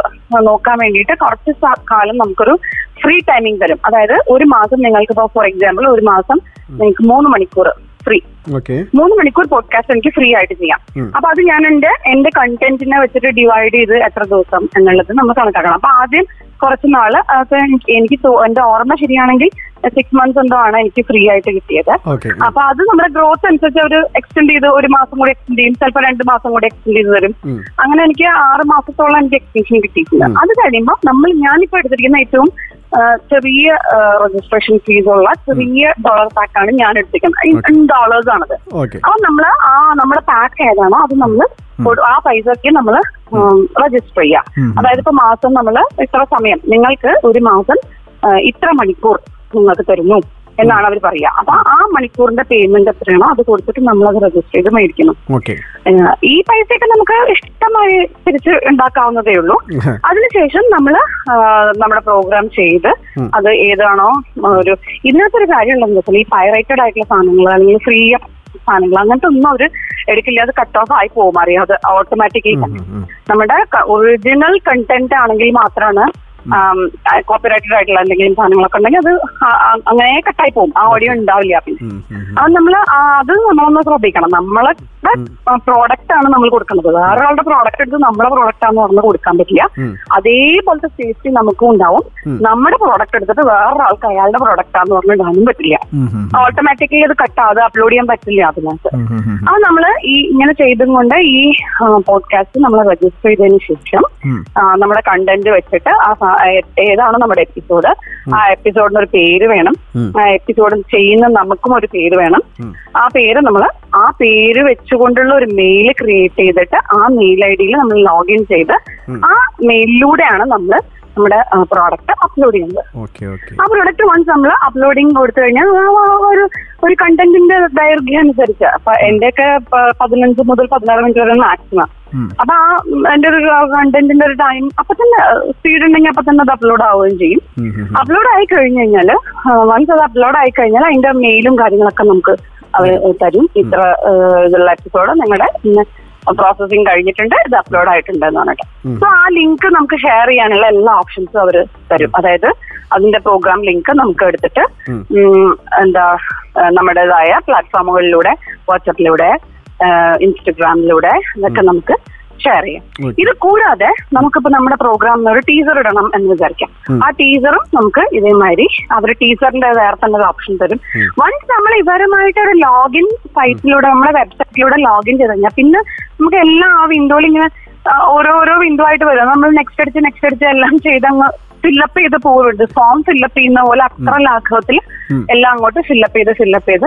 നോക്കാൻ വേണ്ടിയിട്ട് കുറച്ച് കാലം നമുക്കൊരു ഫ്രീ ടൈമിംഗ് തരും. അതായത് ഒരു മാസം നിങ്ങൾക്ക് ഫോർ എക്സാമ്പിൾ ഒരു മാസം നിങ്ങൾക്ക് 3 മണിക്കൂർ ഫ്രീ, 3 മണിക്കൂർ പോഡ്കാസ്റ്റ് എനിക്ക് ഫ്രീ ആയിട്ട് ചെയ്യാം. അപ്പൊ അത് ഞാൻ എന്റെ കണ്ടന്റിനെ വെച്ചിട്ട് ഡിവൈഡ് ചെയ്ത് എത്ര ദിവസം എന്നുള്ളത് നമ്മൾ കണക്കാക്കണം. അപ്പൊ ആദ്യം കുറച്ച് നാള് അത് എനിക്ക് എന്റെ ഓർമ്മ ശരിയാണെങ്കിൽ 6 months എന്തോ ആണ് എനിക്ക് ഫ്രീ ആയിട്ട് കിട്ടിയത്. അപ്പൊ അത് നമ്മുടെ ഗ്രോത്ത് അനുസരിച്ച് അവർ എക്സ്റ്റെൻഡ് ചെയ്ത് 1 മാസം കൂടി എക്സ്റ്റെൻഡ് ചെയ്യും, ചിലപ്പോൾ 2 മാസം കൂടി എക്സ്റ്റെൻഡ് ചെയ്ത് തരും. അങ്ങനെ എനിക്ക് 6 മാസത്തോളം എനിക്ക് എക്സ്റ്റൻഷൻ കിട്ടിയിട്ടുണ്ട്. അത് കഴിയുമ്പോൾ ഞാനിപ്പോ എടുത്തിരിക്കുന്ന ഏറ്റവും ചെറിയ രജിസ്ട്രേഷൻ ഫീസ് ഉള്ള ചെറിയ ഡോളർ പാക്കാണ് ഞാൻ എടുത്തിരിക്കുന്നത്. $10 ആണത്. അപ്പൊ നമ്മള് നമ്മുടെ പാക്ക് ഏതാണോ അത് നമ്മള് ആ പൈസക്ക് നമ്മള് രജിസ്റ്റർ ചെയ്യാം. അതായത് ഇപ്പൊ മാസം നമ്മള് ഇത്ര സമയം നിങ്ങൾക്ക് ഒരു മാസം ഇത്ര മണിക്കൂർ നിങ്ങൾക്ക് തരുന്നു എന്നാണ് അവർ പറയുക. അപ്പൊ ആ മണിക്കൂറിന്റെ പേയ്മെന്റ് എത്രയാണോ അത് കൊടുത്തിട്ട് നമ്മളത് രജിസ്റ്റർ ചെയ്ത് മേടിക്കണം. ഈ പൈസയൊക്കെ നമുക്ക് ഇഷ്ടമായി തിരിച്ച് ഉണ്ടാക്കാവുന്നതേ ഉള്ളൂ. അതിനുശേഷം നമ്മള് നമ്മുടെ പ്രോഗ്രാം ചെയ്ത് അത് ഏതാണോ ഇതിനകത്തൊരു കാര്യം ഉണ്ടെന്ന് വെച്ചാൽ ഈ പൈറേറ്റഡ് ആയിട്ടുള്ള സാധനങ്ങൾ അല്ലെങ്കിൽ ഫ്രീ സാധനങ്ങൾ അങ്ങനത്തെ ഒന്നും അവര് എടുക്കില്ല. അത് കട്ട് ഓഫ് ആയി പോകും, അറിയാം. അത് ഓട്ടോമാറ്റിക്കലി നമ്മുടെ ഒറിജിനൽ കണ്ടന്റ് ആണെങ്കിൽ മാത്രമാണ് കോപ്പിറൈറ്റഡ് ആയിട്ടുള്ള എന്തെങ്കിലും സാധനങ്ങളൊക്കെ ഉണ്ടെങ്കിൽ അത് അങ്ങനെ കട്ടായി പോകും, ആ ഓഡിയോ ഉണ്ടാവില്ല. പിന്നെ അത് നമ്മളൊന്ന് ശ്രദ്ധിക്കണം. നമ്മളുടെ പ്രോഡക്റ്റ് ആണ് നമ്മൾ കൊടുക്കുന്നത്. വേറൊരാളുടെ പ്രോഡക്റ്റ് എടുത്ത് നമ്മളെ പ്രോഡക്റ്റ് ആണെന്ന് പറഞ്ഞ് കൊടുക്കാൻ പറ്റില്ല. അതേപോലത്തെ സേഫ്റ്റി നമുക്കും ഉണ്ടാവും. നമ്മുടെ പ്രോഡക്റ്റ് എടുത്തിട്ട് വേറൊരാൾക്ക് അയാളുടെ പ്രോഡക്റ്റ് ആണെന്ന് പറഞ്ഞിടാനും പറ്റില്ല. ഓട്ടോമാറ്റിക്കലി അത് കട്ടാതെ അപ്ലോഡ് ചെയ്യാൻ പറ്റില്ല അതിനകത്ത്. അത് നമ്മള് ഈ ഇങ്ങനെ ചെയ്തും കൊണ്ട് ഈ പോഡ്കാസ്റ്റ് നമ്മൾ രജിസ്റ്റർ ചെയ്തതിന് ശേഷം നമ്മുടെ കണ്ടന്റ് വെച്ചിട്ട് ഏതാണ് നമ്മുടെ എപ്പിസോഡ്, ആ എപ്പിസോഡിനൊരു പേര് വേണം, ആ എപ്പിസോഡ് ചെയ്യുന്ന നമുക്കും ഒരു പേര് വേണം. ആ പേര് നമ്മള് ആ പേര് വെച്ചുകൊണ്ടുള്ള ഒരു മെയിൽ ക്രിയേറ്റ് ചെയ്തിട്ട് ആ മെയിൽ ഐ ഡിയിൽ നമ്മൾ ലോഗിൻ ചെയ്ത് ആ മെയിലിലൂടെയാണ് നമ്മള് നമ്മുടെ പ്രോഡക്റ്റ് അപ്ലോഡ് ചെയ്യുന്നത്. ആ പ്രോഡക്റ്റ് വൺസ് നമ്മൾ അപ്ലോഡിങ് കൊടുത്തു കഴിഞ്ഞാൽ ഒരു കണ്ടന്റിന്റെ ദൈർഘ്യം അനുസരിച്ച് എന്റെയൊക്കെ 15 മുതൽ 16 മിനിറ്റ് വരെ മാക്സിമം. അപ്പൊ ആ എന്റെ ഒരു കണ്ടന്റിന്റെ ഒരു ടൈം അപ്പൊ തന്നെ സ്പീഡ് ഉണ്ടെങ്കിൽ അപ്പൊ തന്നെ അത് അപ്ലോഡ് ആവുകയും ചെയ്യും. അപ്ലോഡ് ആയി കഴിഞ്ഞു കഴിഞ്ഞാൽ വൺസ് അത് അപ്ലോഡ് ആയി കഴിഞ്ഞാൽ അതിന്റെ മെയിലും കാര്യങ്ങളൊക്കെ നമുക്ക് അവര് തരും. ഇത്ര ഇതുള്ള എപ്പിസോഡ് നിങ്ങളുടെ പ്രോസസിങ് കഴിഞ്ഞിട്ടുണ്ട്, ഇത് അപ്ലോഡ് ആയിട്ടുണ്ട് എന്ന് പറഞ്ഞിട്ട്. സോ ആ ലിങ്ക് നമുക്ക് ഷെയർ ചെയ്യാനുള്ള എല്ലാ ഓപ്ഷൻസും അവർ തരും. അതായത് അതിന്റെ പ്രോഗ്രാം ലിങ്ക് നമുക്ക് എടുത്തിട്ട് നമ്മുടേതായ പ്ലാറ്റ്ഫോമുകളിലൂടെ, വാട്സപ്പിലൂടെ, ഇൻസ്റ്റഗ്രാമിലൂടെ ഇതൊക്കെ നമുക്ക് ഷെയർ ചെയ്യാം. ഇത് കൂടാതെ നമുക്കിപ്പോ നമ്മുടെ പ്രോഗ്രാമിന് ഒരു ടീസർ ഇടണം എന്ന് വിചാരിക്കാം. ആ ടീസറും നമുക്ക് ഇതേമാതിരി അവർ ടീസറിന്റെ വേറെ തന്നെ ഒരു ഓപ്ഷൻ തരും. വൺസ് നമ്മൾ ഇവരുമായിട്ട് ഒരു ലോഗിൻ സൈറ്റിലൂടെ, നമ്മുടെ വെബ്സൈറ്റിലൂടെ ലോഗിൻ ചെയ്ത് കഴിഞ്ഞാൽ പിന്നെ നമുക്ക് എല്ലാം ആ വിൻഡോയിൽ ഇങ്ങനെ ഓരോരോ വിൻഡോ ആയിട്ട് വരും. നമ്മൾ നെക്സ്റ്റ് അടിച്ച് എല്ലാം ചെയ്ത് അങ്ങ് ഫില്ലപ്പ് ചെയ്ത് പോകുന്നുണ്ട്. ഫോം ഫില്ലപ്പ് ചെയ്യുന്ന പോലെ അത്ര ലാഘവത്തിൽ എല്ലാം അങ്ങോട്ട് ഫില്ലപ്പ് ചെയ്ത്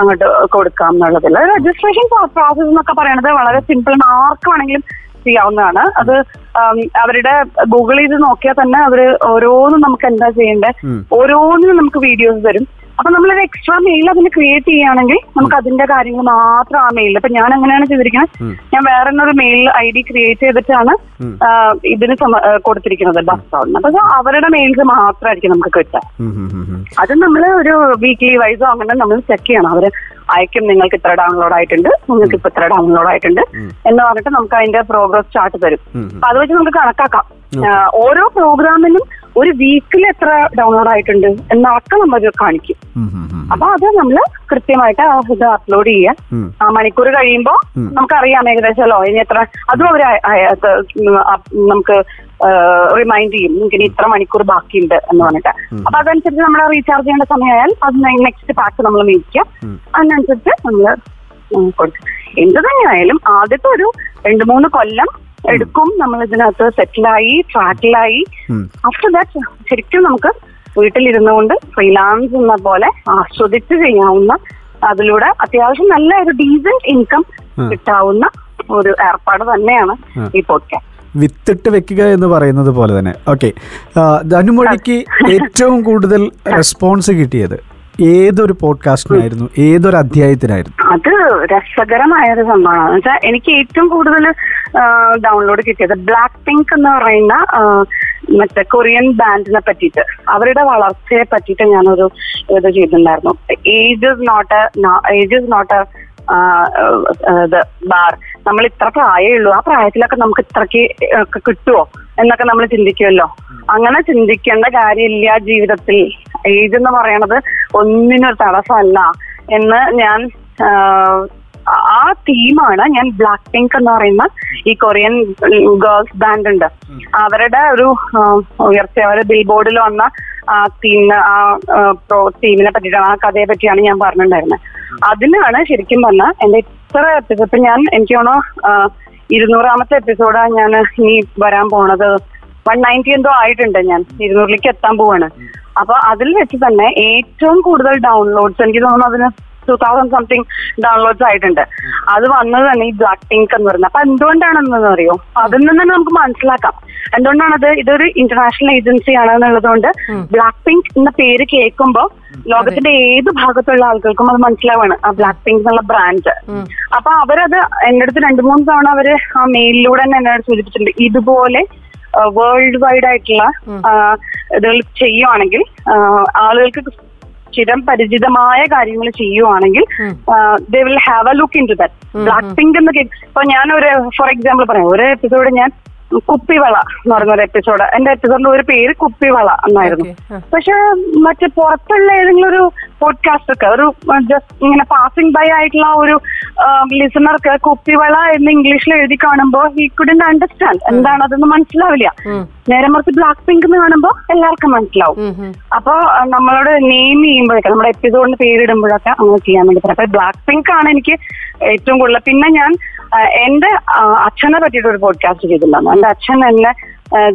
അങ്ങോട്ട് കൊടുക്കാം എന്നുള്ളതിൽ. രജിസ്ട്രേഷൻ പ്രോസസ് എന്നൊക്കെ പറയണത് വളരെ സിമ്പിൾ, ആർക്കും വേണമെങ്കിലും ചെയ്യാവുന്നതാണ്. അത് അവരുടെ ഗൂഗിളിൽ ഇത് നോക്കിയാൽ തന്നെ അവര് ഓരോന്നും നമുക്ക് എന്താ ചെയ്യേണ്ടത്, ഓരോന്നിനും നമുക്ക് വീഡിയോസ് തരും. അപ്പൊ നമ്മളൊരു എക്സ്ട്രാ മെയിൽ അതിന് ക്രിയേറ്റ് ചെയ്യുകയാണെങ്കിൽ നമുക്ക് അതിന്റെ കാര്യങ്ങൾ മാത്രം ആ മെയിലിൽ. ഇപ്പൊ ഞാൻ അങ്ങനെയാണ് ചെയ്തിരിക്കുന്നത്. ഞാൻ വേറെ ഒരു മെയിൽ ID ക്രിയേറ്റ് ചെയ്തിട്ടാണ് ഇതിന് കൊടുത്തിരിക്കുന്നത്, ബസ്സൗണ്ട്. അപ്പൊ അവരുടെ മെയിൽസ് മാത്രമായിരിക്കും നമുക്ക് കിട്ടുക. അത് നമ്മൾ ഒരു വീക്ക്ലി വൈസോ അങ്ങനെ നമ്മൾ ചെക്ക് ചെയ്യണം. അവര് അയക്കും, നിങ്ങൾക്ക് ഇത്ര ഡൗൺലോഡ് ആയിട്ടുണ്ട്, നിങ്ങൾക്ക് ഇപ്പൊ ഇത്ര ഡൗൺലോഡ് ആയിട്ടുണ്ട് എന്ന് പറഞ്ഞിട്ട് നമുക്ക് അതിന്റെ പ്രോഗ്രസ് ചാർട്ട് തരും. അപ്പൊ അത് വെച്ച് നമുക്ക് കണക്കാക്കാം. ഓരോ പ്രോഗ്രാമിനും ഒരു വീക്കിൽ എത്ര ഡൗൺലോഡ് ആയിട്ടുണ്ട് എന്നൊക്കെ നമ്മൾ കാണിക്കും. അപ്പൊ അത് നമ്മൾ കൃത്യമായിട്ട് ഇത് അപ്ലോഡ് ചെയ്യുക. ആ മണിക്കൂർ കഴിയുമ്പോൾ നമുക്കറിയാം ഏകദേശം ലോ ഇനി എത്ര. അതും അവർ നമുക്ക് റിമൈൻഡ് ചെയ്യും, എനിക്ക് ഇനി ഇത്ര മണിക്കൂർ ബാക്കിയുണ്ട് എന്ന് പറഞ്ഞിട്ട്. അപ്പൊ അതനുസരിച്ച് നമ്മൾ റീചാർജ് ചെയ്യേണ്ട സമയമായാൽ അത് നെക്സ്റ്റ് പാക്ക് നമ്മൾ മേടിക്കുക, അതിനനുസരിച്ച് നമ്മൾ കൊടുക്കും. എന്ത് തന്നെയായാലും ആദ്യത്തെ ഒരു 2-3 കൊല്ലം എടുക്കും നമ്മൾ ഇതിനകത്ത് സെറ്റിലായി, ട്രാക്കിലായി. ആഫ്റ്റർ ദാറ്റ് ശരിക്കും നമുക്ക് വീട്ടിലിരുന്നു കൊണ്ട് ഫ്രീലാൻസ് എന്ന പോലെ ആസ്വദിച്ച് ചെയ്യാവുന്ന, അതിലൂടെ അത്യാവശ്യം നല്ല ഒരു ഡീസന്റ് ഇൻകം കിട്ടാവുന്ന ഒരു ഏർപ്പാട് തന്നെയാണ് ഈ പോഡ്കാസ്റ്റ്. വിത്തിട്ട് വെക്കുക എന്ന് പറയുന്നത് പോലെ തന്നെ. ഓക്കെ, ധനുമൊഴിക്ക് ഏറ്റവും കൂടുതൽ റെസ്പോൺസ് കിട്ടിയത് ഏതൊരു പോഡ്കാസ്റ്റിനായിരുന്നു, ഏതൊരു അധ്യായത്തിനായിരുന്നു? അത് രസകരമായ ഒരു സംഭവമാണ്. എന്ന് വെച്ചാൽ എനിക്ക് ഏറ്റവും കൂടുതൽ ഡൗൺലോഡ് കിട്ടിയത് ബ്ലാക്ക് പിങ്ക് എന്ന് പറയുന്ന മറ്റേ കൊറിയൻ ബാൻഡിനെ പറ്റിയിട്ട്, അവരുടെ വളർച്ചയെ പറ്റിയിട്ട് ഞാനൊരു ഇത് ചെയ്തിട്ടുണ്ടായിരുന്നു. Age is not a bar. നമ്മൾ ഇത്ര പ്രായമേ ഉള്ളൂ, ആ പ്രായത്തിലൊക്കെ നമുക്ക് ഇത്രയ്ക്ക് ഒക്കെ കിട്ടുമോ എന്നൊക്കെ നമ്മൾ ചിന്തിക്കുമല്ലോ. അങ്ങനെ ചിന്തിക്കേണ്ട കാര്യമില്ല ജീവിതത്തിൽ. ഏജ് എന്ന് പറയണത് ഒന്നിനൊരു തടസ്സമല്ല എന്ന് ഞാൻ ആ തീമാണ് ഞാൻ ബ്ലാക്ക് പിങ്ക് എന്ന് പറയുന്ന ഈ കൊറിയൻ ഗേൾസ് ബാൻഡ് ഉണ്ട്, അവരുടെ ഒരു ഉയർച്ച, അവർ ബിൽ ബോർഡിൽ വന്ന ആ തീമിന്, ആ തീമിനെ പറ്റിയിട്ടാണ്, ആ കഥയെ പറ്റിയാണ് ഞാൻ പറഞ്ഞിട്ടുണ്ടായിരുന്നത്. അതിനാണ് ശരിക്കും പറഞ്ഞാൽ എന്റെ ഇത്ര എപ്പിസോഡ്. ഇപ്പൊ ഞാൻ എനിക്ക് തോന്നുന്നു 200ാമത്തെ എപ്പിസോഡാണ് ഞാൻ ഇനി വരാൻ പോണത്. 190 എന്തോ ആയിട്ടുണ്ട്, ഞാൻ 200ലേക്ക് എത്താൻ പോവാണ്. അപ്പൊ അതിൽ വെച്ച് തന്നെ ഏറ്റവും കൂടുതൽ ഡൗൺലോഡ്സ് എനിക്ക് തോന്നുന്നു അതിന് 2000 something ഡൗൺലോഡ്സ് ആയിട്ടുണ്ട്. അത് വന്നത് തന്നെ ഈ ബ്ലാക്ക് പിങ്ക് എന്ന് പറയുന്നത്. അപ്പൊ എന്തുകൊണ്ടാണെന്ന് അറിയോ? അതിൽ നിന്ന് തന്നെ നമുക്ക് മനസ്സിലാക്കാം എന്തുകൊണ്ടാണത്. ഇതൊരു ഇന്റർനാഷണൽ ഏജൻസി ആണെന്നുള്ളത് കൊണ്ട് ബ്ലാക്ക് പിങ്ക് എന്ന പേര് കേൾക്കുമ്പോൾ ലോകത്തിന്റെ ഏത് ഭാഗത്തുള്ള ആൾക്കാർക്കും അത് മനസ്സിലാവാണ്, ആ ബ്ലാക്ക് പിങ്ക് എന്നുള്ള ബ്രാൻഡ്. അപ്പൊ അവരത് എന്റെ അടുത്ത് 2-3 തവണ അവര് ആ മെയിലിലൂടെ തന്നെ എന്നോട് സൂചിപ്പിച്ചിട്ടുണ്ട്. ഇതുപോലെ വേൾഡ് വൈഡ് ആയിട്ടുള്ള ഇതുകൾ ചെയ്യുവാണെങ്കിൽ, ആളുകൾക്ക് ചിരം പരിചിതമായ കാര്യങ്ങൾ ചെയ്യുവാണെങ്കിൽ they will have a look into that. Black pink എന്ന് ഇപ്പൊ ഞാൻ ഒരു ഫോർ എക്സാമ്പിൾ പറയാം. ഒരു എപ്പിസോഡ് ഞാൻ കുപ്പിവള എന്ന് പറയുന്ന ഒരു എപ്പിസോഡ്, എന്റെ എപ്പിസോഡിന്റെ ഒരു പേര് കുപ്പിവള എന്നായിരുന്നു. പക്ഷെ മറ്റേ പുറത്തുള്ള ഏതെങ്കിലും ഒരു പോഡ്കാസ്റ്റർക്ക്, ഒരു ജസ്റ്റ് ഇങ്ങനെ പാസിംഗ് ബൈ ആയിട്ടുള്ള ഒരു ലിസണർക്ക് കുപ്പിവള എന്ന് ഇംഗ്ലീഷിൽ എഴുതി കാണുമ്പോൾ ഹി കുഡന്റ് അണ്ടർസ്റ്റാൻഡ്, എന്താണ് അതൊന്നും മനസ്സിലാവില്ല. നേരെ മറിച്ച് ബ്ലാക്ക് പിങ്ക് എന്ന് കാണുമ്പോൾ എല്ലാവർക്കും മനസ്സിലാവും. അപ്പൊ നമ്മളോട് നെയിം ചെയ്യുമ്പോഴൊക്കെ, നമ്മുടെ എപ്പിസോഡിന് പേരിടുമ്പോഴൊക്കെ അങ്ങനെ ചെയ്യാൻ വേണ്ടി പറയാം. അപ്പൊ ബ്ലാക്ക് പിങ്ക് ആണ് എനിക്ക് ഏറ്റവും കൂടുതൽ. പിന്നെ ഞാൻ എന്റെ അച്ഛനെ പറ്റിയിട്ട് ഒരു പോഡ്കാസ്റ്റ് ചെയ്തിട്ടുണ്ടായിരുന്നു, എന്റെ അച്ഛൻ എന്നെ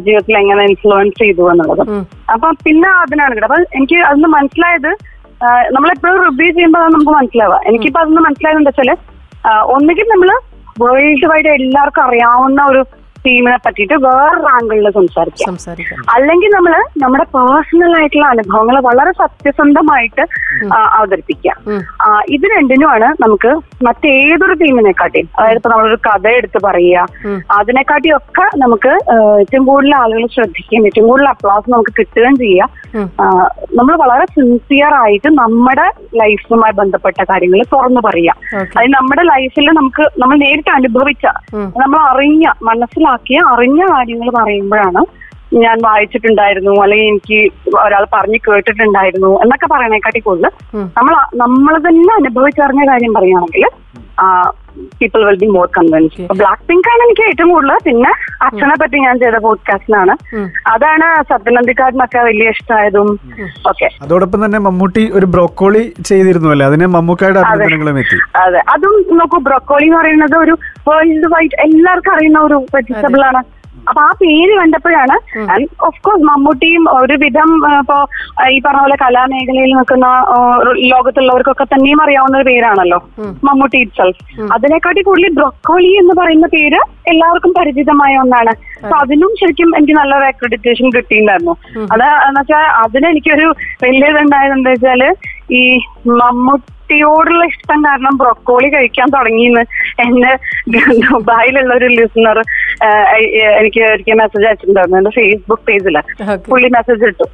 ജീവിതത്തിൽ എങ്ങനെ ഇൻഫ്ലുവൻസ് ചെയ്തു എന്നുള്ളത്. അപ്പൊ പിന്നെ അതിനാണ് കേട്ടോ. അപ്പൊ എനിക്ക് അതൊന്ന് മനസ്സിലായത്, നമ്മളെപ്പോഴും റിവ്യൂ ചെയ്യുമ്പോൾ അത് നമുക്ക് മനസ്സിലാവുക. എനിക്കിപ്പോ അതൊന്ന് മനസ്സിലായത് എന്താ വെച്ചാല്, ഒന്നുകിൽ നമ്മള് വേൾഡ് വൈഡ് എല്ലാവർക്കും അറിയാവുന്ന ഒരു ടീമിനെ പറ്റിയിട്ട് വേറൊരു ആംഗിളിൽ സംസാരിക്കാം. അല്ലെങ്കിൽ നമ്മൾ നമ്മുടെ പേഴ്സണൽ ആയിട്ടുള്ള അനുഭവങ്ങൾ വളരെ സത്യസന്ധമായിട്ട് അവതരിപ്പിക്കാം. ഇത് രണ്ടിനുമാണ് നമുക്ക് മറ്റേതൊരു ടീമിനെക്കാട്ടിയും, അതായത് ഇപ്പൊ നമ്മളൊരു കഥ എടുത്ത് പറയുക, അതിനെക്കാട്ടിയും ഒക്കെ നമുക്ക് ഏറ്റവും കൂടുതൽ ആളുകൾ ശ്രദ്ധിക്കുകയും ഏറ്റവും കൂടുതൽ അപ്ലാസ് നമുക്ക് കിട്ടുകയും ചെയ്യാം. നമ്മൾ വളരെ സിൻസിയർ ആയിട്ട് നമ്മുടെ ലൈഫുമായി ബന്ധപ്പെട്ട കാര്യങ്ങൾ തുറന്നു പറയാം. അതായത് നമ്മുടെ ലൈഫിൽ നമുക്ക് നമ്മൾ നേരിട്ട് അനുഭവിച്ച, നമ്മൾ അറിഞ്ഞ, മനസ്സിലാക്കിയ, അറിഞ്ഞ കാര്യങ്ങൾ പറയുമ്പോഴാണ് ഞാൻ വായിച്ചിട്ടുണ്ടായിരുന്നു അല്ലെങ്കിൽ എനിക്ക് ഒരാൾ പറഞ്ഞ് കേട്ടിട്ടുണ്ടായിരുന്നു എന്നൊക്കെ പറയണേക്കാട്ടി കൂടുതൽ നമ്മൾ തന്നെ അനുഭവിച്ചറിഞ്ഞ കാര്യം പറയുകയാണെങ്കിൽ people will be more convinced. Black Pink ആണ് എനിക്ക് ഏറ്റവും കൂടുതൽ. പിന്നെ അച്ഛനെ പറ്റി ഞാൻ ചെയ്ത പോഡ്കാസ്റ്റിനാണ്, അതാണ് സത്യനന്ദിക്കാരനൊക്കെ വലിയ ഇഷ്ടമായതും ഒക്കെ. അതോടൊപ്പം തന്നെ മമ്മൂട്ടി ഒരു ബ്രോക്കോളി ചെയ്തിരുന്നുവല്ലേ, അതിനെ മമ്മൂക്കായുടെ അഭിനയങ്ങളും എത്തി. അതെ, അതും നോക്കൂ, ബ്രോക്കോളി എന്ന് പറയുന്നത് ഒരു വേൾഡ് വൈഡ് എല്ലാവർക്കും അറിയുന്ന ഒരു വെജിറ്റബിൾ ആണ്. അപ്പൊ ആ പേര് കണ്ടപ്പോഴാണ്, ഓഫ് കോഴ്സ് മമ്മൂട്ടിയും ഒരുവിധം ഇപ്പൊ ഈ പറഞ്ഞ പോലെ കലാമേഖലയിൽ നിൽക്കുന്ന ലോകത്തുള്ളവർക്കൊക്കെ തന്നെയും അറിയാവുന്ന ഒരു പേരാണല്ലോ മമ്മൂട്ടി ഇറ്റ്സെൽഫ്. അതിനെക്കാട്ടി കൂടുതൽ ബ്രൊക്കോളി എന്ന് പറയുന്ന പേര് എല്ലാവർക്കും പരിചിതമായ ഒന്നാണ്. അപ്പൊ അതിനും ശരിക്കും എനിക്ക് നല്ലൊരു അക്രഡിറ്റേഷൻ കിട്ടിയിട്ടുണ്ടായിരുന്നു. അത് എന്ന് വെച്ചാൽ അതിനെനിക്കൊരു വലിയതുണ്ടായത് എന്താ വെച്ചാല്, ഈ മമ്മൂട്ടി യോടുള്ള ഇഷ്ടം കാരണം ബ്രൊക്കോളി കഴിക്കാൻ തുടങ്ങിയെന്ന് എന്റെ ദുബായിലുള്ള ഒരു ലിസണർ എനിക്ക് ഒരിക്കൽ മെസ്സേജ് അയച്ചിട്ടുണ്ടായിരുന്നു. എന്റെ ഫേസ്ബുക്ക് പേജില് പുള്ളി മെസ്സേജ് ഇട്ടു,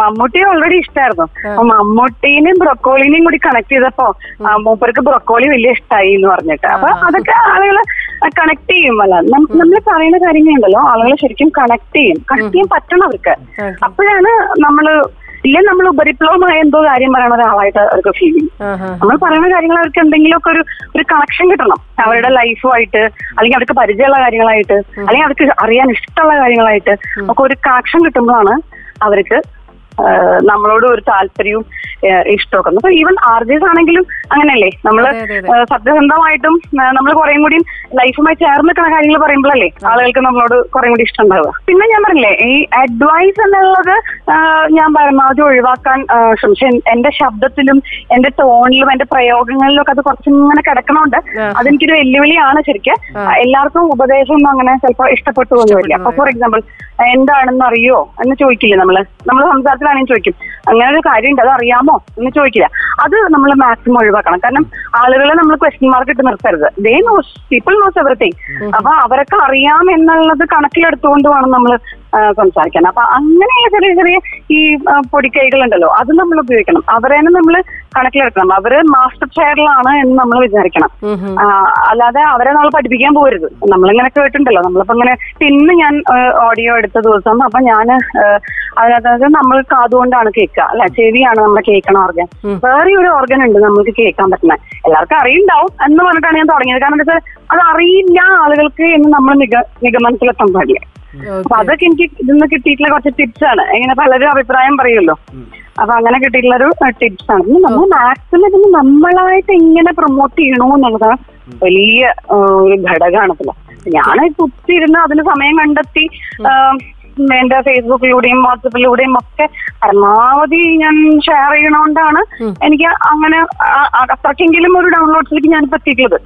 മമ്മൂട്ടി ഓൾറെഡി ഇഷ്ടമായിരുന്നു, മമ്മൂട്ടീനെയും ബ്രൊക്കോളിനെയും കൂടി കണക്ട് ചെയ്തപ്പോ മൂപ്പർക്ക് ബ്രൊക്കോളി വലിയ ഇഷ്ടമായി എന്ന് പറഞ്ഞിട്ട്. അപ്പൊ അതൊക്കെ ആളുകൾ കണക്ട് ചെയ്യുമല്ല, നമ്മൾ പറയുന്ന കാര്യങ്ങളുണ്ടല്ലോ ആളുകൾ ശരിക്കും കണക്ട് ചെയ്യാൻ പറ്റണം അവർക്ക്. അപ്പോഴാണ് നമ്മൾ ഉപരിപ്ലവമായ എന്തോ കാര്യം പറയണ ഒരാളായിട്ട് അവർക്ക് ഫീൽ ചെയ്യും. നമ്മൾ പറയുന്ന കാര്യങ്ങൾ അവർക്ക് എന്തെങ്കിലുമൊക്കെ ഒരു കണക്ഷൻ കിട്ടണം അവരുടെ ലൈഫുമായിട്ട്, അല്ലെങ്കിൽ അവർക്ക് പരിചയമുള്ള കാര്യങ്ങളായിട്ട്, അല്ലെങ്കിൽ അവർക്ക് അറിയാൻ ഇഷ്ടമുള്ള കാര്യങ്ങളായിട്ട് ഒക്കെ ഒരു കണക്ഷൻ കിട്ടുമ്പോഴാണ് അവർക്ക് നമ്മളോട് ഒരു താല്പര്യവും ഇഷ്ടമൊക്കെ. അപ്പൊ ഈവൻ ആർജേസ് ആണെങ്കിലും അങ്ങനെയല്ലേ, നമ്മള് സത്യസന്ധമായിട്ടും നമ്മൾ കുറേം കൂടി ലൈഫുമായി ചേർന്ന് നിൽക്കുന്ന കാര്യങ്ങൾ പറയുമ്പോഴല്ലേ ആളുകൾക്ക് നമ്മളോട് കുറേ കൂടി ഇഷ്ടം ഉണ്ടാവുക. പിന്നെ ഞാൻ പറഞ്ഞില്ലേ, ഈ അഡ്വൈസ് എന്നുള്ളത് ഞാൻ പരമാവധി ഒഴിവാക്കാൻ ശ്രമിച്ചു. എന്റെ ശബ്ദത്തിലും എന്റെ ടോണിലും എന്റെ പ്രയോഗങ്ങളിലും ഒക്കെ അത് കുറച്ചിങ്ങനെ കിടക്കണോണ്ട് അതെനിക്കൊരു വെല്ലുവിളിയാണ്. ശരിക്കും എല്ലാവർക്കും ഉപദേശമൊന്നും അങ്ങനെ ചിലപ്പോൾ ഇഷ്ടപ്പെട്ടു പോകുന്നില്ല. അപ്പൊ ഫോർ എക്സാമ്പിൾ എന്താണെന്ന് അറിയോ എന്ന് ചോദിക്കില്ലേ, നമ്മള് സംസാരത്തിലാണെങ്കിൽ ചോദിക്കും അങ്ങനെ ഒരു കാര്യം ഉണ്ട് അത് അറിയാമോ എന്ന് ചോദിക്കില്ല. അത് നമ്മൾ മാക്സിമം ഒഴിവാക്കണം. കാരണം ആളുകളെ നമ്മൾ ക്വസ്റ്റ്യൻ മാർക്ക് ഇട്ട് നിർത്തരുത്. They knows, people knows everything. അപ്പൊ അവരൊക്കെ അറിയാം എന്നുള്ളത് കണക്കിലെടുത്തുകൊണ്ട് വേണം നമ്മൾ സംസാരിക്കാൻ. അപ്പൊ അങ്ങനെയുള്ള ചെറിയ ചെറിയ ഈ പൊടിക്കൈകളുണ്ടല്ലോ അത് നമ്മൾ ഉപയോഗിക്കണം. അവരേനെ നമ്മൾ കണക്കിലെടുക്കണം. അവര് മാസ്റ്റർ ഷെയറിലാണ് എന്ന് നമ്മൾ വിചാരിക്കണം. അല്ലാതെ അവരെ നമ്മൾ പഠിപ്പിക്കാൻ പോകരുത്. നമ്മളിങ്ങനെ കേട്ടിട്ടുണ്ടല്ലോ, നമ്മളിപ്പോ ഇങ്ങനെ ഇന്ന് ഞാൻ ഓഡിയോ എടുത്ത ദിവസം, അപ്പൊ ഞാൻ അതിനകത്ത് നമ്മൾ കാതുകൊണ്ടാണ് കേൾക്കുക അല്ലെ, ചെവിയാണ് നമ്മുടെ കേൾക്കണ ഓർഗൻ. വേറെ ഒരു ഓർഗൻ ഉണ്ട് നമുക്ക് കേൾക്കാൻ പറ്റുന്നത്, എല്ലാവർക്കും അറിയുണ്ടാവും എന്ന് പറഞ്ഞിട്ടാണ് ഞാൻ തുടങ്ങിയത്. കാരണം എന്താ വെച്ചാൽ അത് അറിയില്ല ആളുകൾക്ക് എന്ന് നമ്മൾ നിഗമനത്തിലെത്താൻ പാടില്ല. അപ്പൊ അതൊക്കെ എനിക്ക് ഇന്ന് കിട്ടിയിട്ടുള്ള കുറച്ച് ടിപ്സ് ആണ്. ഇങ്ങനെ പലരും അഭിപ്രായം പറയുമല്ലോ, അപ്പൊ അങ്ങനെ കിട്ടിയിട്ടുള്ള ഒരു ടിപ്സ് ആണ്. നമ്മൾ മാക്സിമം ഇതിന് നമ്മളായിട്ട് ഇങ്ങനെ പ്രൊമോട്ട് ചെയ്യണോ എന്നുള്ളതാണ് വലിയ ഒരു ഘടകമാണല്ലോ. ഞാൻ കുത്തിയിരുന്ന് അതിന് സമയം കണ്ടെത്തി എന്റെ ഫേസ്ബുക്കിലൂടെയും വാട്സപ്പിലൂടെയും ഒക്കെ പരമാവധി ഞാൻ ഷെയർ ചെയ്യണോണ്ടാണ് എനിക്ക് അങ്ങനെ അത്രക്കെങ്കിലും ഒരു ഡൗൺലോഡ്സിലേക്ക് ഞാൻ എത്തിയിട്ടുള്ളത്.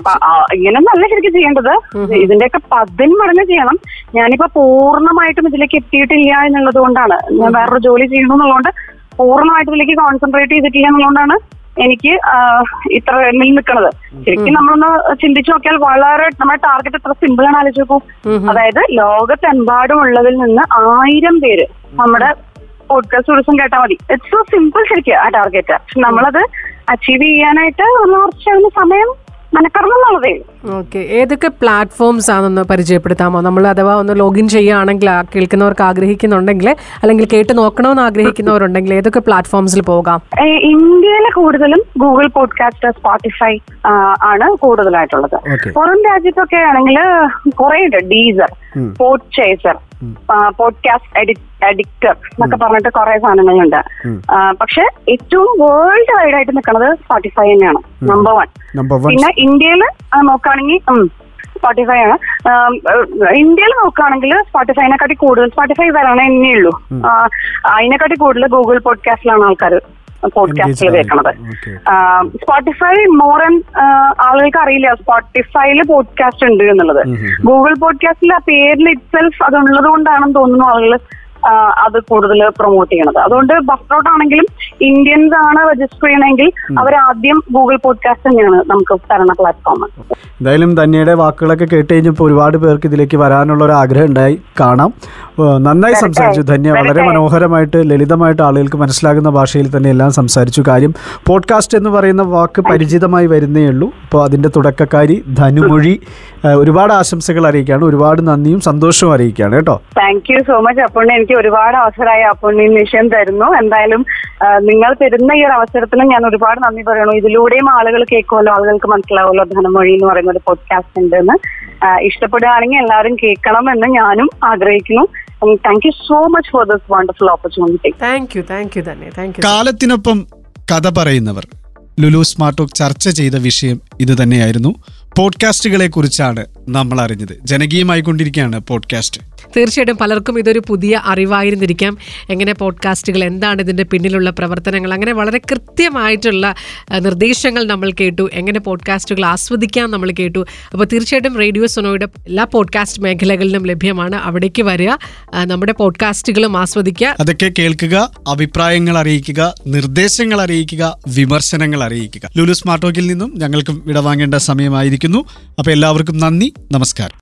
അപ്പൊ ഇങ്ങനെ നല്ല ശരിക്കും ചെയ്യേണ്ടത് ഇതിന്റെയൊക്കെ പതിന്മടങ്ങ് ചെയ്യണം. ഞാനിപ്പോ പൂർണ്ണമായിട്ടും ഇതിലേക്ക് എത്തിയിട്ടില്ല എന്നുള്ളത് കൊണ്ടാണ്, ഞാൻ വേറൊരു ജോലി ചെയ്യണമെന്നുള്ളതുകൊണ്ട് പൂർണ്ണമായിട്ടും ഇതിലേക്ക് കോൺസെൻട്രേറ്റ് ചെയ്തിട്ടില്ല എന്നുള്ളതുകൊണ്ടാണ് എനിക്ക് ഇത്ര എണ്ണിൽ നിൽക്കണത്. ശരിക്കും നമ്മളൊന്ന് ചിന്തിച്ചു നോക്കിയാൽ വളരെ നമ്മുടെ ടാർഗറ്റ് എത്ര സിമ്പിൾ ആണ് ആലോചിച്ച് നോക്കൂ. അതായത് ലോകത്തെമ്പാടും ഉള്ളതിൽ നിന്ന് 1,000 പേര് നമ്മുടെ പോഡ്കാസ്റ്റ് ദിവസം കേട്ടാൽ മതി. ഇറ്റ്സ് സോ സിമ്പിൾ ശരിക്കും ആ ടാർഗറ്റ്. പക്ഷെ നമ്മളത് അച്ചീവ് ചെയ്യാനായിട്ട് കുറച്ച് സമയം മനക്കറന്നുള്ളതേ. ഓക്കെ, ഏതൊക്കെ പ്ലാറ്റ്ഫോംസ് ആണെന്ന് പരിചയപ്പെടുത്താമോ? നമ്മൾ അഥവാ ഒന്ന് ലോഗിൻ ചെയ്യുകയാണെങ്കിൽ, കേൾക്കുന്നവർക്ക് ആഗ്രഹിക്കുന്നുണ്ടെങ്കിൽ, അല്ലെങ്കിൽ കേട്ട് നോക്കണമെന്ന് ആഗ്രഹിക്കുന്നവരുണ്ടെങ്കിൽ ഏതൊക്കെ പ്ലാറ്റ്ഫോംസിൽ പോകാം? ഇന്ത്യയിലെ കൂടുതലും ഗൂഗിൾ പോഡ്കാസ്റ്റ്, സ്പോട്ടിഫൈ ആണ് കൂടുതലായിട്ടുള്ളത്. പുറം രാജ്യത്തൊക്കെ ആണെങ്കിൽ കുറെ ഉണ്ട്. ഡീസർ, പോഡ്ചേസർ, പോഡ്കാസ്റ്റ് അഡിക്റ്റർ എന്നൊക്കെ പറഞ്ഞിട്ട് കുറെ സാധനങ്ങളുണ്ട്. പക്ഷെ ഏറ്റവും വേൾഡ് വൈഡ് ആയിട്ട് നിൽക്കുന്നത് സ്പോട്ടിഫൈ തന്നെയാണ് നമ്പർ 1. പിന്നെ ഇന്ത്യയിൽ നോക്കുകയാണെങ്കിൽ സ്പോട്ടിഫൈ ആണ്. ഇന്ത്യയിൽ നോക്കുകയാണെങ്കിൽ സ്പോട്ടിഫൈനെക്കാട്ടി കൂടുതൽ, സ്പോട്ടിഫൈ വരണേ എന്നേ ഉള്ളൂ, അതിനെക്കാട്ടി കൂടുതൽ ഗൂഗിൾ പോഡ്കാസ്റ്റിലാണ് ആൾക്കാർ പോഡ്കാസ്റ്റിൽ കേൾക്കണത്. സ്പോട്ടിഫൈ മോറൻ ആളുകൾക്ക് അറിയില്ല സ്പോട്ടിഫൈയിൽ പോഡ്കാസ്റ്റ് ഉണ്ട് എന്നുള്ളത്. ഗൂഗിൾ പോഡ്കാസ്റ്റിൽ ആ പേരിൽ ഇറ്റ്സെൽഫ് അതുള്ളത് കൊണ്ടാണെന്ന് തോന്നുന്നു ആളുകൾ അത് കൂടുതൽ പ്രൊമോട്ട് ചെയ്യണത്. അതുകൊണ്ട് ബസ്പ്രൗട്ട് ആണെങ്കിലും ഇന്ത്യൻസ് ആണ് രജിസ്റ്റർ ചെയ്യണമെങ്കിൽ അവരാദ്യം ഗൂഗിൾ പോഡ്കാസ്റ്റ് തന്നെയാണ് നമുക്ക് തരണ പ്ലാറ്റ്ഫോം. എന്തായാലും ധന്യയുടെ വാക്കുകളൊക്കെ കേട്ട് കഴിഞ്ഞപ്പോൾ ഒരുപാട് പേർക്ക് ഇതിലേക്ക് വരാനുള്ള ഒരു ആഗ്രഹം ഉണ്ടായി കാണാം. നന്നായി സംസാരിച്ചു ധന്യ, വളരെ മനോഹരമായിട്ട് ലളിതമായിട്ട് ആളുകൾക്ക് മനസ്സിലാകുന്ന ഭാഷയിൽ തന്നെ എല്ലാം സംസാരിച്ചു. കാര്യം പോഡ്കാസ്റ്റ് എന്ന് പറയുന്ന വാക്ക് പരിചിതമായി വരുന്നേ ഉള്ളൂ. അപ്പോൾ അതിൻ്റെ തുടക്കക്കാരി ധനുമൊഴി ഒരുപാട് ആശംസകൾ അറിയിക്കുകയാണ്, ഒരുപാട് നന്ദിയും സന്തോഷവും അറിയിക്കുകയാണ് കേട്ടോ. Thank you so much Appunni, എനിക്ക് ഒരുപാട് അവസരമായി അപ്പുണ്ണി നിഷയം തരുന്നു. എന്തായാലും നിങ്ങൾ തരുന്ന ഈ ഒരു അവസരത്തിന് ഞാൻ ഒരുപാട് നന്ദി പറയണു. ഇതിലൂടെയും ആളുകൾ കേൾക്കുമല്ലോ, ആളുകൾക്ക് മനസ്സിലാവുമല്ലോ ധനുമൊഴി എന്ന് പറയുന്ന ഒരു പോഡ്കാസ്റ്റ് ഉണ്ടെന്ന്. ഇഷ്ടപ്പെടുകയാണെങ്കിൽ എല്ലാവരും കേൾക്കണമെന്ന് ഞാനും ആഗ്രഹിക്കുന്നു. Thank you so much for this wonderful opportunity. Thank you Dhanya, thank you. കാലത്തിനൊപ്പം കഥ പറയുന്നവർ ലുലു സ്മാർട്ട് ടോക്ക് ചർച്ച ചെയ്ത വിഷയം ഇത് തന്നെയായിരുന്നു. പോഡ്കാസ്റ്റുകളെ കുറിച്ചാണ് നമ്മൾ അറിഞ്ഞത്. ജനകീയമായി കൊണ്ടിരിക്കുകയാണ് പോഡ്കാസ്റ്റ്. തീർച്ചയായിട്ടും പലർക്കും ഇതൊരു പുതിയ അറിവായിരുന്നിരിക്കാം. എങ്ങനെ പോഡ്കാസ്റ്റുകൾ, എന്താണ് ഇതിൻ്റെ പിന്നിലുള്ള പ്രവർത്തനങ്ങൾ, അങ്ങനെ വളരെ കൃത്യമായിട്ടുള്ള നിർദ്ദേശങ്ങൾ നമ്മൾ കേട്ടു. എങ്ങനെ പോഡ്കാസ്റ്റുകൾ ആസ്വദിക്കാം നമ്മൾ കേട്ടു. അപ്പോൾ തീർച്ചയായിട്ടും റേഡിയോ സൊനോയുടെ എല്ലാ പോഡ്കാസ്റ്റ് മേഖലകളിലും ലഭ്യമാണ്. അവിടേക്ക് വരിക, നമ്മുടെ പോഡ്കാസ്റ്റുകളും ആസ്വദിക്കുക, അതൊക്കെ കേൾക്കുക, അഭിപ്രായങ്ങൾ അറിയിക്കുക, നിർദ്ദേശങ്ങൾ അറിയിക്കുക, വിമർശനങ്ങൾ അറിയിക്കുക. ലുലു സ്മാർട്ട് ടോക്കിൽ നിന്നും ഞങ്ങൾക്കും വിടവാങ്ങേണ്ട സമയമായിരിക്കുന്നു. അപ്പോൾ എല്ലാവർക്കും നന്ദി, നമസ്കാരം.